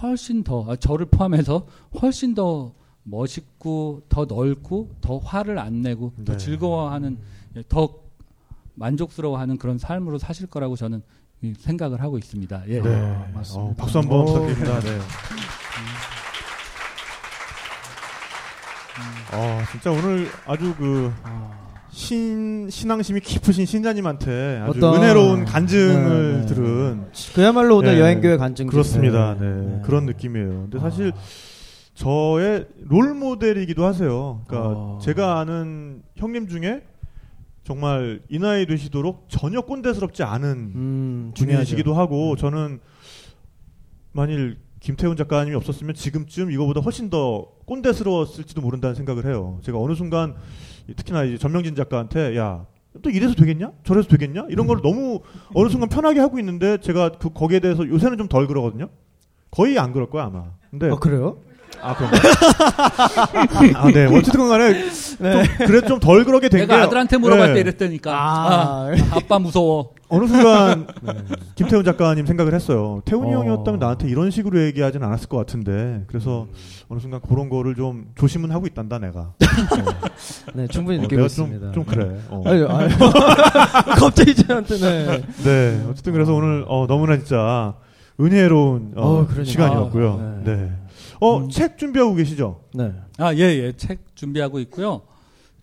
훨씬 더 저를 포함해서 훨씬 더 멋있고 더 넓고 더 화를 안 내고 네. 더 즐거워하는 더 만족스러워하는 그런 삶으로 사실 거라고 저는 생각을 하고 있습니다. 예. 네, 아, 맞습니다. 어, 박수 한번 부탁드립니다. 네. 아, 진짜 오늘 아주 그 신 신앙심이 깊으신 신자님한테 아주 어떤... 은혜로운 간증을 네, 네. 들은 그야말로 오늘 네. 여행교회 간증 그렇습니다. 네. 네. 네. 그런 느낌이에요. 근데 사실 아... 저의 롤 모델이기도 하세요. 그러니까 아... 제가 아는 형님 중에 정말 이 나이 되시도록 전혀 꼰대스럽지 않은 음, 분이시기도 하고 저는 만일 김태훈 작가님이 없었으면 지금쯤 이거보다 훨씬 더 꼰대스러웠을지도 모른다는 생각을 해요. 제가 어느 순간 특히나 이제 전명진 작가한테 야, 또 이래서 되겠냐? 저래서 되겠냐? 이런 걸 너무 어느 순간 편하게 하고 있는데 제가 그 거기에 대해서 요새는 좀 덜 그러거든요. 거의 안 그럴 거야 아마. 근데 어, 그래요? 아, 그럼. 아, 네. 어쨌든 간에, 네. 좀 그래 좀 덜 그러게 된 게. 내가 아들한테 물어봤을 네. 때 이랬다니까. 아, 아, 아빠 무서워. 어느 순간, 네. 김태훈 작가님 생각을 했어요. 태훈이 어. 형이었다면 나한테 이런 식으로 얘기하진 않았을 것 같은데. 그래서 어느 순간 그런 거를 좀 조심은 하고 있단다, 내가. 어. 네, 충분히 어, 느끼고 있습니다. 좀, 좀 그래. 어. 아니, 아니. 갑자기 저한테, 네. 네. 어쨌든 그래서 오늘, 어, 너무나 진짜 은혜로운 어, 어, 그러니까. 시간이었고요. 아, 네. 네. 어, 음. 책 준비하고 계시죠? 네. 아, 예, 예. 책 준비하고 있고요.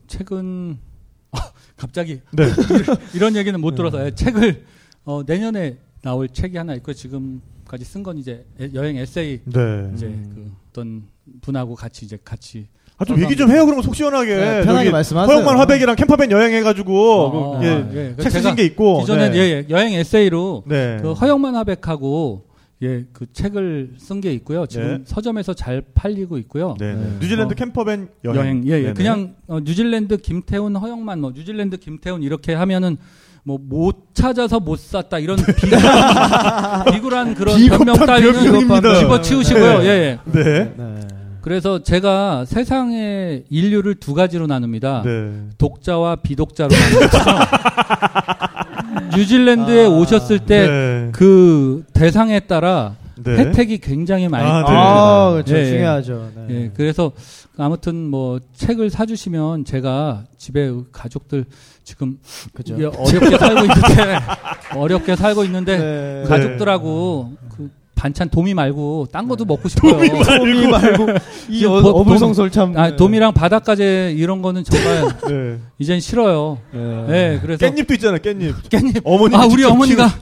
책은, 아, 갑자기. 네. 이런 얘기는 못 들어서. 네. 책을, 어, 내년에 나올 책이 하나 있고, 지금까지 쓴 건 이제 여행 에세이. 네. 이제 그 어떤 분하고 같이 이제 같이. 아, 좀 얘기 좀 해요. 그러면 속 시원하게. 네, 편하게 말씀하세요. 허영만 화백이랑 캠퍼밴 여행해가지고. 아, 예, 아, 예. 책 쓰신 게 있고. 기존에 네. 예, 예. 여행 에세이로. 네. 그 허영만 화백하고. 예, 그 책을 쓴 게 있고요. 지금 네. 서점에서 잘 팔리고 있고요. 네. 네. 뉴질랜드 어, 캠퍼밴 여행. 여행. 예, 예. 그냥 어, 뉴질랜드 김태훈 허영만 뭐 뉴질랜드 김태훈 이렇게 하면은 뭐 못 찾아서 못 샀다 이런 비굴한, 비굴한 그런 변명 따위는 집어치우시고요. 네. 예, 예. 네. 네. 그래서 제가 세상의 인류를 두 가지로 나눕니다. 네. 독자와 비독자로 나눕니다. 뉴질랜드에 아, 오셨을 때 그 네. 대상에 따라 네. 혜택이 굉장히 많이 아, 네. 아, 그렇죠. 예, 중요하죠. 네. 예, 그래서 아무튼 뭐 책을 사주시면 제가 집에 가족들 지금 그죠. 어렵게 살고 있는데 어렵게 살고 있는데 네. 가족들하고 네. 그 반찬 도미 말고 딴 것도 네. 먹고 싶어요. 도미 말고, 도미 말고. 이 어, 어불성설 참. 아, 도미랑 바닷가재 이런 거는 정말 네. 이젠 싫어요. 예. 네. 네, 그래서 깻잎도 있잖아요. 깻잎. 깻잎. 어머니. 아, 우리 어머니가 키우...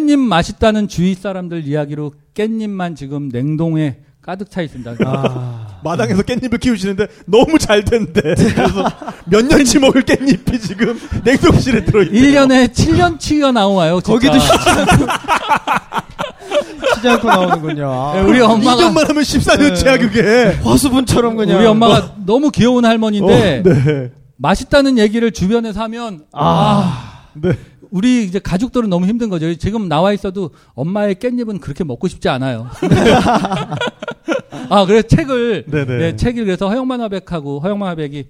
깻잎 맛있다는 주위 사람들 이야기로 깻잎만 지금 냉동에 가득 차 있습니다. 아. 마당에서 깻잎을 키우시는데 너무 잘 된대. 그래서 몇 년치 먹을 깻잎이 지금 냉동실에 들어있대요. 일 년에 칠 년치가 나와요. 진짜. 거기도 쉬지 않고, 쉬지 않고 나오는군요. 네, 우리 엄마가. 이 년만 하면 십사 년치야, 네. 그게. 화수분처럼 그냥. 우리 엄마가 어. 너무 귀여운 할머니인데, 어, 네. 맛있다는 얘기를 주변에서 하면, 아. 네. 우리 이제 가족들은 너무 힘든 거죠. 지금 나와 있어도 엄마의 깻잎은 그렇게 먹고 싶지 않아요. 아, 그래서 책을, 네, 책을 그래서 허영만 화백하고, 허영만 화백이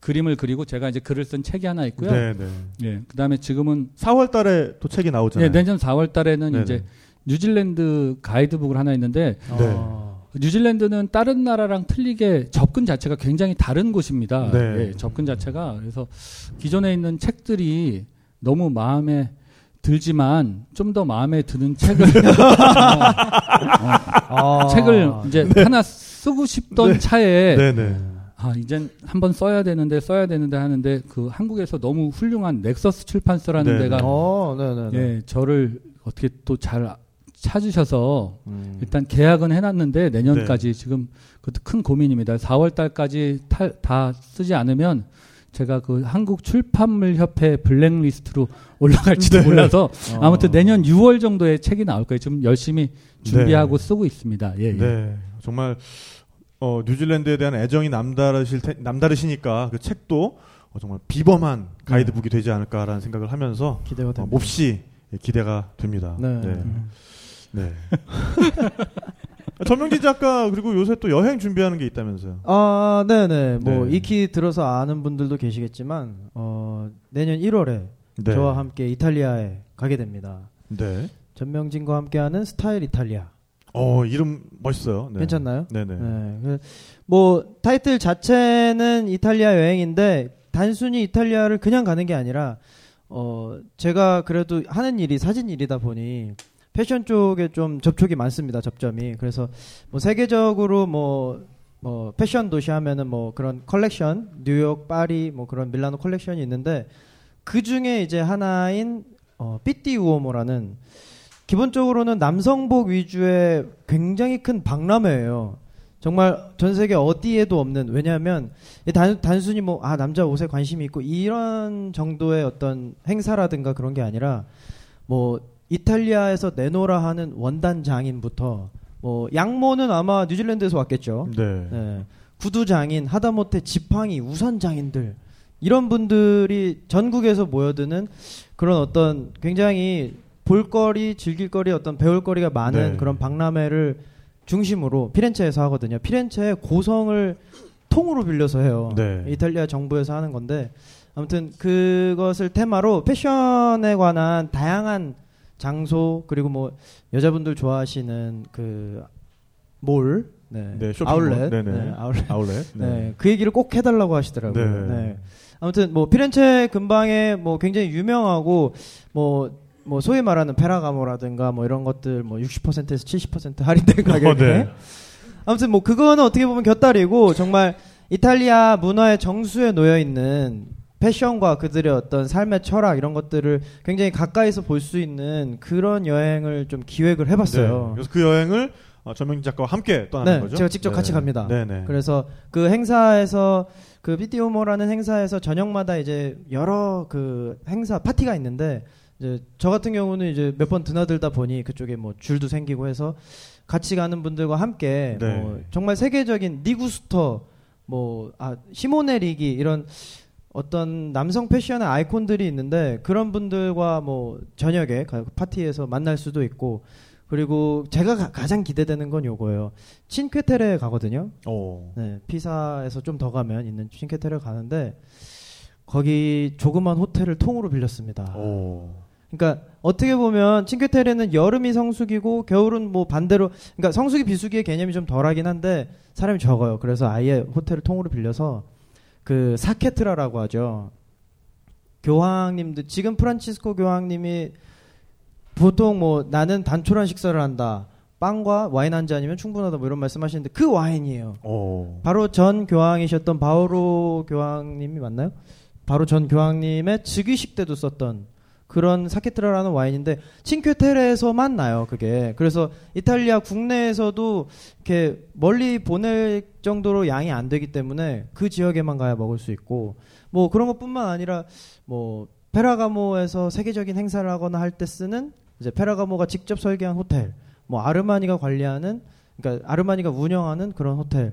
그림을 그리고 제가 이제 글을 쓴 책이 하나 있고요. 네, 예, 그 다음에 지금은. 사월 달에 또 책이 나오잖아요. 네, 내년 사월 달에는 네네. 이제 뉴질랜드 가이드북을 하나 있는데. 네. 어. 뉴질랜드는 다른 나라랑 틀리게 접근 자체가 굉장히 다른 곳입니다. 네. 예, 접근 자체가. 그래서 기존에 있는 책들이 너무 마음에 들지만 좀 더 마음에 드는 책을 어, 어, 아, 책을 이제 네. 하나 쓰고 싶던 네. 차에 네, 네. 아 이젠 한번 써야 되는데 써야 되는데 하는데 그 한국에서 너무 훌륭한 넥서스 출판사라는 네. 데가 어, 네, 네, 네. 예, 저를 어떻게 또 잘 찾으셔서 음. 일단 계약은 해놨는데 내년까지 네. 지금 그것도 큰 고민입니다. 사월 달까지 탈, 다 쓰지 않으면 제가 그 한국 출판물 협회 블랙리스트로 올라갈지도 네. 몰라서 어. 아무튼 내년 유월 정도에 책이 나올 거예요. 지금 열심히 준비하고 네. 쓰고 있습니다. 예, 예. 네, 정말 어, 뉴질랜드에 대한 애정이 남다르실 테, 남다르시니까 그 책도 어, 정말 비범한 가이드북이 네. 되지 않을까라는 생각을 하면서 기대가 됩니다. 어, 몹시 기대가 됩니다. 네. 네. 음. 네. 전명진 작가 그리고 요새 또 여행 준비하는 게 있다면서요? 아, 네네. 뭐 네. 익히 들어서 아는 분들도 계시겠지만 어, 내년 일월에 네. 저와 함께 이탈리아에 가게 됩니다. 네. 전명진과 함께하는 스타일 이탈리아. 어, 이름 멋있어요. 네. 괜찮나요? 네네. 네. 뭐 타이틀 자체는 이탈리아 여행인데 단순히 이탈리아를 그냥 가는 게 아니라 어, 제가 그래도 하는 일이 사진 일이다 보니. 패션 쪽에 좀 접촉이 많습니다. 접점이. 그래서 뭐 세계적으로 뭐, 뭐 패션 도시 하면은 뭐 그런 컬렉션, 뉴욕, 파리, 뭐 그런 밀라노 컬렉션이 있는데 그 중에 이제 하나인 어, 삐띠 우오모라는 기본적으로는 남성복 위주의 굉장히 큰 박람회예요. 정말 전 세계 어디에도 없는. 왜냐하면 단, 단순히 뭐 아 남자 옷에 관심이 있고 이런 정도의 어떤 행사라든가 그런 게 아니라 뭐. 이탈리아에서 내노라 하는 원단 장인부터 뭐 양모는 아마 뉴질랜드에서 왔겠죠. 네. 네. 구두 장인, 하다못해 지팡이, 우산 장인들 이런 분들이 전국에서 모여드는 그런 어떤 굉장히 볼거리, 즐길거리, 어떤 배울거리가 많은 네. 그런 박람회를 중심으로 피렌체에서 하거든요. 피렌체의 고성을 통으로 빌려서 해요. 네. 이탈리아 정부에서 하는 건데 아무튼 그것을 테마로 패션에 관한 다양한 장소 그리고 뭐 여자분들 좋아하시는 그 몰, 네, 네 아울렛, 네네. 네, 아울렛, 아울렛, 네. 네, 그 얘기를 꼭 해달라고 하시더라고요. 네. 네. 아무튼 뭐 피렌체 근방에 뭐 굉장히 유명하고 뭐, 뭐 소위 말하는 페라가모라든가 뭐 이런 것들 뭐 육십 퍼센트에서 칠십 퍼센트 할인된 가격에 어, 네. 아무튼 뭐 그거는 어떻게 보면 곁다리고 정말 이탈리아 문화의 정수에 놓여 있는. 패션과 그들의 어떤 삶의 철학 이런 것들을 굉장히 가까이서 볼 수 있는 그런 여행을 좀 기획을 해봤어요. 네, 그래서 그 여행을 어, 전명진 작가와 함께 떠나는 네, 거죠? 제가 직접 네. 같이 갑니다. 네, 네. 그래서 그 행사에서 그 삐띠오모라는 행사에서 저녁마다 이제 여러 그 행사 파티가 있는데 이제 저 같은 경우는 이제 몇 번 드나들다 보니 그쪽에 뭐 줄도 생기고 해서 같이 가는 분들과 함께 네. 뭐 정말 세계적인 니구스터 뭐 아 시모네 리기 이런 어떤 남성 패션의 아이콘들이 있는데 그런 분들과 뭐 저녁에 파티에서 만날 수도 있고 그리고 제가 가, 가장 기대되는 건 요거예요. 친퀘테레 가거든요. 오. 네, 피사에서 좀 더 가면 있는 친퀘테레 가는데 거기 조그만 호텔을 통으로 빌렸습니다. 오. 그러니까 어떻게 보면 친퀘테레는 여름이 성수기고 겨울은 뭐 반대로 그러니까 성수기 비수기의 개념이 좀 덜하긴 한데 사람이 적어요. 그래서 아예 호텔을 통으로 빌려서 그 사케트라라고 하죠. 교황님들 지금 프란치스코 교황님이 보통 뭐 나는 단촐한 식사를 한다. 빵과 와인 한 잔이면 충분하다 뭐 이런 말씀하시는데 그 와인이에요. 오. 바로 전 교황이셨던 바오로 교황님이 맞나요? 바로 전 교황님의 즉위식 때도 썼던 그런 사케트라라는 와인인데 친퀘테레에서만 나요, 그게. 그래서 이탈리아 국내에서도 이렇게 멀리 보낼 정도로 양이 안 되기 때문에 그 지역에만 가야 먹을 수 있고, 뭐 그런 것뿐만 아니라 뭐 페라가모에서 세계적인 행사를 하거나 할 때 쓰는 이제 페라가모가 직접 설계한 호텔, 뭐 아르마니가 관리하는, 그러니까 아르마니가 운영하는 그런 호텔,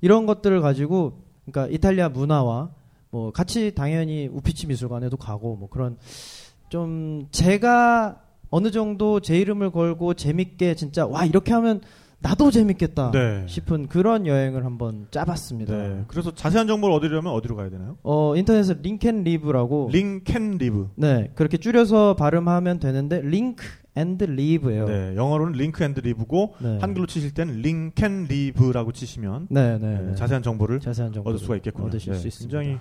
이런 것들을 가지고 그러니까 이탈리아 문화와 뭐 같이 당연히 우피치 미술관에도 가고 뭐 그런 좀 제가 어느 정도 제 이름을 걸고 재밌게 진짜 와 이렇게 하면 나도 재밌겠다 네. 싶은 그런 여행을 한번 짜봤습니다. 네. 그래서 자세한 정보를 얻으려면 어디로 가야 되나요? 어 인터넷에 링앤 리브라고. 링앤 리브. 네, 그렇게 줄여서 발음하면 되는데 링크 앤드 리브예요. 네, 영어로는 링크 앤드 리브고 네. 한글로 치실 때는 링앤 리브라고 치시면 네, 네, 네. 자세한 정보를 자세한 정보를 얻을 수가 있겠군요. 얻으실 네. 수 있습니다. 굉장히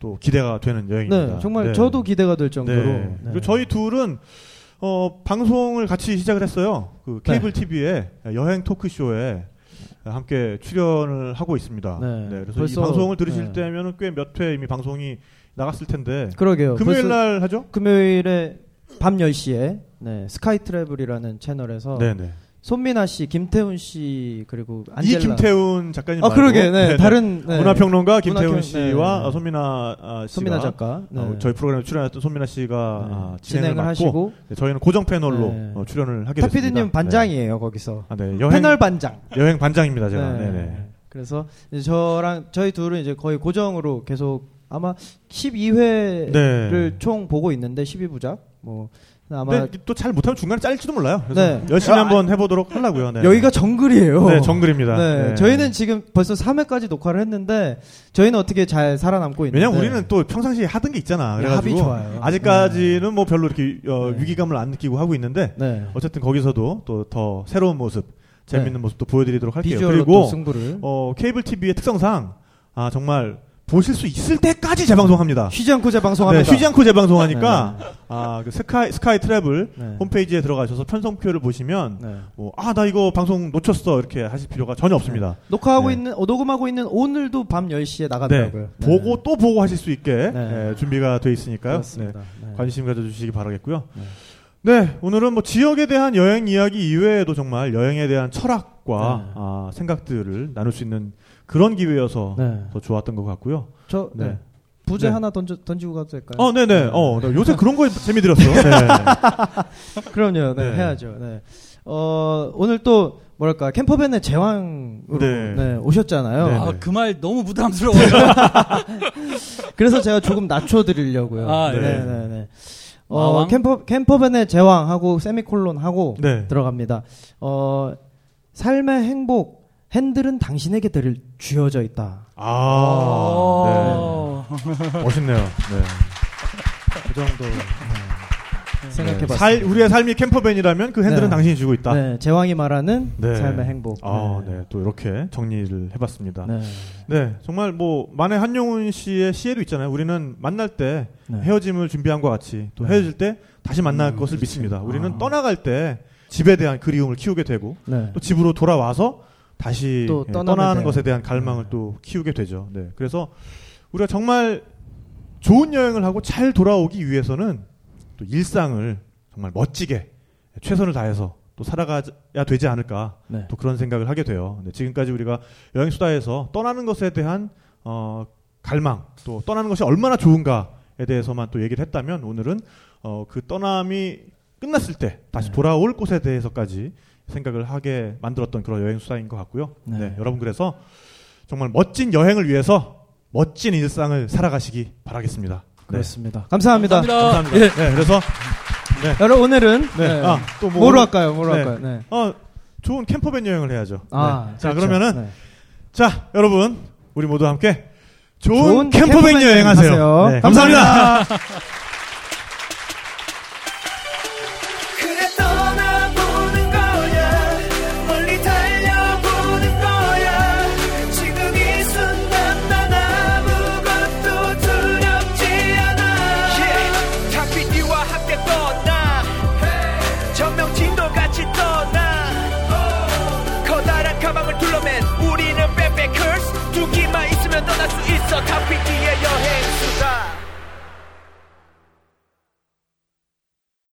또 기대가 되는 여행입니다. 네, 정말 네. 저도 기대가 될 정도로. 네. 네. 그리고 저희 둘은 어, 방송을 같이 시작을 했어요. 그 케이블 네. 티비의 여행 토크쇼에 함께 출연을 하고 있습니다. 네. 네, 그래서 벌써, 이 방송을 들으실 네. 때면 꽤 몇 회 이미 방송이 나갔을 텐데. 그러게요. 금요일 날 하죠? 금요일에 밤 열 시에 네, 스카이 트래블이라는 채널에서 네, 네. 손미나 씨, 김태훈 씨 그리고 안젤라 이 김태훈 작가님 말고 아 그러게 네, 네, 다른 네. 문화평론가 김태훈 문화평, 씨와 네. 손미나 아, 씨가 손미나 작가 네. 어, 저희 프로그램에 출연했던 손미나 씨가 네. 아, 진행을, 진행을 하시고 네, 저희는 고정 패널로 네. 어, 출연을 하게 됐습니다. 탁피디님 반장이에요 네. 거기서 아, 네. 여행, 패널 반장 여행 반장입니다 제가. 네. 네네. 그래서 이제 저랑 저희 둘은 이제 거의 고정으로 계속 아마 십이 회를 네. 총 보고 있는데 십이 부작 뭐. 근데 또 잘 못하면 중간에 잘릴지도 몰라요. 그래서 네. 열심히 한번 해보도록 하려고요. 네. 여기가 정글이에요. 네, 정글입니다. 네. 네. 저희는 지금 벌써 삼 회까지 녹화를 했는데 저희는 어떻게 잘 살아남고 있는데 왜냐면 우리는 또 평상시에 하던 게 있잖아. 그래가지고 합이 좋아요. 아직까지는 네. 뭐 별로 이렇게 어, 네. 위기감을 안 느끼고 하고 있는데 네. 어쨌든 거기서도 또 더 새로운 모습, 재밌는 네. 모습도 보여드리도록 할게요. 비주얼로 그리고 또 승부를. 어, 케이블 티비의 특성상 아 정말. 보실 수 있을 때까지 재방송합니다. 쉬지 않고 재방송합니다. 네, 쉬지 않고 재방송하니까 네, 네. 아, 그 스카이 스카이 트래블 네. 홈페이지에 들어가셔서 편성표를 보시면 네. 뭐, 아, 나 이거 방송 놓쳤어 이렇게 하실 필요가 전혀 없습니다. 네. 녹화하고 네. 있는 어, 녹음하고 있는 오늘도 밤 열 시에 나가더라고요. 네. 네. 보고 또 보고 하실 수 있게 네. 네, 준비가 돼 있으니까요. 네. 관심 가져주시기 바라겠고요. 네. 네, 오늘은 뭐 지역에 대한 여행 이야기 이외에도 정말 여행에 대한 철학과 네. 아, 생각들을 나눌 수 있는 그런 기회여서 네. 더 좋았던 것 같고요. 저 네. 네. 부재 네. 하나 던져, 던지고 가도 될까요? 어, 네네. 네. 어, 요새 그런 거에 재미들었어. 네. 그럼요. 네, 네. 해야죠. 네. 어, 오늘 또 뭐랄까 캠퍼밴의 제왕으로 네. 네, 오셨잖아요. 아, 그 말 너무 부담스러워요. 그래서 제가 조금 낮춰드리려고요. 아, 네. 네, 네, 네. 어, 캠퍼, 캠퍼밴의 제왕하고 세미콜론하고 네. 들어갑니다. 어, 삶의 행복. 핸들은 당신에게 들 쥐어져 있다. 아, 네. 멋있네요. 네. 그 정도 네. 생각해봤습니다. 네. 우리의 삶이 캠퍼밴이라면 그 핸들은 네. 당신이 쥐고 있다. 네, 제왕이 말하는 네. 삶의 행복. 아, 네. 네, 또 이렇게 정리를 해봤습니다. 네, 네. 정말 뭐 만해 한용운 씨의 시에도 있잖아요. 우리는 만날 때 네. 헤어짐을 준비한 것 같이 또 헤어질 때 다시 만날 음, 것을 그렇지. 믿습니다. 우리는 아. 떠나갈 때 집에 대한 그리움을 키우게 되고 네. 또 집으로 돌아와서 다시 또 예, 떠나는 돼요. 것에 대한 갈망을 네. 또 키우게 되죠. 네. 그래서 우리가 정말 좋은 여행을 하고 잘 돌아오기 위해서는 또 일상을 정말 멋지게 최선을 다해서 또 살아가야 되지 않을까. 네. 또 그런 생각을 하게 돼요. 네, 지금까지 우리가 여행수다에서 떠나는 것에 대한 어, 갈망, 또 떠나는 것이 얼마나 좋은가에 대해서만 또 얘기를 했다면 오늘은 어, 그 떠남이 끝났을 때 다시 돌아올 곳에 대해서까지 생각을 하게 만들었던 그런 여행 수다인 것 같고요. 네. 네, 여러분 그래서 정말 멋진 여행을 위해서 멋진 일상을 살아가시기 바라겠습니다. 그렇습니다. 네. 감사합니다. 감사합니다. 감사합니다. 네. 네, 그래서 네. 여러분 오늘은 네. 네. 아, 또 뭐 뭐로 할까요? 뭐로 네. 할까요? 네. 어, 좋은 캠퍼밴 여행을 해야죠. 아, 네. 자 그렇죠. 그러면은 네. 자 여러분 우리 모두 함께 좋은, 좋은 캠퍼밴, 캠퍼밴 여행하세요. 여행 네. 감사합니다. 감사합니다.